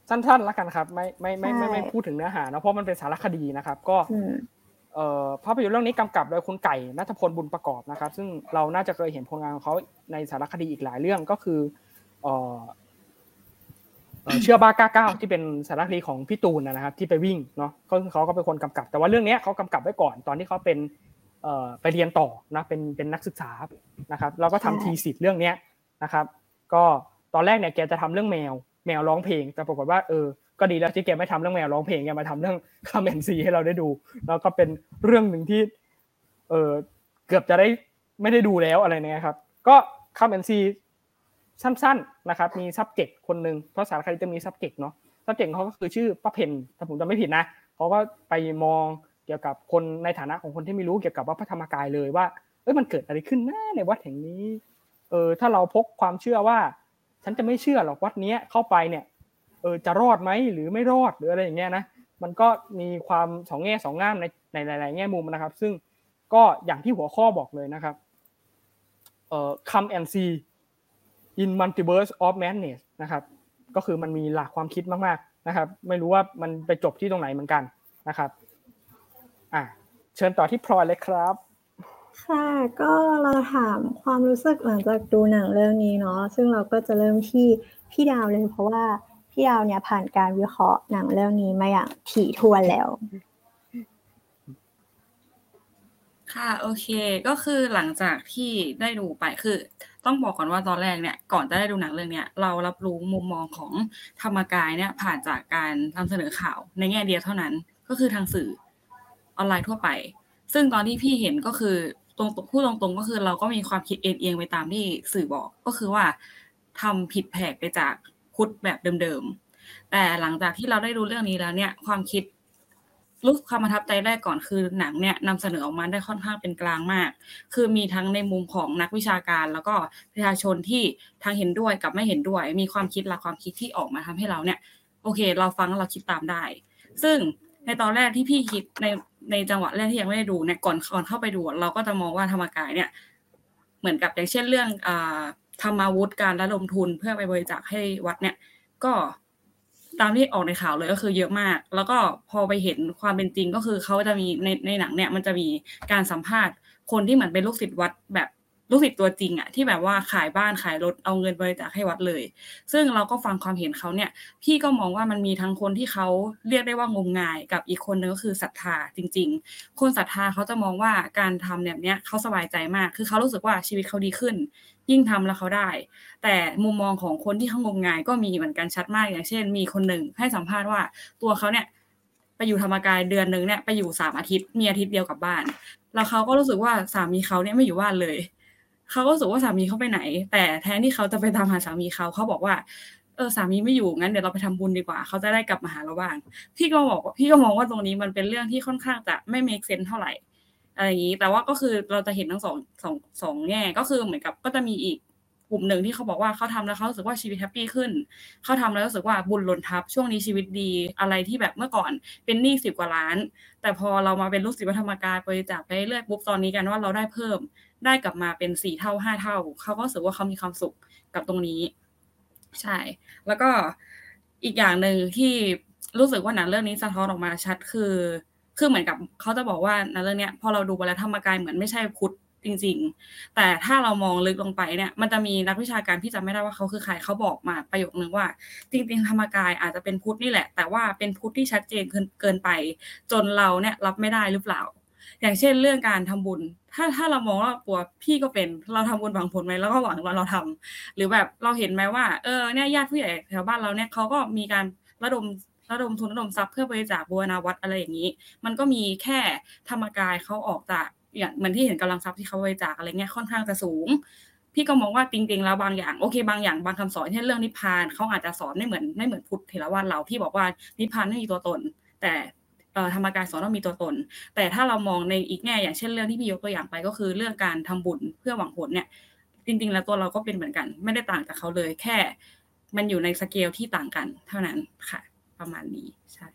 สั้นๆละกันครับไม่พูดถึงเนื้อหาเนาะเพราะมันเป็นสารคดีนะครับก็ภาพยนตร์เรื่องนี้กำกับโดยคุณไก่ณัฐพลบุญประกอบนะครับซึ่งเราน่าจะเคยเห็นผลงานของเขาในสารคดีอีกหลายเรื่องก็คือเชื่อบ้า99ที่เป็นสารคดีของพี่ตูนนะครับที่ไปวิ่งเนาะเขาก็เป็นคนกำกับแต่ว่าเรื่องนี้เขากำกับไว้ก่อนตอนที่เขาเป็นไปเรียนต่อนะเป็นนักศึกษานะครับเราก็ทำทีสิทธิ์เรื่องนี้นะครับก็ตอนแรกเนี่ยแกจะทำเรื่องแมวร้องเพลงแต่ปรากฏว่าก็ดีแล้วที่แกไม่ทำเรื่องแมวร้องเพลงแกมาทำเรื่องคาเมนซีให้เราได้ดูแล้วก็เป็นเรื่องนึงที่เกือบจะได้ไม่ได้ดูแล้วอะไรเนี่ยครับก็คาเมนซีสั้นๆนะครับมี subject คนนึงเพราะสารคดีจะมี subject เนาะ subject เขาก็คือชื่อป้าเพนถ้าผมจำไม่ผิดนะเขาก็ไปมองเกี่ยวกับคนในฐานะของคนที่ไม่รู้เกี่ยวกับวัดพระธรรมกายเลยว่ามันเกิดอะไรขึ้นนะในวัดแห่งนี้ถ้าเราพกความเชื่อว่าฉันจะไม่เชื่อหรอกวัดนี้เข้าไปเนี่ยจะรอดไหมหรือไม่รอดหรืออะไรอย่างเงี้ยนะมันก็มีความสองแง่สองงามในหลายๆแง่มุมนะครับซึ่งก็อย่างที่หัวข้อบอกเลยนะครับCome and see in multiverse of madness นะครับก็คือมันมีหลากความคิดมากๆนะครับไม่รู้ว่ามันไปจบที่ตรงไหนเหมือนกันนะครับเชิญต่อที่พลอยเลยครับค่ะก็เราถามความรู้สึกหลังจากดูหนังเรื่องนี้เนาะซึ่งเราก็จะเริ่มที่พี่ดาวเลยเพราะว่าพี่ดาวเนี่ยผ่านการวิเคราะห์หนังเรื่องนี้มาอย่างถี่ถ้วนแล้วค่ะโอเคก็คือหลังจากที่ได้ดูไปคือต้องบอกก่อนว่าตอนแรกเนี่ยก่อนจะได้ดูหนังเรื่องเนี้ยเรารับรู้มุมมองของธรรมกายเนี่ยผ่านจากการนำเสนอข่าวในแง่เดียวเท่านั้นก็คือทางสื่อออนไลน์ทั่วไปซึ่งตอนที่พี่เห็นก็คือตรงพูดตรงๆก็คือเราก็มีความคิดเอียงไปตามที่สื่อบอกก็คือว่าทำผิดแผกไปจากพุทธแบบเดิมๆแต่หลังจากที่เราได้ดูเรื่องนี้แล้วเนี่ยความคิดรู้สึกความประทับใจแรกก่อนคือหนังเนี่ยนำเสนอออกมาได้ค่อนข้างเป็นกลางมากคือมีทั้งในมุมของนักวิชาการแล้วก็ประชาชนที่ทั้งเห็นด้วยกับไม่เห็นด้วยมีความคิดหลักความคิดที่ออกมาทำให้เราเนี่ยโอเคเราฟังเราคิดตามได้ซึ่งในตอนแรกที่พี่คิดในจังหวะแรกที่ยังไม่ได้ดูเนี่ยก่อนเข้าไปดูเราก็จะมองว่าธรรมกายเนี่ยเหมือนกับอย่างเช่นเรื่องธรรมาวุธการระดมทุนเพื่อไปบริจาคให้วัดเนี่ยก็ตามที่ออกในข่าวเลยก็คือเยอะมากแล้วก็พอไปเห็นความเป็นจริงก็คือเขาจะมีในหนังเนี่ยมันจะมีการสัมภาษณ์คนที่เหมือนเป็นลูกศิษย์วัดแบบลูกศิษย์ตัวจริงอ่ะที่แบบว่าขายบ้านขายรถเอาเงินบริจาคให้วัดเลยซึ่งเราก็ฟังความเห็นเขาเนี่ยพี่ก็มองว่ามันมีทั้งคนที่เขาเรียกได้ว่างมงายกับอีกคนนึงก็คือศรัทธาจริงๆคนศรัทธาเขาจะมองว่าการทำแบบเนี้ยเขาสบายใจมากคือเขารู้สึกว่าชีวิตเขาดีขึ้นยิ่งทำแล้วเขาได้แต่มุมมองของคนที่เขางมงายก็มีเหมือนกันชัดมากอย่างเช่นมีคนหนึ่งให้สัมภาษณ์ว่าตัวเขาเนี่ยไปอยู่ธรรมกายเดือนนึงเนี่ยไปอยู่3อาทิตย์มีอาทิตย์เดียวกลับบ้านแล้วเขาก็รู้สึกว่าสามีเขาเนี่ยไม่อยู่บ้านเลยเขาก็รู้สึกว่าสามีเขาไปไหนแต่แทนที่เขาจะไปตามหาสามีเขาบอกว่าสามีไม่อยู่งั้นเดี๋ยวเราไปทำบุญดีกว่าเขาจะได้กลับมาหาเราบ้างพี่ก็มองว่าตรงนี้มันเป็นเรื่องที่ค่อนข้างจะไม่เมคเซนส์เท่าไหร่อะไรอย่างนี้แต่ว่าก็คือเราจะเห็นทั้งสองแง่ก็คือเหมือนกับก็จะมีอีกกลุ่มหนึ่งที่เขาบอกว่าเขาทำแล้วเขารู้สึกว่าชีวิตแฮปปี้ขึ้นเขาทำแล้วรู้สึกว่าบุญล้นทับช่วงนี้ชีวิตดีอะไรที่แบบเมื่อก่อนเป็นหนี้10 กว่าล้านแต่พอเรามาเป็นลูกศิษย์วัดธรรมกายบริจาคไปเรื่อยปุ๊บตอนนี้กันว่าเราได้เพิ่มได้กลับมาเป็น4 เท่า 5 เท่าเขาก็รู้สึกว่าเขามีความสุขกับตรงนี้ใช่แล้วก็อีกอย่างนึงที่รู้สึกว่าหนังเรื่องนี้สะท้อนออกมาชัดคือเหมือนกับเขาจะบอกว่าหนังเรื่องเนี้ยพอเราดูไปแล้วธรรมกายเหมือนไม่ใช่พุทธจริงๆแต่ถ้าเรามองลึกลงไปเนี่ยมันจะมีนักวิชาการที่จำไม่ได้ว่าเขาคือใครเขาบอกมาประโยคนึงว่าจริงๆธรรมกายอาจจะเป็นพุทธนี่แหละแต่ว่าเป็นพุทธที่ชัดเจนเกินไปจนเราเนี่ยรับไม่ได้หรือเปล่าอย่างเช่นเรื่องการทำบุญถ้าเรามองว่าปัวพี่ก็เป็นเราทำบุญหวังผลไหมแล้วก็หวังว่าเราทำหรือแบบเราเห็นไหมว่าเนี่ยญาติผู้ใหญ่แถวบ้านเราเนี่ยเขาก็มีการระดมทุนระดมทรัพย์เพื่อบริจาคบูรณาวัดอะไรอย่างนี้มันก็มีแค่ธรรมกายเขาออกจากอย่างเหมือนที่เห็นกำลังทรัพย์ที่เขาบริจาคอะไรเงี้ยค่อนข้างจะสูงพี่ก็มองว่าจริงๆแล้วบางอย่างโอเคบางอย่างบางคำสอนเช่นเรื่องนิพพานเขาอาจจะสอนไม่เหมือนพุทธเถรวาทเราที่บอกว่านิพพานไม่มีตัวตนแต่ธรรมกายสอนว่ามีตัวตนแต่ถ้าเรามองในอีกแง่อย่างเช่นเรื่องที่พี่ยกตัวอย่างไปก็คือเรื่องการทำบุญเพื่อหวังผลเนี่ยจริงๆแล้วตัวเราก็เป็นเหมือนกันไม่ได้ต่างจากเขาเลยแค่มันอยู่ในสเกลที่ต่างกันเท่านั้นค่ะประมาณนี้ใช่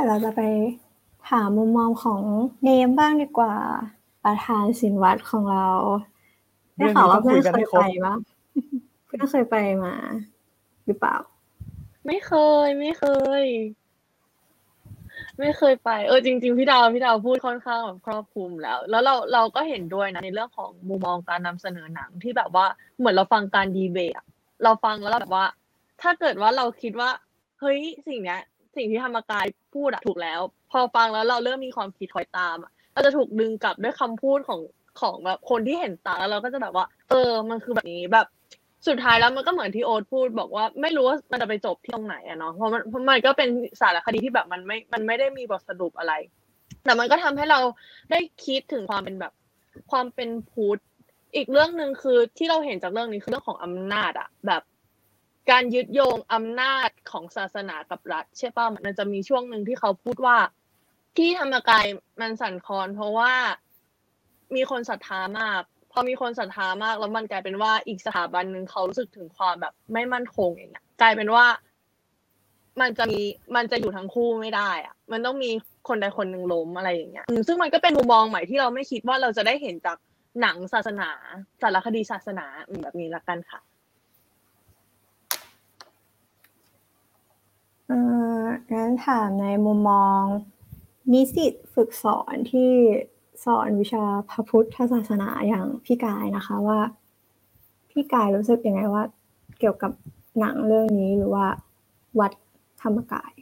ดี๋ยวเราจะไปถามมุมมองของเนมบ้างดีกว่าประธานศิลวัฒน์ของเราได้ข่าวว่าเพื่อนเคยไปปะเพื่อนเคยไปมาหรือเปล่าไม่เคยไปจริงๆพี่ดาวพูดค่อนข้างแบบครอบคลุมแล้วเราก็เห็นด้วยนะในเรื่องของมุมมองการนำเสนอหนังที่แบบว่าเหมือนเราฟังการดีเบตเราฟังแล้วแบบว่าถ้าเกิดว่าเราคิดว่าเฮ้ยสิ่งที่ธรรมกายพูดถูกแล้วพอฟังแล้วเราเริ่มมีความคิดคอยตามเราจะถูกดึงกลับด้วยคำพูดของแบบคนที่เห็นต่างแล้วเราก็จะแบบว่ามันคือแบบนี้แบบสุดท้ายแล้วมันก็เหมือนที่โอ๊ตพูดบอกว่าไม่รู้ว่ามันจะไปจบที่ตรงไหนอะเนาะเพราะมันก็เป็นสารคดีที่แบบมันไม่ได้มีบทสรุปอะไรแต่มันก็ทำให้เราได้คิดถึงความเป็นแบบความเป็นพุทธอีกเรื่องนึงคือที่เราเห็นจากเรื่องนี้คือเรื่องของอำนาจอะแบบการยึดโยงอำนาจของศาสนากับรัฐใช่ป่ะมันจะมีช่วงนึงที่เขาพูดว่าที่ธรรมกายมันสั่นคลอนเพราะว่ามีคนศรัทธามากพอมีคนศรัทธามากแล้วมันกลายเป็นว่าอีกสถาบันนึงเขารู้สึกถึงความแบบไม่มั่นคงอย่างเงี้ยกลายเป็นว่ามันจะอยู่ทั้งคู่ไม่ได้อ่ะมันต้องมีคนใดคนหนึ่งล้มอะไรอย่างเงี้ยซึ่งมันก็เป็นมุมมองใหม่ที่เราไม่คิดว่าเราจะได้เห็นจากหนังศาสนาสารคดีศาสนาแบบนี้ละกันค่ะงั้นถามในมุมมองนิสิตฝึกสอนที่สอนวิชาพระพุทธศาสนาอย่างพี่กายนะคะว่าพี่กายรู้สึกยังไงว่าเกี่ยวกับหนังเรื่องนี้หรือว่าวัดธรรมกาย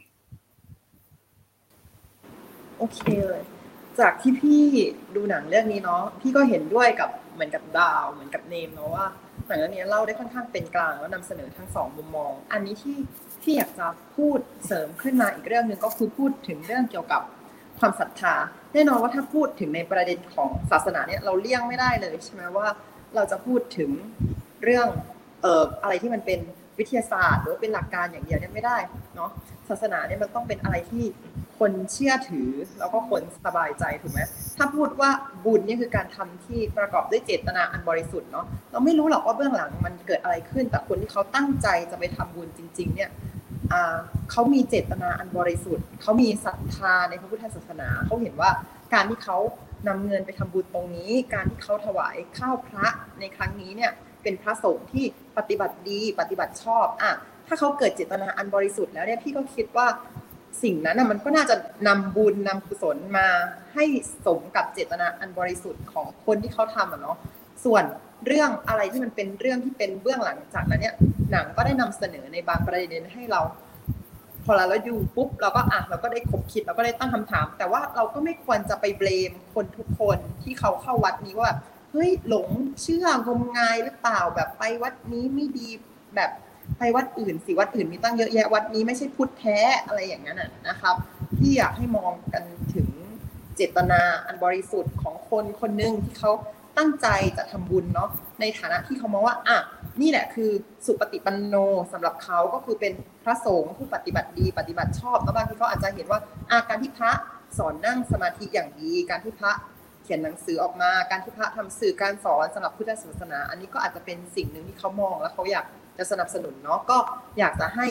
โอเคเลยจากที่พี่ดูหนังเรื่องนี้เนาะพี่ก็เห็นด้วยกับเหมือนกับดาวเหมือนกับเนมเนาะว่าหนังเรื่องนี้เล่าได้ค่อนข้างเป็นกลางแล้วนำเสนอทั้งสองมุมมองอันนี้ที่อยากจะพูดเสริมขึ้นมาอีกเรื่องนึงก็คือพูดถึงเรื่องเกี่ยวกับความศรัทธาแน่นอนว่าถ้าพูดถึงในประเด็นของศาสนาเนี่ยเราเลี่ยงไม่ได้เลยใช่ไหมว่าเราจะพูดถึงเรื่องอะไรที่มันเป็นวิทยาศาสตร์หรือเป็นหลักการอย่างเดียวเนี่ยไม่ได้เนาะศาสนาเนี่ยมันต้องเป็นอะไรที่คนเชื่อถือแล้วก็คนสบายใจถูกไหมถ้าพูดว่าบุญนี่คือการทำที่ประกอบด้วยเจตนาอันบริสุทธิ์เนาะเราไม่รู้หรอกว่าเบื้องหลังมันเกิดอะไรขึ้นแต่คนที่เขาตั้งใจจะไปทำบุญจริงๆเนี่ยเขามีเจตนาอันบริสุทธิ์เขามีศรัทธาในพระพุทธศาสนาเขาเห็นว่าการที่เขานำเงินไปทำบุญตรงนี้การที่เขาถวายข้าวพระในครั้งนี้เนี่ยเป็นพระสงฆ์ที่ปฏิบัติดีปฏิบัติชอบถ้าเขาเกิดเจตนาอันบริสุทธิ์แล้วเนี่ยพี่ก็คิดว่าสิ่งนั้นน่ะมันก็น่าจะนำบุญนำกุศลมาให้สมกับเจตนาอันบริสุทธิ์ของคนที่เขาทำเนาะส่วนเรื่องอะไรที่มันเป็นเรื่องที่เป็นเบื้องหลังจากนั้นเนี่ยหนังก็ได้นำเสนอในบางประเด็นให้เราพอเราดูปุ๊บเราก็เราก็ได้คบคิดเราก็ได้ตั้งคำถามแต่ว่าเราก็ไม่ควรจะไปเบลมคนทุกคนที่เขาเข้าวัดนี้ว่าแบบเฮ้ยหลงเชื่องมงายหรือเปล่าแบบไปวัดนี้ไม่ดีแบบไปวัดอื่นสิวัดอื่นมีตั้งเยอะแยะวัดนี้ไม่ใช่พุทธแท้อะไรอย่างนั้นนะครับที่อยากให้มองกันถึงเจตนาอันบริสุทธิ์ของคนคนนึงที่เขาตั้งใจจะทำบุญเนาะในฐานะที่เขามองว่านี่แหละคือสุปฏิปันโนสำหรับเขาก็คือเป็นพระสงฆ์ผู้ปฏิบัติดีปฏิบัติชอบแล้วบางทีเขาอาจจะเห็นว่าการที่พระสอนนั่งสมาธิอย่างดีการที่พระเขียนหนังสือออกมาการที่พระทำสื่อการสอนสำหรับพุทธศาสนาอันนี้ก็อาจจะเป็นสิ่งหนึ่งที่เขามองและเขาอยากจะสนับสนุนเนาะก็อยากจะให้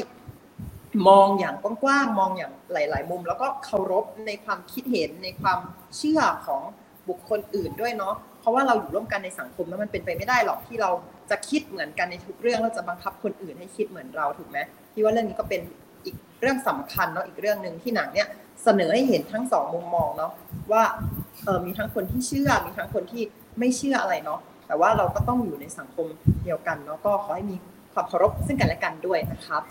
มองอย่างกว้างๆมองอย่างหลายๆมุมแล้วก็เคารพในความคิดเห็นในความเชื่อของบุคคลอื่นด้วยเนาะเพราะว่าเราอยู่ร่วมกันในสังคมแล้วมันเป็นไปไม่ได้หรอกที่เราจะคิดเหมือนกันในทุกเรื่องเราจะบังคับคนอื่นให้คิดเหมือนเราถูกไหมที่ว่าเรื่องนี้ก็เป็นอีกเรื่องสำคัญเนาะอีกเรื่องนึงที่หนังเนี่ยเสนอให้เห็นทั้งสองมุมมองเนาะว่ามีทั้งคนที่เชื่อมีทั้งคนที่ไม่เชื่ออะไรเนาะแต่ว่าเราก็ต้องอยู่ในสังคมเดียวกันเนาะก็ขอให้มีความเคารพซึ่งกันและกันด้วยนะครับ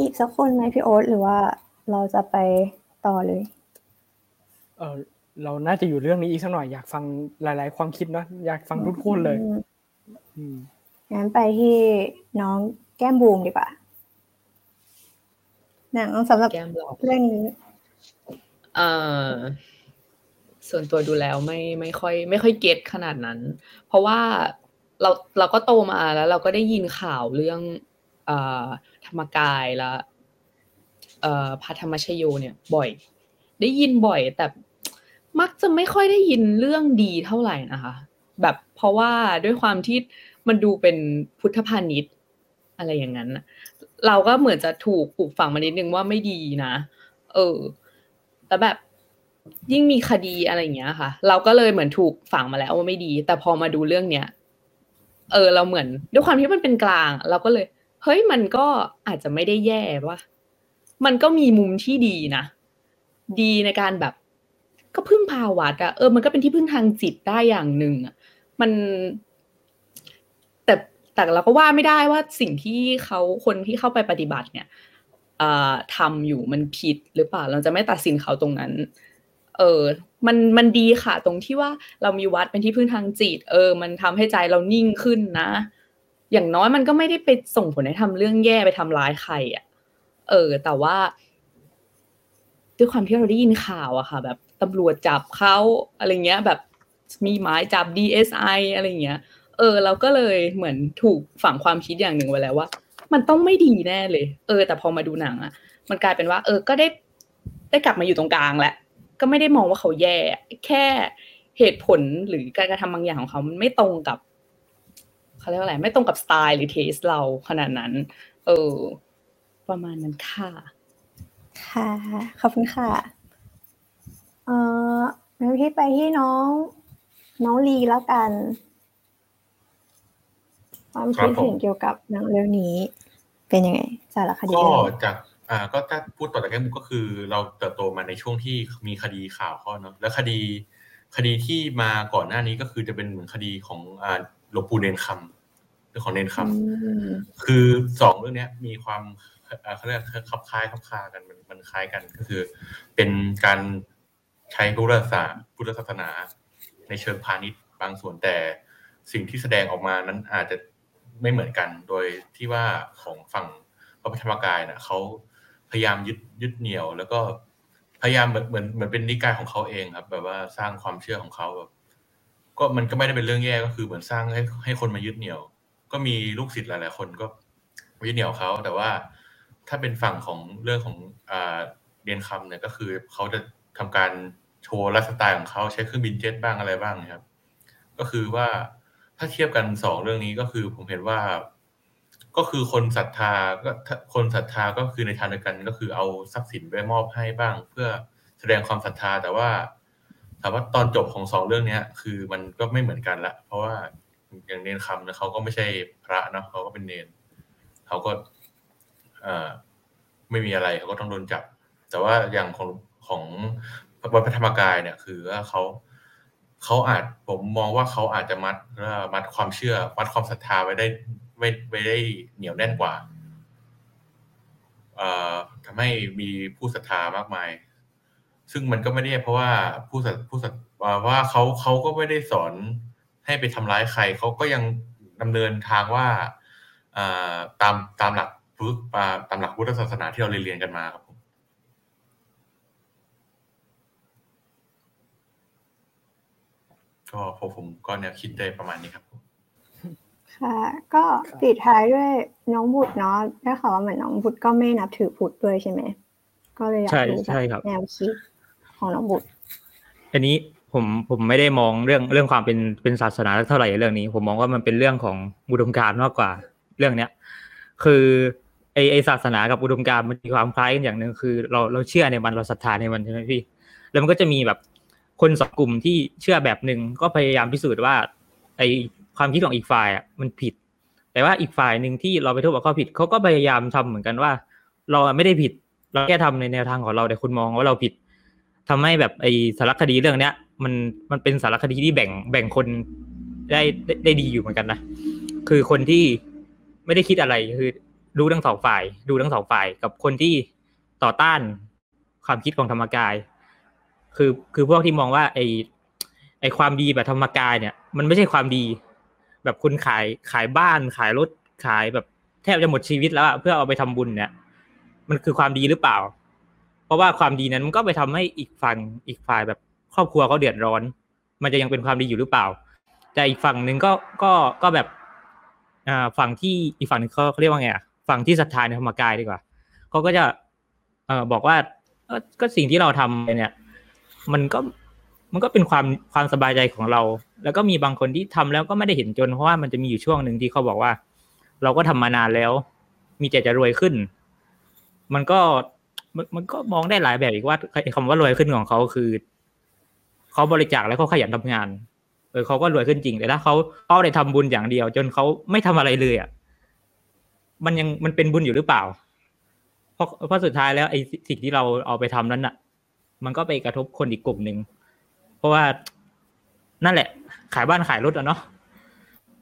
อีกสักคนไหมพี่โอ๊ตหรือว่าเราจะไปต่อเลยเราน่าจะอยู่เรื่องนี้อีกสักหน่อยอยากฟังหลายๆความคิดเนาะอยากฟังทุกคนเลยงั้นไปที่น้องแก้มบูมดีกว่าหนังสำหรับเรื่องนี้ส่วนตัวดูแล้วไม่ค่อยเก็ตขนาดนั้นเพราะว่าเราก็โตมาแล้วเราก็ได้ยินข่าวเรื่องธรรมกายและพระธรรมชโยเนี่ยบ่อยได้ยินบ่อยแต่มักจะไม่ค่อยได้ยินเรื่องดีเท่าไหร่นะคะแบบเพราะว่าด้วยความที่มันดูเป็นพุทธพาณิชย์ อะไรอย่างนั้นเราก็เหมือนจะถูกปลูกฝังมานิดนึงว่าไม่ดีนะแต่แบบยิ่งมีคดีอะไรอย่างเงี้ยค่ะเราก็เลยเหมือนถูกฝังมาแล้วว่าไม่ดีแต่พอมาดูเรื่องเนี้ยเราเหมือนด้วยความที่มันเป็นกลางเราก็เลยเฮ้ยมันก็อาจจะไม่ได้แย่ว่ะมันก็มีมุมที่ดีนะดีในการแบบก็พึ่งพาวัดอะมันก็เป็นที่พึ่งทางจิตได้อย่างนึงอะมันแต่เราก็ว่าไม่ได้ว่าสิ่งที่คนที่เข้าไปปฏิบัติเนี่ยทำอยู่มันผิดหรือเปล่าเราจะไม่ตัดสินเขาตรงนั้นมันดีค่ะตรงที่ว่าเรามีวัดเป็นที่พึ่งทางจิตมันทำให้ใจเรานิ่งขึ้นนะอย่างน้อยมันก็ไม่ได้ไปส่งผลให้ทำเรื่องแย่ไปทำร้ายใครอ่ะแต่ว่าด้วยความที่เราได้ยินข่าวอะค่ะแบบตำรวจจับเขาอะไรเงี้ยแบบมีหมายจับ DSI อะไรเงี้ยเราก็เลยเหมือนถูกฝังความคิดอย่างหนึ่งไว้แล้วว่ามันต้องไม่ดีแน่เลยแต่พอมาดูหนังอะมันกลายเป็นว่าก็ได้กลับมาอยู่ตรงกลางแหละก็ไม่ได้มองว่าเขาแย่แค่เหตุผลหรือการกระทำบางอย่างของเขามันไม่ตรงกับเขาเรียกว่าอะไรไม่ตรงกับสไตล์หรือเทสเราขนาดนั้นประมาณนั้นค่ะค่ะขอบคุณค่ะงั้นพี่ไปที่น้องลีแล้วกันความคิดเห็นเกี่ยวกับหนังเรื่องนี้เป็นยังไงสารคดีก็จากก็ถ้าพูดต่อจากแง่มุมก็คือเราเติบโตมาในช่วงที่มีคดีข่าวข้อเนาะแล้วคดีที่มาก่อนหน้านี้ก็คือจะเป็นเหมือนคดีของหลวงปู่เนนคำหรือของเนนคำคือสองเรื่องนี้มีความเขาเรียกคลับคล้ายคลับคากันมันคล้ายกันก็คือเป็นการใช้พุทธศาสนาในเชิงพาณิชย์บางส่วนแต่สิ่งที่แสดงออกมานั้นอาจจะไม่เหมือนกันโดยที่ว่าของฝั่งพระธรรมกายนะเขาพยายามยึดเหนี่ยวแล้วก็พยายามเหมือนเป็นนิกายของเขาเองครับแบบว่าสร้างความเชื่อของเขาแบบก็มันก็ไม่ได้เป็นเรื่องแย่ก็คือเหมือนสร้างให้คนมายึดเหนี่ยวก็มีลูกศิษย์หลายๆคนก็ยึดเหนี่ยวเขาแต่ว่าถ้าเป็นฝั่งของเรื่องของเรียนคำเนี่ยก็คือเขาจะทำการโชว์ไลฟ์สไตล์ของเขาใช้เครื่องบินเจ็ตบ้างอะไรบ้างนะครับก็คือว่าถ้าเทียบกันสองเรื่องนี้ก็คือผมเห็นว่าก็คือคนศรัทธาก็คือในทางเดียวกันก็คือเอาทรัพย์สินไปมอบให้บ้างเพื่อแสดงความศรัทธาแต่ว่าตอนจบของสองเรื่องนี้คือมันก็ไม่เหมือนกันละเพราะว่าอย่างเนนคำนะเขาก็ไม่ใช่พระเนาะเขาก็เป็นเนนเขาก็ไม่มีอะไรเขาก็ต้องโดนจับแต่ว่าอย่างของวัดพระธรรมกายเนี่ยคือว่าเขาอาจผมมองว่าเขาอาจจะมัดความเชื่อมัดความศรัทธาไว้ได้ไม่ได้เหนียวแน่นกว่าทำให้มีผู้ศรัทธามากมายซึ่งมันก็ไม่ได้เพราะว่าว่าเขาก็ไม่ได้สอนให้ไปทำร้ายใครเขาก็ยังดำเนินทางว่าตามหลักพุทธศาสนาที่เราเรียนกันมาครับผมก็ผมก็แนวคิดได้ประมาณนี้ครับค่ะก็ปิดท้ายด้วยน้องบุตรเนาะได้ข่าวว่าเหมือนน้องบุตรก็ไม่นับถือพุทธด้วยใช่ไหมก็เลยอยากรู้แนวคิดของน้องบุตรอันนี้ผมไม่ได้มองเรื่องความเป็นศาสนาเท่าไหร่เรื่องนี้ผมมองว่ามันเป็นเรื่องของอุดมการณ์มากกว่าเรื่องเนี้ยคือไอศาสนากับอุดมการณ์มันมีความคล้ายกันอย่างนึงคือเราเชื่อในมันเราศรัทธาในมันใช่ไหมพี่แล้วมันก็จะมีแบบคนสองกลุ่มที่เชื่อแบบนึงก็พยายามพิสูจน์ว่าไอความคิดของอีกฝ่ายอ่ะมันผิดแต่ว่าอีกฝ่ายนึงที่เราไปโทษว่าเขาผิดเขาก็พยายามทำเหมือนกันว่าเราไม่ได้ผิดเราแค่ทำในแนวทางของเราแต่คุณมองว่าเราผิดทำให้แบบไอสารคดีเรื่องเนี้ยมันเป็นสารคดีที่แบ่งคนได้ดีอยู่เหมือนกันนะคือคนที่ไม่ได้คิดอะไรคือดูทั้งสองฝ่ายกับคนที่ต่อต้านความคิดของธรรมกายคือพวกที่มองว่าไอความดีแบบธรรมกายเนี่ยมันไม่ใช่ความดีแบบคุณขายบ้านขายรถขายแบบแทบจะหมดชีวิตแล้วเพื่อเอาไปทำบุญเนี่ยมันคือความดีหรือเปล่าเพราะว่าความดีนั้นมันก็ไปทำให้อีกฝ่ายแบบครอบครัวเขาเดือดร้อนมันจะยังเป็นความดีอยู่หรือเปล่าแต่อีกฝั่งนึงก็แบบฝั่งที่อีกฝั่งนึงเขาเรียกว่าไงฝั่งที่ศรัทธาในธรรมกายดีกว่าเขาก็จะบอกว่าก็สิ่งที่เราทำเนี่ยมันก็เป็นความสบายใจของเราแล้วก็มีบางคนที่ทำแล้วก็ไม่ได้เห็นจนเพราะว่ามันจะมีอยู่ช่วงนึงที่เขาบอกว่า เราก็ทำมานานแล้วมีแต่จะรวยขึ้นมันก็มองได้หลายแบบอีกว่าคำว่ารวยขึ้นของเขาคือเขาบริจาคแล้วเขาขยันทำงานเขาก็รวยขึ้นจริงแต่ถ้าเขาได้ทำบุญอย่างเดียวจนเขาไม่ทำอะไรเลยอ่ะมันเป็นบุญอยู่หรือเปล่าเพราะสุดท้ายแล้วไอ้สิ่งที่เราเอาไปทำนั้นน่ะมันก็ไปกระทบคนอีกกลุ่มนึงเพราะว่านั่นแหละขายบ้านขายรถอ่ะเนาะ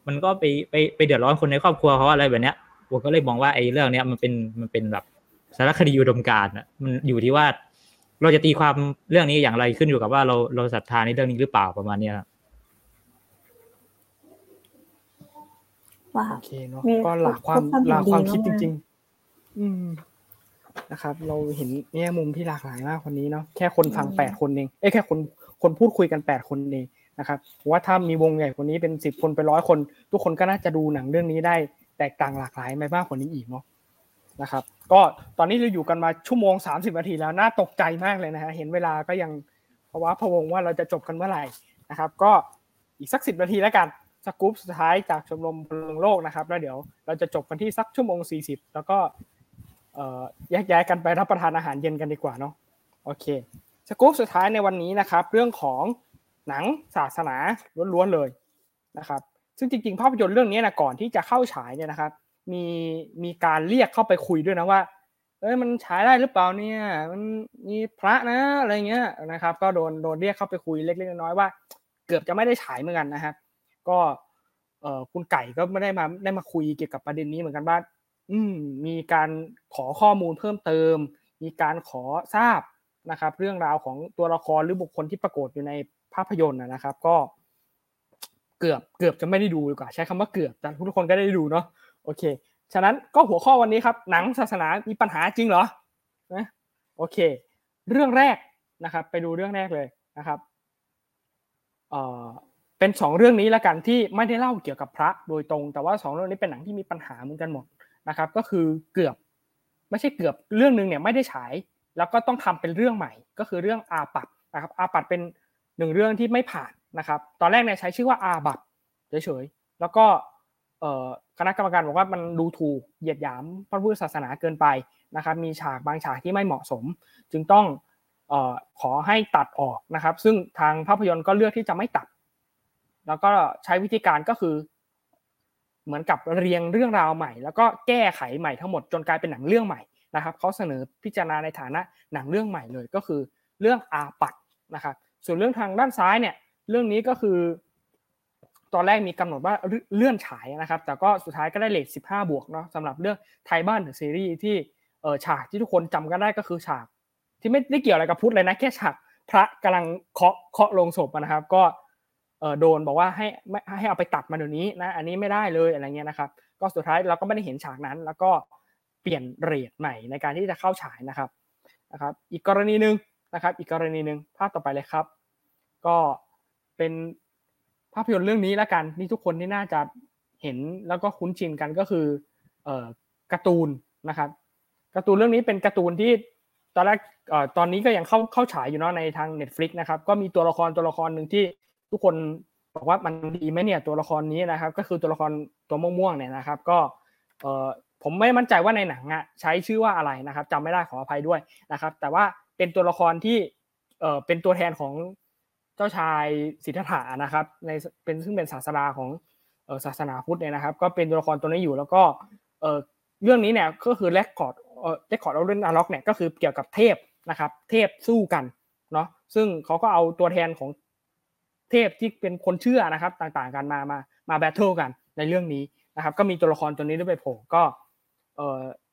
มันก็ไปเดือดร้อนคนในครอบครัวเขาอะไรแบบเนี้ยผมก็เลยมองว่าไอ้เรื่องเนี้ยมันเป็นแบบสารคดีอุดมการณ์น่ะมันอยู่ที่ว่าเราจะตีความเรื่องนี้อย่างไรขึ้นอยู่กับว่าเราศรัทธาในเรื่องนี้หรือเปล่าประมาณเนี้ยครับว้าวโอเคเนาะก็หลากความคิดจริงๆนะครับเราเห็นแง่มุมที่หลากหลายมากคนนี้เนาะแค่คนฟัง8คนเองแค่คนพูดคุยกัน8คนเองนะครับว่าถ้ามีวงใหญ่กว่านี้เป็น10คนเป็น100คนทุกคนก็น่าจะดูหนังเรื่องนี้ได้แตกต่างหลากหลายไปมากกว่านี้อีกเนาะนะครับก็ตอนนี้เราอยู่กันมาชั่วโมง30นาทีแล้วน่าตกใจมากเลยนะฮะเห็นเวลาก็ยังภาวะพะวงว่าเราจะจบกันเมื่อไหร่นะครับก็อีกสัก10นาทีแล้วกันสกู๊ปสุดท้ายจากชมรมพลเมืองโลกนะครับแล้วเดี๋ยวเราจะจบกันที่สักชั่วโมง40แล้วก็แยกย้ายกันไปรับประทานอาหารเย็นกันดีกว่าเนาะโอเคสกู๊ปสุดท้ายในวันนี้นะครับเรื่องของหนังศาสนาล้วนๆเลยนะครับซึ่งจริงๆภาพยนตร์เรื่องนี้นะก่อนที่จะเข้าฉายเนี่ยนะครับมีการเรียกเข้าไปคุยด้วยนะว่ามันฉายได้หรือเปล่าเนี่ยมันมีพระนะอะไรเงี้ยนะครับก็โดนเรียกเข้าไปคุยเล็กๆน้อยๆว่าเกือบจะไม่ได้ฉายเหมือนกันนะฮะก็คุณไก่ก็ไม่ได้มาคุยเกี่ยวกับประเด็นนี้เหมือนกันว่ามีการขอข้อมูลเพิ่มเติมมีการขอทราบนะครับเรื่องราวของตัวละครหรือบุคคลที่ปรากฏอยู่ในภาพยนตร์นะครับก็เกือบจะไม่ได้ดูดีกว่าใช้คำว่าเกือบแต่ทุกคนก็ได้ดูเนาะโอเคฉะนั้นก็หัวข้อวันนี้ครับหนังศาสนามีปัญหาจริงเหรอนะโอเคเรื่องแรกนะครับไปดูเรื่องแรกเลยนะครับเป็น2เรื่องนี้ละกันที่ไม่ได้เล่าเกี่ยวกับพระโดยตรงแต่ว่า2เรื่องนี้เป็นหนังที่มีปัญหาเหมือนกันหมดนะครับก็คือเกือบไม่ใช่เกือบเรื่องนึงเนี่ยไม่ได้ฉายแล้วก็ต้องทำเป็นเรื่องใหม่ก็คือเรื่องอาปัตนะครับอาปัตเป็น1เรื่องที่ไม่ผ่านนะครับตอนแรกเนี่ยใช้ชื่อว่าอาบัติเฉยๆแล้วก็คณะกรรมการบอกว่ามันดูถูกเหยียดหยามพระพุทธศาสนาเกินไปนะครับมีฉากบางฉากที่ไม่เหมาะสมจึงต้องขอให้ตัดออกนะครับซึ่งทางภาพยนตร์ก็เลือกที่จะไม่ตัดแล้วก็ใช้วิธีการก็คือเหมือนกับเรียงเรื่องราวใหม่แล้วก็แก้ไขใหม่ทั้งหมดจนกลายเป็นหนังเรื่องใหม่นะครับเขาเสนอพิจารณาในฐานะหนังเรื่องใหม่เลยก็คือเรื่องอาปัตนะครับส่วนเรื่องทางด้านซ้ายเนี่ยเรื่องนี้ก็คือตอนแรกมีกำหนดว่าเลื่อนฉายนะครับแต่ก็สุดท้ายก็ได้เรท15บวกเนาะสำหรับเรื่องไทยบ้านเดอะซีรีส์ที่ฉากที่ทุกคนจำกันได้ก็คือฉากที่ไม่ได้เกี่ยวอะไรกับพุทธเลยนะแค่ฉากพระกำลังเคาะโลงศพนะครับก็โดนบอกว่าให้เอาไปตัดมาเดี๋ยวนี้นะอันนี้ไม่ได้เลยอะไรเงี้ยนะครับก็สุดท้ายเราก็ไม่ได้เห็นฉากนั้นแล้วก็เปลี่ยนเรทใหม่ในการที่จะเข้าฉายนะครับอีกกรณีนึงนะครับอีกกรณีนึงภาพต่อไปเลยครับก็เป็นภาพยนตร์เรื่องนี้ละกันนี่ทุกคนที่น่าจะเห็นแล้วก็คุ้นชินกันก็คือการ์ตูนนะครับการ์ตูนเรื่องนี้เป็นการ์ตูนที่ตอนแรกตอนนี้ก็ยังเข้าฉายอยู่เนาะในทาง Netflix นะครับก็มีตัวละครนึงที่ทุกคนบอกว่ามันดีมั้ยเนี่ยตัวละครนี้นะครับก็คือตัวละครตัวม่วงๆเนี่ยนะครับก็ผมไม่มั่นใจว่าในหนังอ่ะใช้ชื่อว่าอะไรนะครับจำไม่ได้ขออภัยด้วยนะครับแต่ว่าเป็นตัวละครที่เป็นตัวแทนของเจ้าชายสิทธัตถะนะครับในเป็นซึ่งเป็นศาสดาของศาสนาพุทธเนี่ยนะครับก็เป็นตัวละครตัวนี้อยู่แล้วก็เรื่องนี้เนี่ยก็คือเรคคอร์ดเอาเรื่องอาล็อกเนี่ยก็คือเกี่ยวกับเทพนะครับเทพสู้กันเนาะซึ่งเขาก็เอาตัวแทนของเทพที่เป็นคนเชื่อนะครับต่างๆกันมาแบทเทิลกันในเรื่องนี้นะครับก็มีตัวละครตัวนี้ด้วยไปโผล่ก็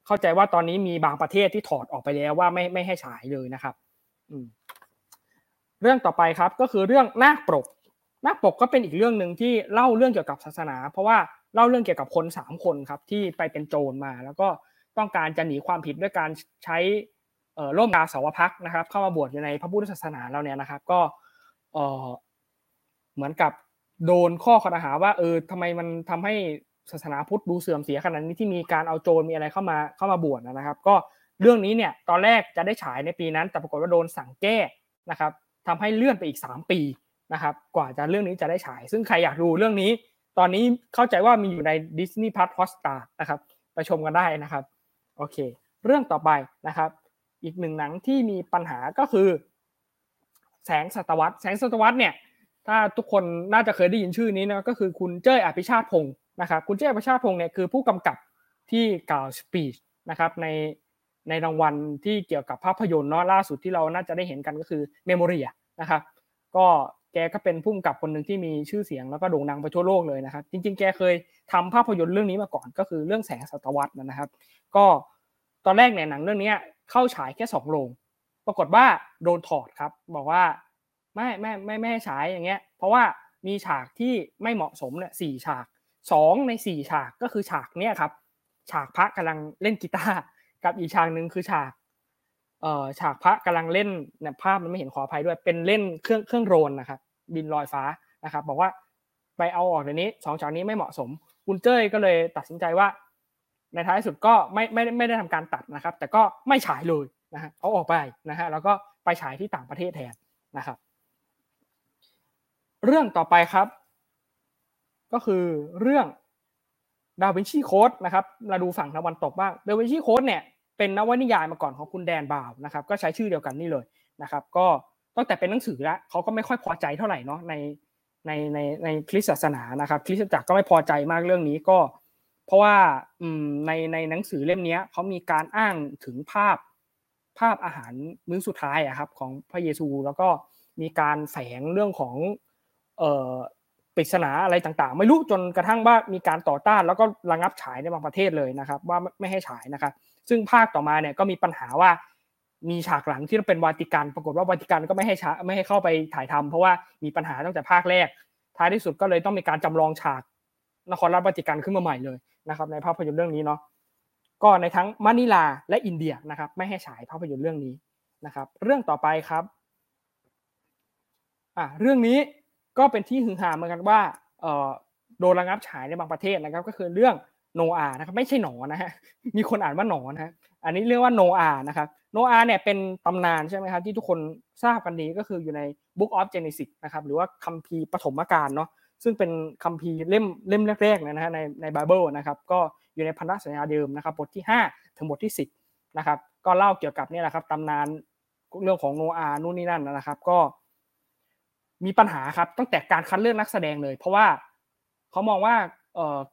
เข้าใจว่าตอนนี้มีบางประเทศที่ถอดออกไปแล้วว่าไม่ให้ฉายเลยนะครับเรื่องต่อไปครับก็คือเรื่องนาคปรกนาคปรกก็เป็นอีกเรื่องนึงที่เล่าเรื่องเกี่ยวกับศาสนาเพราะว่าเล่าเรื่องเกี่ยวกับคน3คนครับที่ไปเป็นโจรมาแล้วก็ต้องการจะหนีความผิดด้วยการใช้ร่มกาสาวพักนะครับเข้ามาบวชอยู่ในพระพุทธศาสนาเราเนี่ยนะครับก็เหมือนกับโดนข้อคอหาว่าทำไมมันทำให้ศาสนาพุทธดูเสื่อมเสียขนาดนี้ที่มีการเอาโจรมีอะไรเข้ามาบวชนะครับก็เรื่องนี้เนี่ยตอนแรกจะได้ฉายในปีนั้นแต่ปรากฏว่าโดนสั่งแก้นะครับทำให้เลื่อนไปอีก3ปีนะครับกว่าจะเรื่องนี้จะได้ฉายซึ่งใครอยากดูเรื่องนี้ ตอนนี้เข้าใจว่ามีอยู่ใน Disney Plus Hotstar นะครับไปชมกันได้นะครับโอเคเรื่องต่อไปนะครับอีกหนึ่งหนังที่มีปัญหาก็คือแสงศตวรรษเนี่ยถ้าทุกคนน่าจะเคยได้ยินชื่อนี้นะก็คือคุณเจ้ยอภิชาติพงศ์นะครับคุณเจ้ยอภิชาติพงศ์เนี่ยคือผู้กำกับที่กล่าวสปีชนะครับในรางวัลที่เกี่ยวกับภาพยนตร์เนาะล่าสุดที่เราน่าจะได้เห็นกันก็คือเมโมเรียนะครับก็แกก็เป็นผู้กำกับคนหนึ่งที่มีชื่อเสียงแล้วก็โด่งดังไปทั่วโลกเลยนะครับจริงๆแกเคยทำภาพยนตร์เรื่องนี้มาก่อนก็คือเรื่องแสงศตวรรษนะครับก็ตอนแรกเนี่ยหนังเรื่องนี้เข้าฉายแค่2โรงปรากฏว่าโดนถอดครับบอกว่าไม่ให้ฉายอย่างเงี้ยเพราะว่ามีฉากที่ไม่เหมาะสมเนี่ย4ฉาก2ใน4ฉากก็คือฉากเนี้ยครับฉากพระกำลังเล่นกีตาร์กับอีกฉากนึงคือฉากพระกำลังเล่นเนี่ยภาพมันไม่เห็นขออภัยด้วยเป็นเล่นเครื่องโดรนนะครับบินลอยฟ้านะครับบอกว่าไปเอาออกเดี๋ยวนี้2ฉากนี้ไม่เหมาะสมคุณเจ้ยก็เลยตัดสินใจว่าในท้ายสุดก็ไม่ได้ทำการตัดนะครับแต่ก็ไม่ฉายเลยนะฮะเอาออกไปนะฮะแล้วก็ไปฉายที่ต่างประเทศแทนนะครับเรื่องต่อไปครับก็คือเรื่องดาวินชีโค้ดนะครับเราดูฝั่งตะวันตกบ้างดาวินชีโค้ดเนี่ยเป็นนวนิยายมาก่อนของคุณแดนบาวนะครับก็ใช้ชื่อเดียวกันนี่เลยนะครับก็ตั้งแต่เป็นหนังสือแล้วเขาก็ไม่ค่อยพอใจเท่าไหร่เนาะในคริสต์ศาสนานะครับคริสตจักรก็ไม่พอใจมากเรื่องนี้ก็เพราะว่าในหนังสือเล่มนี้เขามีการอ้างถึงภาพอาหารมื้อสุดท้ายอะครับของพระเยซูแล้วก็มีการแฝงเรื่องของปริศนาอะไรต่างๆไม่รู้จนกระทั่งว่ามีการต่อต้านแล้วก็ระงับฉายในบางประเทศเลยนะครับว่าไม่ให้ฉายนะครับซึ่งภาคต่อมาเนี่ยก็มีปัญหาว่ามีฉากหลังที่เป็นวาติกันปรากฏว่าวาติกันก็ไม่ให้เข้าไปถ่ายทำเพราะว่ามีปัญหาตั้งแต่ภาคแรกท้ายที่สุดก็เลยต้องมีการจำลองฉากนครราชวาติกันขึ้นมาใหม่เลยนะครับในภาพยนตร์เรื่องนี้เนาะก็ในทั้งมะนิลาและอินเดียนะครับไม่ให้ฉายภาพยนตร์เรื่องนี้นะครับเรื่องต่อไปครับเรื่องนี้ก็เป็นที่ฮือฮาเหมือนกันว่าโดนระงับฉายในบางประเทศนะครับก็คือเรื่องโนอานะครับไม่ใช่หนอนะฮะมีคนอ่านว่าหนอนะฮะอันนี้เรียกว่าโนอานะครับโนอาเนี่ยเป็นตำนานใช่ไหมครับที่ทุกคนทราบกันดีก็คืออยู่ใน Book of Genesis นะครับหรือว่าคัมภีร์ปฐมกาลเนาะซึ่งเป็นคัมภีร์เล่มแรกๆนะฮะในไบเบิลนะครับก็อยู่ในพันธสัญญาเดิมนะครับบทที่5ถึงบทที่10นะครับก็เล่าเกี่ยวกับนี่แหละครับตำนานเรื่องของโนอานู่นนี่นั่นนะครับก็มีปัญหาครับตั้งแต่การคัดเลือกนักแสดงเลยเพราะว่าเขามองว่า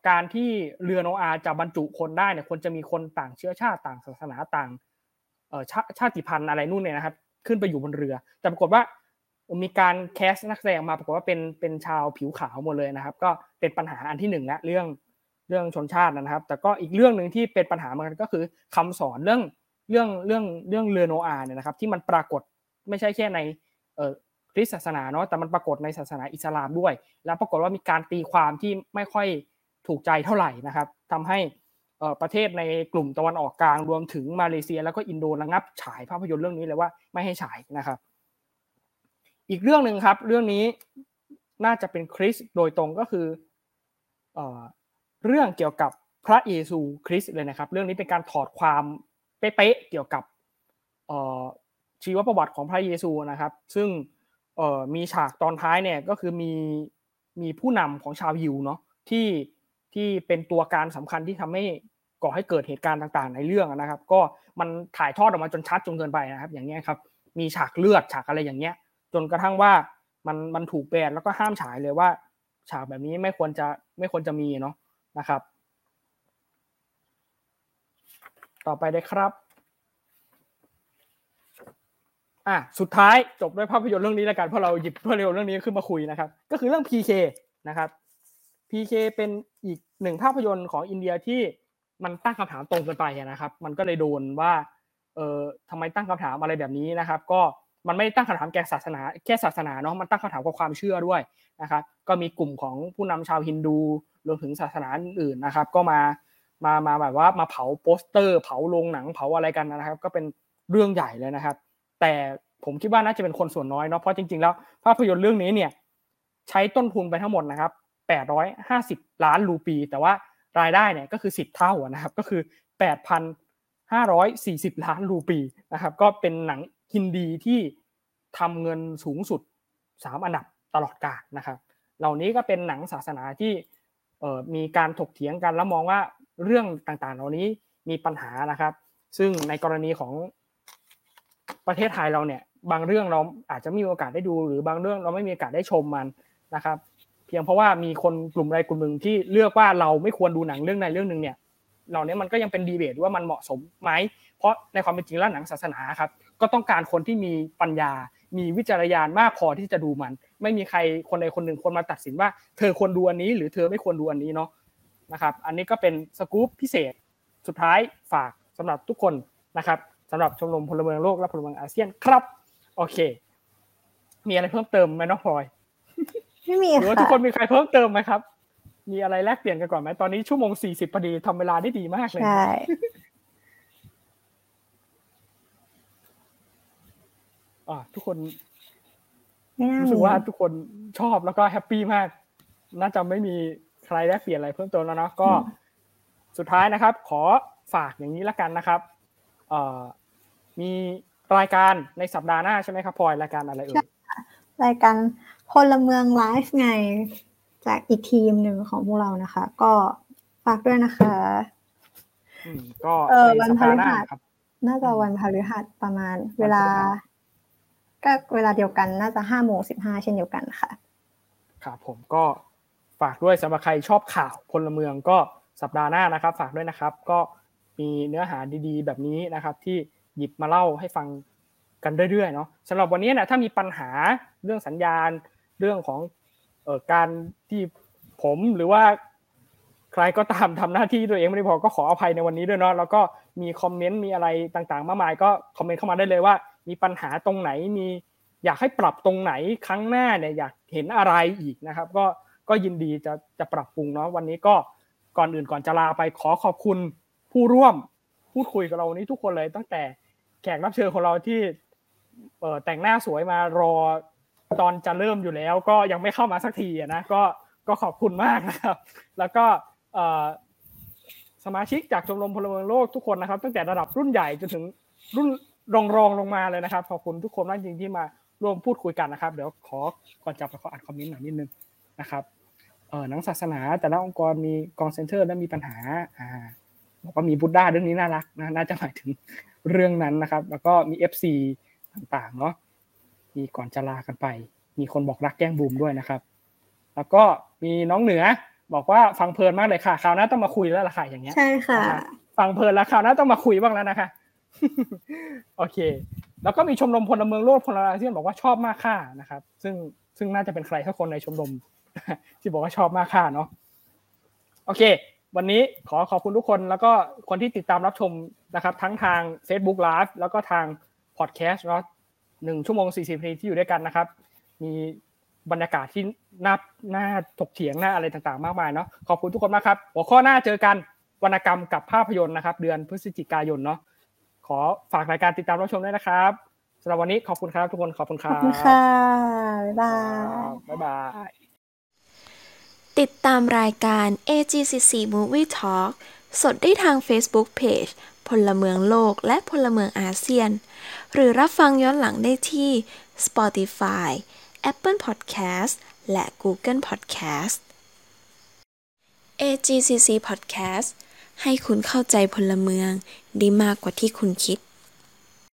การที่เรือโนอาจะบรรจุคนได้เนี่ยควรจะมีคนต่างเชื้อชาติต่างศาสนาต่างชาติพันธุ์อะไรนู่นเนี่ยนะครับขึ้นไปอยู่บนเรือแต่ปรากฏว่ามีการแคสนักแสดงมาปรากฏว่าเป็นชาวผิวขาวหมดเลยนะครับก็เป็นปัญหาอันที่1และเรื่องชนชาตินะครับแต่ก็อีกเรื่องนึงที่เป็นปัญหาเหมือนกันก็คือคำสอนเรื่องเรือโนอาเนี่ยนะครับที่มันปรากฏไม่ใช่แค่ในคริสต์ศาสนาเนาะแต่มันปรากฏในศาสนาอิสลามด้วยแล้วปรากฏว่ามีการตีความที่ไม่ค่อยถูกใจเท่าไหร่นะครับทำให้ประเทศในกลุ่มตะวันออกกลางรวมถึงมาเลเซียแล้วก็อินโดระงับฉายภาพยนตร์เรื่องนี้เลยว่าไม่ให้ฉายนะครับอีกเรื่องนึงครับเรื่องนี้น่าจะเป็นคริสต์โดยตรงก็คือเรื่องเกี่ยวกับพระเยซูคริสต์เลยนะครับเรื่องนี้เป็นการถอดความเป๊ะๆเกี่ยวกับชีวประวัติของพระเยซูนะครับซึ่งมีฉากตอนท้ายเนี่ยก็คือมีผู้นำของชาวยิวเนาะที่เป็นตัวการสำคัญที่ทำให้ก่อให้เกิดเหตุการณ์ต่างๆในเรื่องนะครับก็มันถ่ายทอดออกมาจนชัดจนเกินไปนะครับอย่างเงี้ยครับมีฉากเลือดฉากอะไรอย่างเงี้ยจนกระทั่งว่ามันถูกแบนแล้วก็ห้ามฉายเลยว่าฉากแบบนี้ไม่ควรจะมีเนาะนะครับต่อไปได้ครับสุดท้ายจบด้วยภาพยนตร์เรื่องนี้แล้วกันเพราะเราหยิบเร็วเรื่องนี้ขึ้นมาคุยนะครับก็คือเรื่อง PK นะครับ PK เป็นอีก1ภาพยนตร์ของอินเดียที่มันตั้งคำถามตรงกันไปนะครับมันก็เลยโดนว่าทำไมตั้งคำถามอะไรแบบนี้นะครับก็มันไม่ได้ตั้งคำถามแค่ศาสนาเนาะมันตั้งคำถามกับความเชื่อด้วยนะครับก็มีกลุ่มของผู้นำชาวฮินดูรวมถึงศาสนาอื่นๆนะครับก็มาแบบว่ามาเผาโปสเตอร์เผาโรงหนังเผาอะไรกันนะครับก็เป็นเรื่องใหญ่เลยนะครับแต่ผมคิดว่าน่าจะเป็นคนส่วนน้อยเนาะเพราะจริงๆแล้วภาพยนตร์เรื่องนี้เนี่ยใช้ต้นทุนไปทั้งหมดนะครับ850ล้านรูปีแต่ว่ารายได้เนี่ยก็คือ10เท่านะครับก็คือ 8,540 ล้านรูปีนะครับก็เป็นหนังฮินดีที่ทำเงินสูงสุด3อันดับตลอดกาลนะครับเหล่านี้ก็เป็นหนังศาสนาที่ มีการถกเถียงกันแล้วมองว่าเรื่องต่างๆเหล่านี้มีปัญหานะครับซึ่งในกรณีของประเทศไทยเราเนี่ยบางเรื่องเราอาจจะไม่มีโอกาสได้ดูหรือบางเรื่องเราไม่มีโอกาสได้ชมมันนะครับเพียงเพราะว่ามีคนกลุ่มใดกลุ่มหนึ่งที่เลือกว่าเราไม่ควรดูหนังเรื่องใดเรื่องหนึ่งเนี่ยเหล่านี้มันก็ยังเป็นดีเบตว่ามันเหมาะสมไหมเพราะในความเป็นจริงแล้วหนังศาสนาครับก็ต้องการคนที่มีปัญญามีวิจารณญาณมากพอที่จะดูมันไม่มีใครคนใดคนหนึ่งคนมาตัดสินว่าเธอควรดูอันนี้หรือเธอไม่ควรดูอันนี้เนาะนะครับอันนี้ก็เป็นสกู๊ปพิเศษสุดท้ายฝากสำหรับทุกคนนะครับสำหรับชมรมพลเมืองโลกและพลเมืองอาเซียนครับโอเคมีอะไรเพิ่มเติมไหมน้องพลอยไม่มีค่ะทุกคนมีใครเพิ่มเติมไหมครับมีอะไรแลกเปลี่ยนกันก่อนไหมตอนนี้ชั่วโมง40พอดีทำเวลาได้ดีมากเลยใช่ทุกคนรู้สึกว่าทุกคนชอบแล้วก็แฮปปี้มากน่าจะไม่มีใครแลกเปลี่ยนอะไรเพิ่มเติมแล้วเนาะก็สุดท้ายนะครับขอฝากอย่างนี้ละกันนะครับมีรายการในสัปดาห์หน้าใช่ไหมครับพลอยรายการอะไรเอ่ยรายการพลเมืองไลฟ์ไงจากอีกทีมหนึ่งของพวกเรานะคะก็ฝากด้วยนะคะก็วันพฤหัสครับน่าจะวันพฤหัสประมาณเวลาเดียวกันน่าจะ 5:15 น.เช่นเดียวกันค่ะครับผมก็ฝากด้วยสำหรับใครชอบข่าวพลเมืองก็สัปดาห์หน้านะครับฝากด้วยนะครับก็มีเนื้อหาดีๆแบบนี้นะครับที่หยิบมาเล่าให้ฟังกันเรื่อยๆเนาะสำหรับวันนี้นะถ้ามีปัญหาเรื่องสัญญาณเรื่องของการที่ผมหรือว่าใครก็ตามทำหน้าที่ตัวเองไม่ได้พอก็ขออภัยในวันนี้ด้วยเนาะแล้วก็มีคอมเมนต์มีอะไรต่างๆมากมายก็คอมเมนต์เข้ามาได้เลยว่ามีปัญหาตรงไหนมีอยากให้ปรับตรงไหนครั้งหน้าเนี่ยอยากเห็นอะไรอีกนะครับก็ยินดีจะปรับปรุงเนาะวันนี้ก็ก่อนอื่นก่อนจะลาไปขอขอบคุณผู้ร่วมพูดคุยกับเราวันนี้ทุกคนเลยตั้งแต่แขกรับเชิญของเราที่แต่งหน้าสวยมารอตอนจะเริ่มอยู่แล้วก็ยังไม่เข้ามาสักทีนะก็ขอบคุณมากนะครับแล้วก็สมาชิกจากชมรมพลเมืองโลกทุกคนนะครับตั้งแต่ระดับรุ่นใหญ่จนถึงรุ่นรองลงมาเลยนะครับขอบคุณทุกคนมากจริงที่มาร่วมพูดคุยกันนะครับเดี๋ยวขอก่อนจะไปขออ่านคอมเมนต์หน่อยนิดนึงนะครับหนังศาสนาแต่ละองค์กรมีกองเซ็นเตอร์และมีปัญหาบอกว่ามีบุดด้าเรื่องนี้น่ารักนะน่าจะหมายถึงเรื่องนั้นนะครับแล้วก็มี FC ต่างๆเนาะมีก่อนจะลากันไปมีคนบอกรักแกล้งบูมด้วยนะครับแล้วก็มีน้องเหนือบอกว่าฟังเพลินมากเลยค่ะคราวหน้าต้องมาคุยแล้วล่ะค่ะอย่างเงี้ยใช่ค่ะฟังเพลินแล้วคราวหน้าต้องมาคุยบ้างแล้วนะคะโอเคแล้วก็มีชมรมพลเมืองโลกพลอาเซียนบอกว่าชอบมากค่ะนะครับซึ่งน่าจะเป็นใครสักคนในชมรมที่บอกว่าชอบมากค่ะเนาะโอเควันนี้ขอบคุณทุกคนแล้วก็คนที่ติดตามรับชมนะครับทั้งทาง Facebook Live แล้วก็ทาง Podcast เนาะ1ชั่วโมง40นาทีที่อยู่ด้วยกันนะครับมีบรรยากาศที่น่าถกเถียงน่าอะไรต่างๆมากมายเนาะขอบคุณทุกคนมากครับหัวข้อหน้าเจอกันวรรณกรรมกับภาพยนตร์นะครับเดือนพฤศจิกายนเนาะขอฝากรายการติดตามรับชมด้วยนะครับสำหรับวันนี้ขอบคุณครับทุกคนขอบคุณครับขอบคุณค่ะบ๊ายบายติดตามรายการ AGCC Movie Talk สดได้ทาง Facebook Page พลเมืองโลกและพลเมืองอาเซียนหรือรับฟังย้อนหลังได้ที่ Spotify Apple Podcast และ Google Podcast AGCC Podcast ให้คุณเข้าใจพลเมืองได้มากกว่าที่คุณคิด